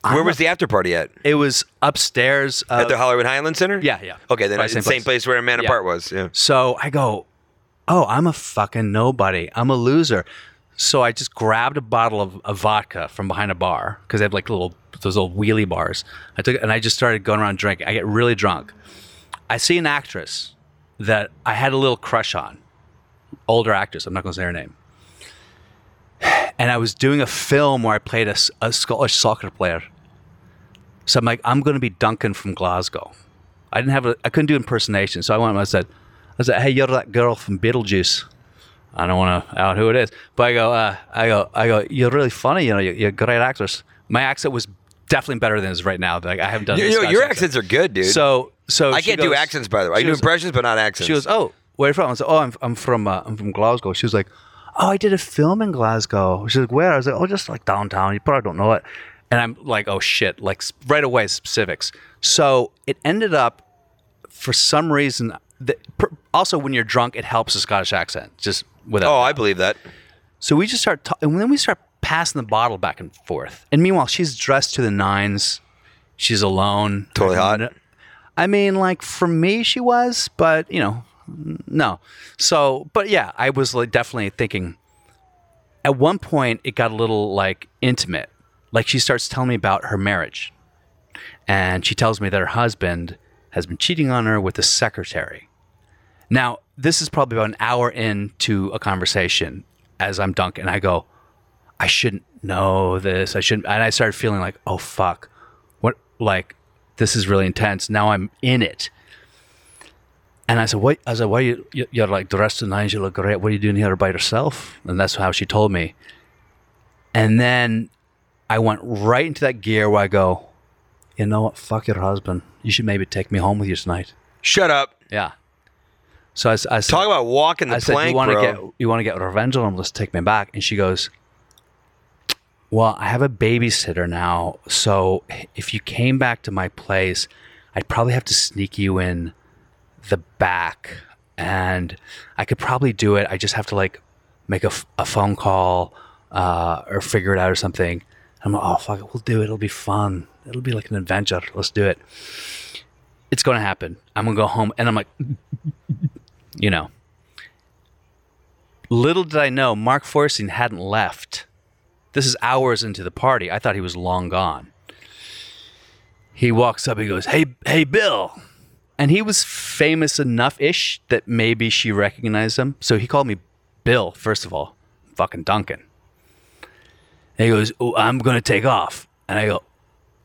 I'm where was the after party at? It was upstairs. Of, at the Hollywood Highland Center? Yeah, yeah. Okay, then it's the same place where A Man yeah. Apart was. Yeah. So I go, oh, I'm a fucking nobody. I'm a loser. So I just grabbed a bottle of, of vodka from behind a bar because they have like little those little wheelie bars. I took it and I just started going around drinking. I get really drunk. I see an actress that I had a little crush on. Older actress. I'm not going to say her name. And I was doing a film where I played a, a Scottish soccer player. So I'm like, I'm going to be Duncan from Glasgow. I didn't have a, I couldn't do impersonation. So I went and I said, I said, hey, you're that girl from Beetlejuice. I don't want to out who it is. But I go, uh, I go, I go, you're really funny. You know, you're, you're a great actress. My accent was definitely better than it is right now. Like I haven't done you, this. You know, your accent. Accents are good, dude. So, so I can't goes, do accents, by the way. I do impressions, but not accents. She goes, oh, where are you from? I said, oh, I'm, I'm from, uh, I'm from Glasgow. She was like, oh, I did a film in Glasgow. She's like, where? I was like, oh, just like downtown. You probably don't know it. And I'm like, oh, shit. Like right away, specifics. So it ended up, for some reason, that, also when you're drunk, it helps a Scottish accent. Just without. Oh, that. I believe that. So we just start talking. And then we start passing the bottle back and forth. And meanwhile, she's dressed to the nines. She's alone. Totally hot. I mean, like for me, she was, but you know. No. So, but yeah, I was like definitely thinking at one point it got a little like intimate. Like she starts telling me about her marriage and she tells me that her husband has been cheating on her with the secretary. Now, this is probably about an hour into a conversation as I'm Duncan. I go, I shouldn't know this. I shouldn't. And I started feeling like, oh, fuck. What? Like, this is really intense. Now I'm in it. And I said, what? I said, why are you, you're like dressed in nines, you look great. What are you doing here by yourself? And that's how she told me. And then I went right into that gear where I go, you know what? Fuck your husband. You should maybe take me home with you tonight. Shut up. Yeah. So I, I said, talk about walking the I said, plank, you wanna bro. Get, you want to get revenge on him? Let's take me back. And she goes, well, I have a babysitter now. So if you came back to my place, I'd probably have to sneak you in the back, and I could probably do it. I just have to like make a, f- a phone call uh, or figure it out or something. I'm like, oh fuck it, we'll do it. It'll be fun. It'll be like an adventure. Let's do it. It's gonna happen. I'm gonna go home, and I'm like, you know. Little did I know, Mark Forstein hadn't left. This is hours into the party. I thought he was long gone. He walks up. He goes, "Hey, hey, Bill." And he was famous enough-ish that maybe she recognized him. So he called me Bill, first of all. Fucking Duncan. And he goes, oh, I'm going to take off. And I go,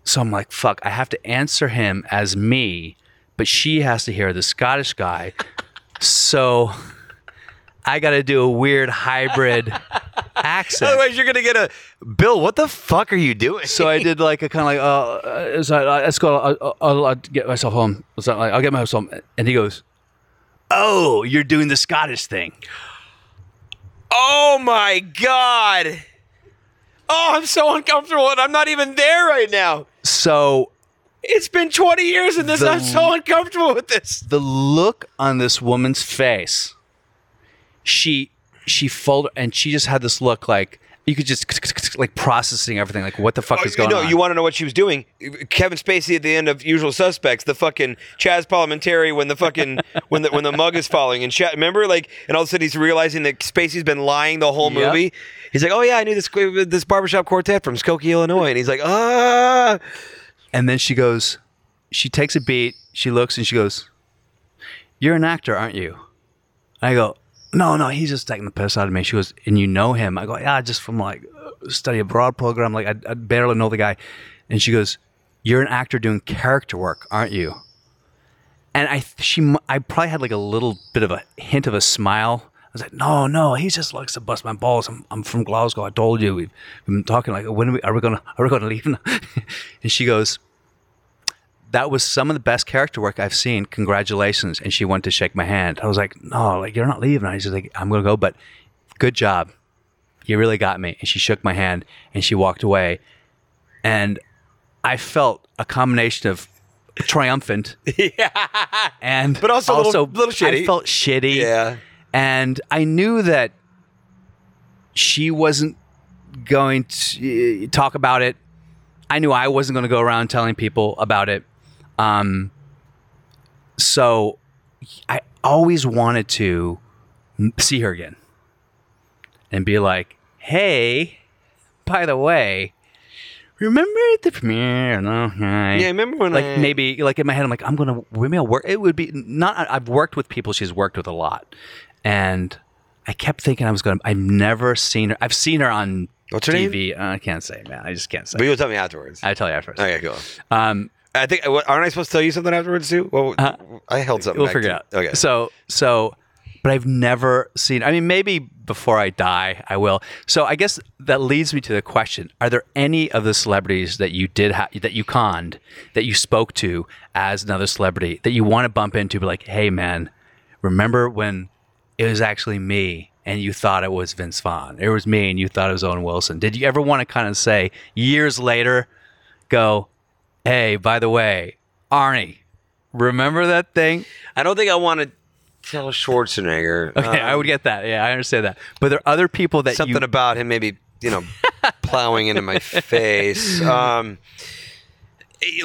so I'm like, fuck, I have to answer him as me, but she has to hear the Scottish guy. So I got to do a weird hybrid accent. Otherwise, you're going to get a, Bill, what the fuck are you doing? So I did like a kind of like, oh, uh, so I, let's go, I'll, I'll, I'll get myself home. So like, I'll get myself home. And he goes, oh, you're doing the Scottish thing. Oh my God. Oh, I'm so uncomfortable and I'm not even there right now. So It's been twenty years and this. The, I'm so uncomfortable with this. The look on this woman's face. She she folded and she just had this look like you could just like processing everything. Like what the fuck oh, is going no, on? No, you want to know what she was doing? Kevin Spacey at the end of Usual Suspects, the fucking Chaz Palminteri when the fucking when the when the mug is falling and Chaz, remember like and all of a sudden he's realizing that Spacey's been lying the whole yep. movie. He's like, oh yeah, I knew this this barbershop quartet from Skokie, Illinois, and he's like, ah. And then she goes, she takes a beat, she looks and she goes, "You're an actor, aren't you?" And I go, No, no, he's just taking the piss out of me. She goes, "And you know him?" I go, "Yeah, just from like study abroad program. Like I, I barely know the guy." And she goes, "You're an actor doing character work, aren't you?" And I, she, I probably had like a little bit of a hint of a smile. I was like, "No, no, he just likes to bust my balls. I'm, I'm from Glasgow. I told you we've been talking. Like, when are we, are we gonna, are we gonna leave?" And she goes, "That was some of the best character work I've seen. Congratulations." And she went to shake my hand. I was like, "No, like you're not leaving." I was just like, "I'm going to go, but good job. You really got me." And she shook my hand and she walked away. And I felt a combination of triumphant yeah. and but also, also little, little shitty. I felt shitty. Yeah. And I knew that she wasn't going to talk about it. I knew I wasn't going to go around telling people about it. Um, so I always wanted to see her again and be like, "Hey, by the way, remember the premiere?" No, yeah, I remember when like I... maybe like in my head, I'm like, I'm going to, maybe I'll work. It would be not, I've worked with people she's worked with a lot. And I kept thinking I was going to, I've never seen her. I've seen her on What's her T V. Name? Uh, I can't say, man. I just can't say. But you'll tell me afterwards. I'll tell you afterwards. Okay, cool. Um, I think, aren't I supposed to tell you something afterwards too? Well, uh, I held something. We'll back figure it out. Okay. So, so, but I've never seen, I mean, maybe before I die, I will. So I guess that leads me to the question. Are there any of the celebrities that you did, ha- that you conned, that you spoke to as another celebrity that you want to bump into? Be like, "Hey man, remember when it was actually me? And you thought it was Vince Vaughn. It was me, and you thought it was Owen Wilson." Did you ever want to kind of say, years later, go, "Hey, by the way, Arnie, remember that thing?" I don't think I want to tell Schwarzenegger. Okay, um, I would get that. Yeah, I understand that. But there are other people that something you... about him maybe, you know, plowing into my face. Um,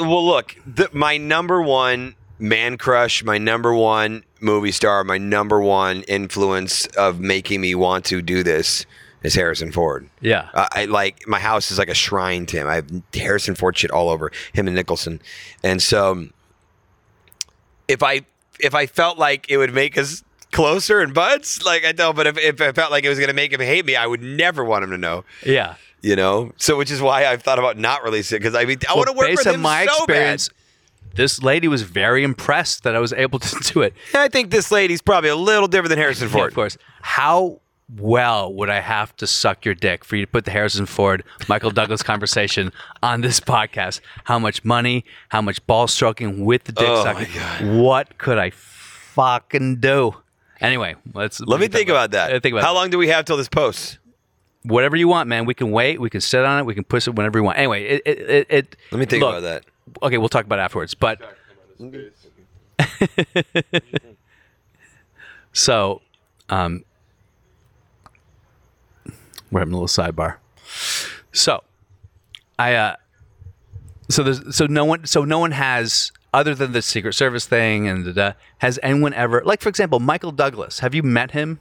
well, look, the, my number one man crush, my number one movie star, my number one influence of making me want to do this is Harrison Ford. Yeah. Uh, I like, my house is like a shrine to him. I have Harrison Ford shit all over him and Nicholson. And so if I, if I felt like it would make us closer and buds, like I don't, but if, if I felt like it was going to make him hate me, I would never want him to know. Yeah. You know? So, which is why I've thought about not releasing it. Cause I mean, I well, want to work with him my so experience, bad. This lady was very impressed that I was able to do it. And I think this lady's probably a little different than Harrison Ford. Yeah, of course. How well would I have to suck your dick for you to put the Harrison Ford, Michael Douglas conversation on this podcast? How much money? How much ball stroking with the dick oh sucking? My God. What could I fucking do? Anyway, let's... Let, let me think about, about that. Think about How that. long do we have till this post? Whatever you want, man. We can wait. We can sit on it. We can push it whenever we want. Anyway, it... it, it, it let me think look, about that. Okay, we'll talk about it afterwards, but so um, we're having a little sidebar. So I uh, so there's so no one so no one has, other than the Secret Service thing and da, da, has anyone ever, like for example Michael Douglas, have you met him?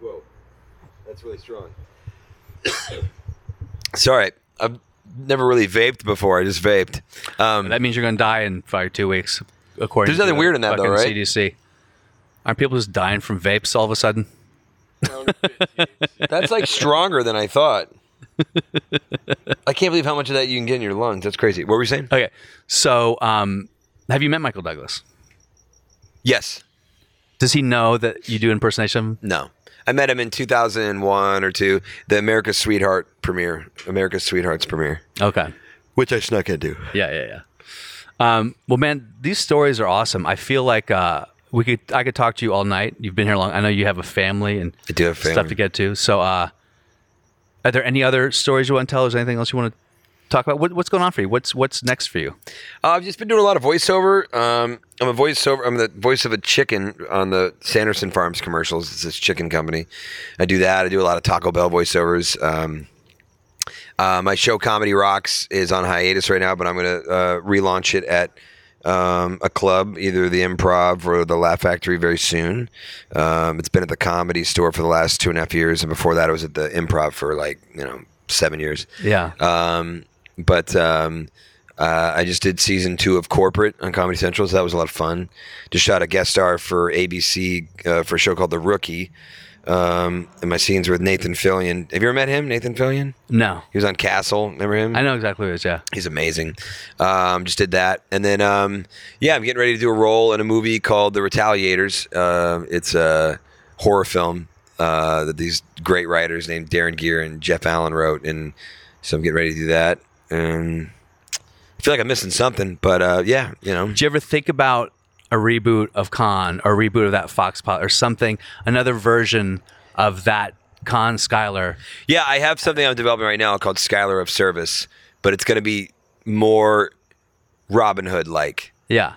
Whoa, that's really strong. Sorry. I've never really vaped before. I just vaped. Um, that means you're going to die in probably two weeks, according to the C D C. There's nothing weird in that, though, right? C D C. Aren't people just dying from vapes all of a sudden? That's like stronger than I thought. I can't believe how much of that you can get in your lungs. That's crazy. What were we saying? Okay. So, um, have you met Michael Douglas? Yes. Does he know that you do impersonation? No. I met him in two thousand one or two, the America's Sweetheart premiere, America's Sweethearts premiere. Okay. Which I snuck into. Yeah, yeah, yeah. Um, well, man, these stories are awesome. I feel like uh, we could, I could talk to you all night. You've been here long. I know you have a family and I do have family. Stuff to get to. So uh, are there any other stories you want to tell? Is there anything else you want to talk about what, what's going on for you. What's what's next for you? Uh, I've just been doing a lot of voiceover. Um, I'm a voiceover. I'm the voice of a chicken on the Sanderson Farms commercials. It's this chicken company. I do that. I do a lot of Taco Bell voiceovers. Um, uh, my show Comedy Rocks is on hiatus right now, but I'm going to uh, relaunch it at um, a club, either the Improv or the Laugh Factory, very soon. Um, it's been at the Comedy Store for the last two and a half years, and before that, it was at the Improv for like you know. seven years. Yeah. Um, but um, uh, I just did season two of Corporate on Comedy Central, so that was a lot of fun. Just shot a guest star for A B C uh, for a show called The Rookie. Um, and my scenes were with Nathan Fillion. Have you ever met him, Nathan Fillion? No. He was on Castle. Remember him? I know exactly who he is, yeah. He's amazing. Um, just did that. And then, um, yeah, I'm getting ready to do a role in a movie called The Retaliators. Uh, it's a horror film. Uh, that these great writers named Darren Gear and Jeff Allen wrote, and so I'm getting ready to do that. And I feel like I'm missing something, but uh, yeah, you know. Did you ever think about a reboot of Con, or a reboot of that Fox pod, or something, another version of that Con Skylar? Yeah, I have something I'm developing right now called Skylar of Service, but it's going to be more Robin Hood like. Yeah.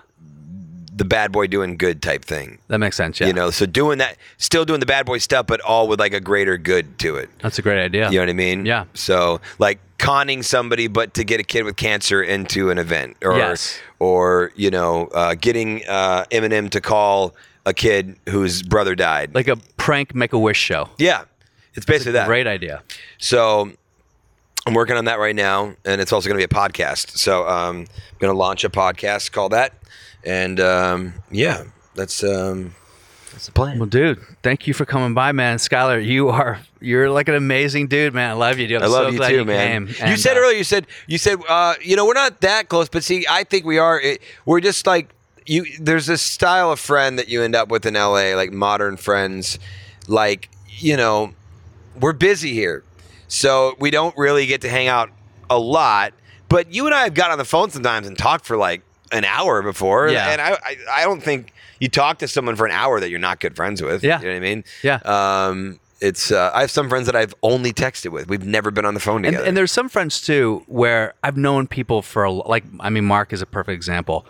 The bad boy doing good type thing. That makes sense, yeah. You know, so doing that, still doing the bad boy stuff, but all with like a greater good to it. That's a great idea. You know what I mean? Yeah. So like conning somebody, but to get a kid with cancer into an event, or yes. or you know, uh, getting uh, Eminem to call a kid whose brother died, like a prank Make-A-Wish show. Yeah, it's basically that. Great idea. So I'm working on that right now, and it's also going to be a podcast. So um, I'm going to launch a podcast called that. And um, yeah, that's um, that's the plan. Well, dude, thank you for coming by, man. Skylar, you are you're like an amazing dude, man. I love you, dude. I'm I love so you glad too, you man. Came. You and, said uh, earlier, you said you said uh, you know, we're not that close, but see, I think we are. It, we're just like you. There's this style of friend that you end up with in L A, like modern friends. Like, you know, we're busy here, so we don't really get to hang out a lot. But you and I have got on the phone sometimes and talked for like an hour before. Yeah. And I, I I don't think you talk to someone for an hour that you're not good friends with. Yeah. You know what I mean? Yeah. Um, it's uh, I have some friends that I've only texted with. We've never been on the phone together. And, and there's some friends too where I've known people for a, like, I mean, Mark is a perfect example.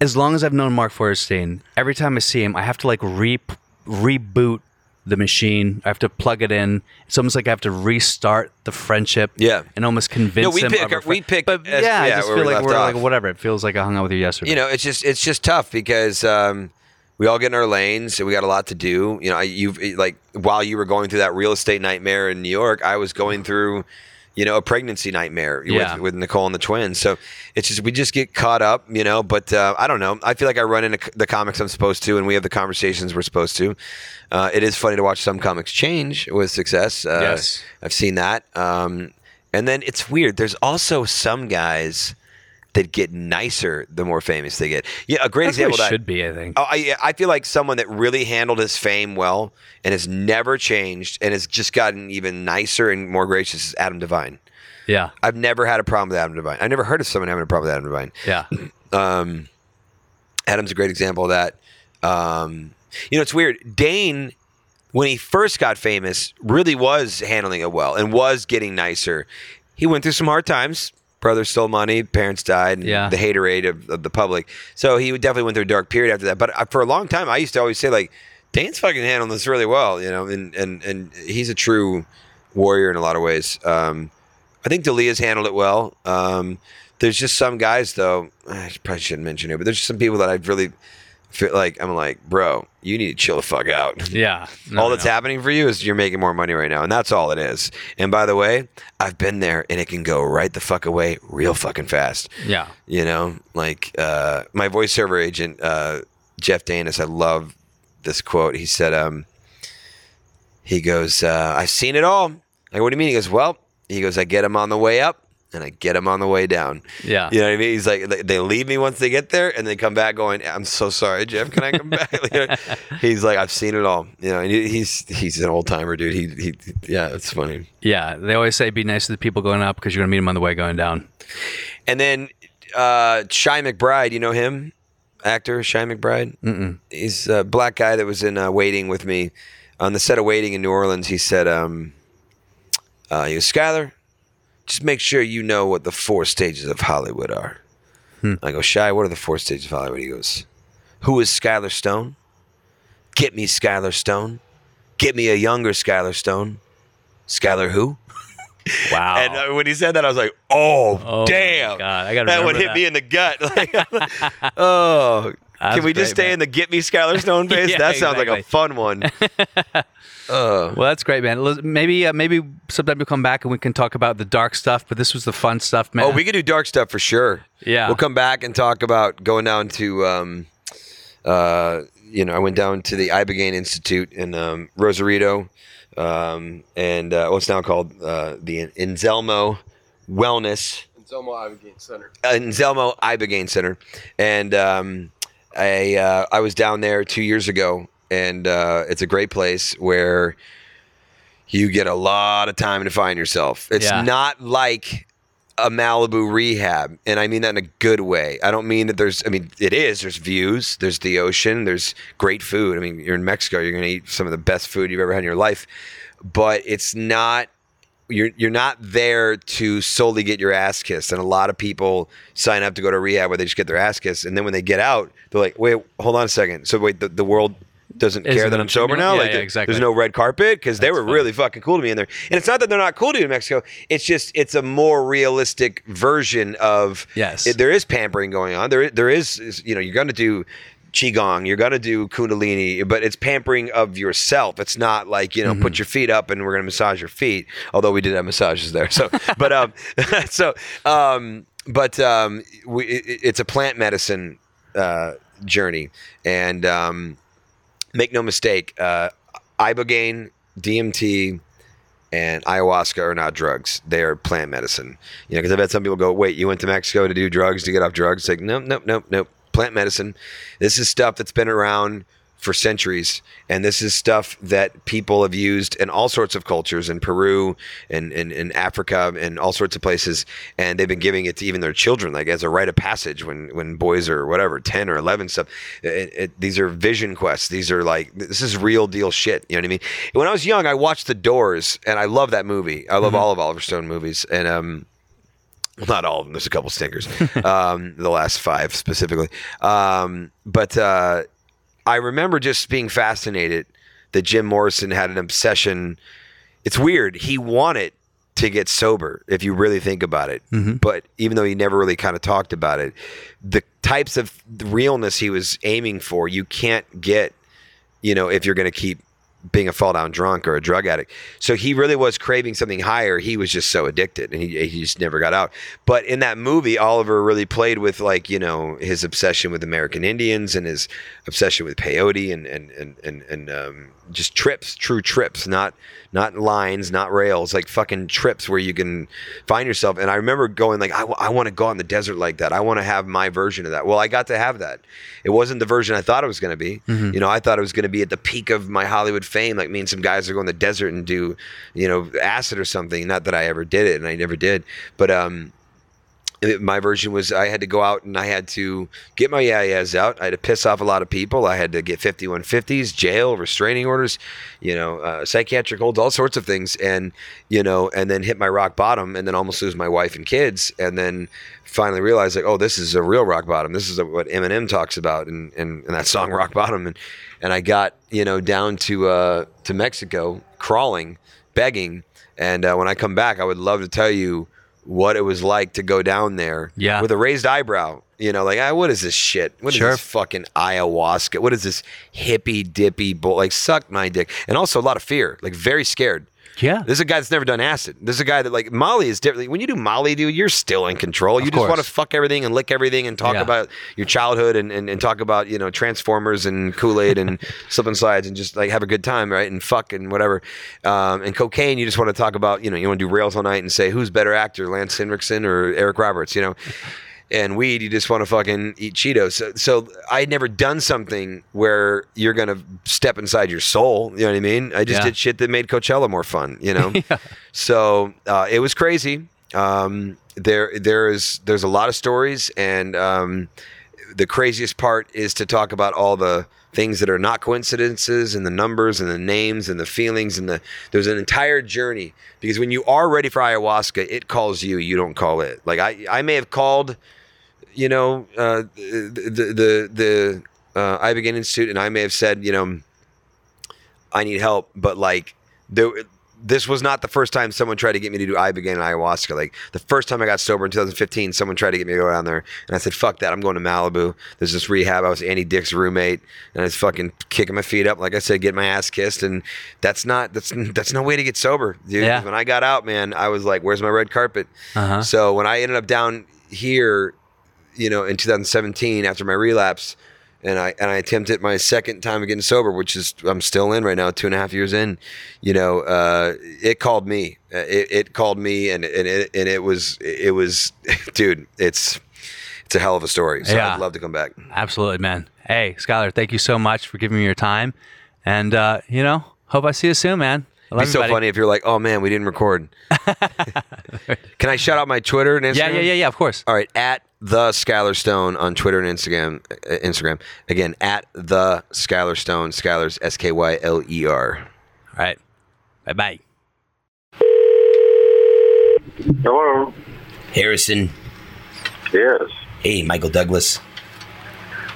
As long as I've known Mark Feuerstein, every time I see him, I have to like re- reboot the machine. I have to plug it in. It's almost like I have to restart the friendship. Yeah. And almost convince no, we him. Pick, of our fr- we pick. But as, yeah, yeah, I just feel we like we're off. Like whatever. It feels like I hung out with you yesterday. You know, it's just it's just tough because um, we all get in our lanes and we got a lot to do. You know, you've like while you were going through that real estate nightmare in New York, I was going through, you know, a pregnancy nightmare yeah. with, with Nicole and the twins. So it's just, we just get caught up, you know, but uh, I don't know. I feel like I run into the comics I'm supposed to, and we have the conversations we're supposed to. Uh, it is funny to watch some comics change with success. Uh, yes. I've seen that. Um, and then it's weird. There's also some guys that get nicer the more famous they get. Yeah, a great That's example that should be, I think. Oh, I, I feel like someone that really handled his fame well and has never changed and has just gotten even nicer and more gracious is Adam Devine. Yeah, I've never had a problem with Adam Devine. I've never heard of someone having a problem with Adam Devine. Yeah, um, Adam's a great example of that. Um, you know, it's weird. Dane, when he first got famous, really was handling it well and was getting nicer. He went through some hard times. Brother stole money, parents died, and yeah. the haterade of, of the public. So he definitely went through a dark period after that. But I, for a long time, I used to always say, like, Dane's fucking handling this really well, you know, and and, and he's a true warrior in a lot of ways. Um, I think Dalia's handled it well. Um, there's just some guys, though, I probably shouldn't mention it, but there's just some people that I really feel like, I'm like, bro, you need to chill the fuck out. Yeah. No, all that's no. happening for you is you're making more money right now, and that's all it is. And by the way, I've been there, and it can go right the fuck away real fucking fast. Yeah. You know, like uh, my voiceover agent, uh, Jeff Danis, I love this quote. He said, um, he goes, uh, I've seen it all. Like, what do you mean? He goes, well, he goes, I get him on the way up, and I get them on the way down. Yeah. You know what I mean? He's like, they leave me once they get there and they come back going, I'm so sorry, Jeff, can I come back? You know, he's like, I've seen it all. You know, and he's he's an old timer, dude. He, he, yeah, it's funny. Yeah. They always say be nice to the people going up because you're going to meet them on the way going down. And then uh, Shia McBride, you know him? Actor Shia McBride? Mm-mm. He's a black guy that was in uh, Waiting with me. On the set of Waiting in New Orleans, he said, um, uh, he was Skylar. just make sure you know what the four stages of Hollywood are. Hmm. I go, Shai, what are the four stages of Hollywood? He goes, who is Skylar Stone? Get me Skylar Stone. Get me a younger Skylar Stone. Skylar who? Wow. And uh, when he said that, I was like, oh, oh damn. God, I gotta that would hit that. me in the gut. Like, oh, That's can we great, just stay man. in the get me Skylar Stone phase? yeah, that sounds exactly. like a fun one. uh, well, that's great, man. Maybe uh, maybe sometime we'll come back and we can talk about the dark stuff, but this was the fun stuff, man. Oh, we could do dark stuff for sure. Yeah. We'll come back and talk about going down to, um, uh, you know, I went down to the Ibogaine Institute in um, Rosarito, um, and uh, well, it's now called uh, the Anselmo Wellness. Anselmo Ibogaine Center. Uh, Anselmo Ibogaine Center. And, um, I uh, I was down there two years ago, and uh, it's a great place where you get a lot of time to find yourself. It's yeah. not like a Malibu rehab, and I mean that in a good way. I don't mean that there's, I mean, it is, there's views, there's the ocean, there's great food. I mean, you're in Mexico, you're going to eat some of the best food you've ever had in your life, but it's not, you're you're not there to solely get your ass kissed. And a lot of people sign up to go to rehab where they just get their ass kissed, and then when they get out, they're like, wait, hold on a second. So wait, the, the world doesn't Isn't care that I'm sober now? Yeah, like, yeah, exactly. There's no red carpet? Because they were funny. really fucking cool to me in there. And it's not that they're not cool to you in Mexico. It's just, it's a more realistic version of, yes. It, there is pampering going on. There, there is, you know, you're going to do Qigong, you're going to do Kundalini, but it's pampering of yourself. It's not like, you know, mm-hmm. put your feet up and we're going to massage your feet. Although we did have massages there. So, but, um, so, um, but, um, we, it, it's a plant medicine, uh, journey. And, um, make no mistake, uh, Ibogaine, D M T, and ayahuasca are not drugs. They are plant medicine. You know, because I've had some people go, wait, you went to Mexico to do drugs, to get off drugs? It's like, nope, nope, nope, nope. Plant medicine. This is stuff that's been around for centuries, and this is stuff that people have used in all sorts of cultures, in Peru and in, in Africa and all sorts of places, and they've been giving it to even their children, like as a rite of passage when, when boys are whatever, ten or eleven stuff. It, it, these are vision quests. These are like, this is real deal shit. You know what I mean? When I was young, I watched The Doors, and I love that movie. I love mm-hmm. all of Oliver Stone movies, and um, well, not all of them. There's a couple stinkers, um, the last five specifically. Um, but uh, I remember just being fascinated that Jim Morrison had an obsession. It's weird. He wanted to get sober, if you really think about it. Mm-hmm. But even though he never really kind of talked about it, the types of realness he was aiming for, you can't get, you know, if you're going to keep being a fall down drunk or a drug addict. So he really was craving something higher. He was just so addicted, and he, he just never got out. But in that movie, Oliver really played with, like, you know, his obsession with American Indians and his obsession with peyote and, and, and, and, and um, just trips, true trips, not, not lines, not rails, like fucking trips where you can find yourself. And I remember going like, I, w- I want to go out in the desert like that. I want to have my version of that. Well, I got to have that. It wasn't the version I thought it was going to be. Mm-hmm. You know, I thought it was going to be at the peak of my Hollywood fame, like me and some guys are going to the desert and do, you know, acid or something. Not that I ever did it, and I never did, but um it, my version was I had to go out and I had to get my yeah yeahs out. I had to piss off a lot of people. I had to get fifty-one fifties, jail, restraining orders, you know, uh, psychiatric holds, all sorts of things, and you know, and then hit my rock bottom, and then almost lose my wife and kids, and then finally realize like, oh, this is a real rock bottom. This is a, what Eminem talks about, and and that song Rock Bottom, and and I got, you know, down to uh, to Mexico, crawling, begging, and uh, when I come back, I would love to tell you what it was like to go down there yeah. with a raised eyebrow. You know, like, ah, what is this shit? What sure. is this fucking ayahuasca? What is this hippy-dippy bull? Like, suck my dick. And also a lot of fear, like very scared. Yeah. This is a guy that's never done acid. This is a guy that, like, Molly is different. When you do Molly, dude, you're still in control. Of you just course. want to fuck everything and lick everything and talk yeah. about your childhood and, and, and talk about, you know, Transformers and Kool-Aid and slip and slides and just, like, have a good time, right? And fuck and whatever. Um, and cocaine, you just want to talk about, you know, you want to do rails all night and say, who's better actor, Lance Henriksen or Eric Roberts, you know? And weed, you just want to fucking eat Cheetos. So, so I had never done something where you're going to step inside your soul. You know what I mean? I just yeah. did shit that made Coachella more fun, you know? yeah. So uh, it was crazy. Um, there, there is, there's a lot of stories. And um, the craziest part is to talk about all the things that are not coincidences, and the numbers and the names and the feelings and the there's an entire journey, because when you are ready for ayahuasca, it calls you, you don't call it. Like I, I may have called, you know, uh, the the the uh, Ibogaine Institute, and I may have said, you know, I need help, but like there. This was not the first time someone tried to get me to do Ibogaine and ayahuasca. Like the first time I got sober in two thousand fifteen, someone tried to get me to go down there, and I said, "Fuck that! I'm going to Malibu. There's this rehab." I was Andy Dick's roommate, and I was fucking kicking my feet up, like I said, getting my ass kissed, and that's not that's that's no way to get sober, dude. Yeah. When I got out, man, I was like, "Where's my red carpet?" Uh-huh. So when I ended up down here, you know, in two thousand seventeen after my relapse, and I and I attempted my second time of getting sober, which is I'm still in right now, two and a half years in. You know, uh, it called me. It, it called me, and and it and it was it was, dude. It's it's a hell of a story. So yeah. I'd love to come back. Absolutely, man. Hey, Skylar, thank you so much for giving me your time, and uh, you know, hope I see you soon, man. It'd be so funny if you're like, oh man, we didn't record. Can I shout out my Twitter and Instagram? Yeah, yeah, yeah, yeah. Of course. All right, at the Skylar Stone on Twitter and Instagram. Uh, Instagram again, at the Skylar Stone. Skylar's S K Y L E R. All right. Bye bye. Hello, Harrison. Yes. Hey, Michael Douglas.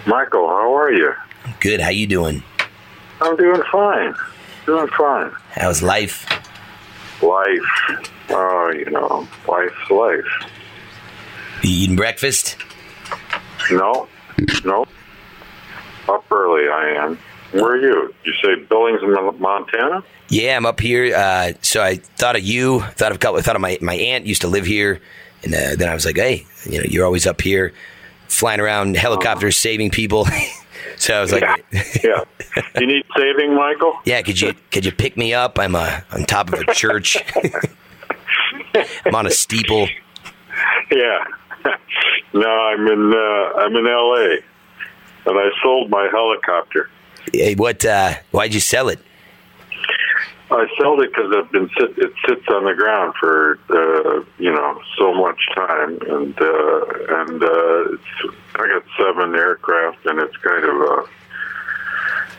Michael, how are you? Good. How you doing? I'm doing fine. Doing fine. How's life? Life. Oh, uh, you know, life's life. You eating breakfast? No. No. Up early, I am. Where are you? You say Billings, Montana? Yeah, I'm up here. Uh, so I thought of you. Thought of thought of my, my aunt used to live here. And uh, then I was like, hey, you know, you're always up here flying around helicopters, saving people. So I was like, yeah. yeah. You need saving, Michael? Yeah, could you could you pick me up? I'm uh, on top of a church. I'm on a steeple. Yeah. No, I'm in uh, I'm in L A and I sold my helicopter. Hey, what uh, why'd you sell it? I sold it cuz I've been sit- it sits on the ground for uh, you know, so much time, and uh, and uh, it's I got seven aircraft, and it's kind of a,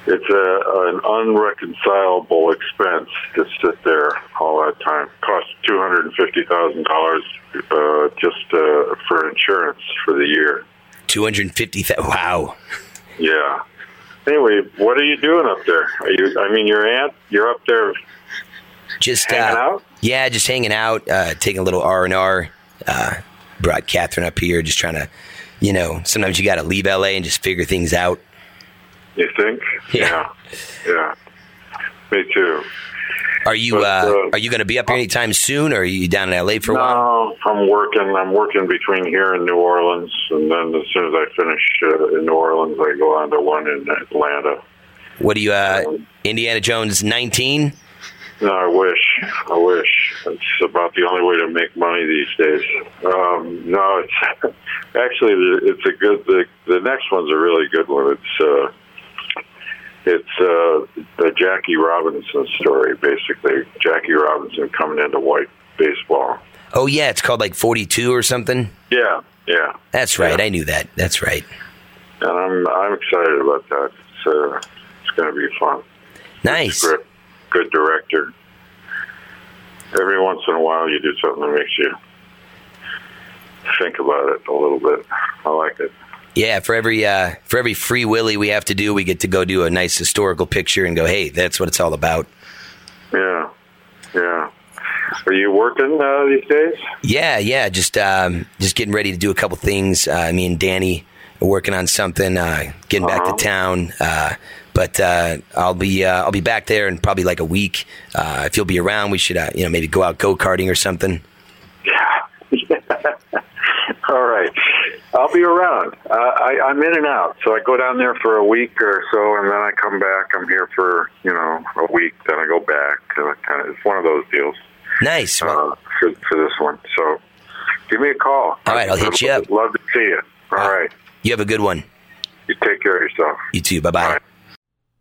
it's a, an unreconcilable expense to sit there all that time. It cost two hundred fifty thousand dollars uh, just uh, for insurance for the year. two hundred fifty thousand dollars? Wow. Yeah. Anyway, what are you doing up there? Are you? I mean, your aunt, you're up there just hanging uh, out? Yeah, just hanging out, uh, taking a little R and R. Uh, brought Catherine up here, just trying to, you know, sometimes you got to leave L A and just figure things out. You think? Yeah. Yeah. yeah. Me too. Are you but, uh, uh, are you going to be up here anytime soon, or are you down in L A for no, a while? No, I'm working. I'm working between here and New Orleans, and then as soon as I finish uh, in New Orleans, I go on to one in Atlanta. What do you, uh, um, Indiana Jones nineteen? No, I wish. I wish. It's about the only way to make money these days. Um, no, it's actually it's a good. The, the next one's a really good one. It's uh, it's uh, the Jackie Robinson story, basically. Jackie Robinson coming into white baseball. Oh yeah, it's called like forty-two or something. Yeah, yeah. That's right. Yeah. I knew that. That's right. And I'm I'm excited about that. It's uh, it's going to be fun. Nice. Good director. Every once in a while you do something that makes you think about it a little bit. I like it. Yeah, for every uh, for every free willy we have to do, we get to go do a nice historical picture and go, hey, that's what it's all about. Yeah, yeah. Are you working uh, these days? Yeah, yeah, just um, just getting ready to do a couple things. Uh, me and Danny are working on something, uh, getting uh-huh. back to town. Uh But uh, I'll be uh, I'll be back there in probably like a week. Uh, if you'll be around, we should uh, you know maybe go out go karting or something. Yeah. All right, I'll be around. Uh, I, I'm in and out, so I go down there for a week or so, and then I come back. I'm here for you know a week, then I go back. So it kinda, it's one of those deals. Nice. Well, uh, for, for this one, so give me a call. All right, I'll hit you up. Love to see you. All, All right. right, you have a good one. You take care of yourself. You too. Bye bye.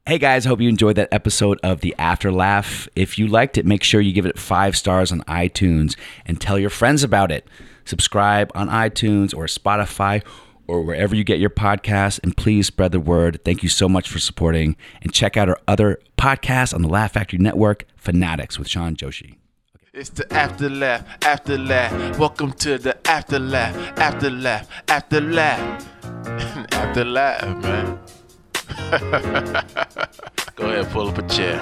Hey guys, hope you enjoyed that episode of The After Laugh. If you liked it, make sure you give it five stars on iTunes and tell your friends about it. Subscribe on iTunes or Spotify or wherever you get your podcasts. And please spread the word. Thank you so much for supporting. And check out our other podcasts on the Laugh Factory Network, Fanatics with Sean Joshi. It's the after laugh, after laugh. Welcome to the after laugh, after laugh, after laugh. After laugh, man. Go ahead, pull up a chair.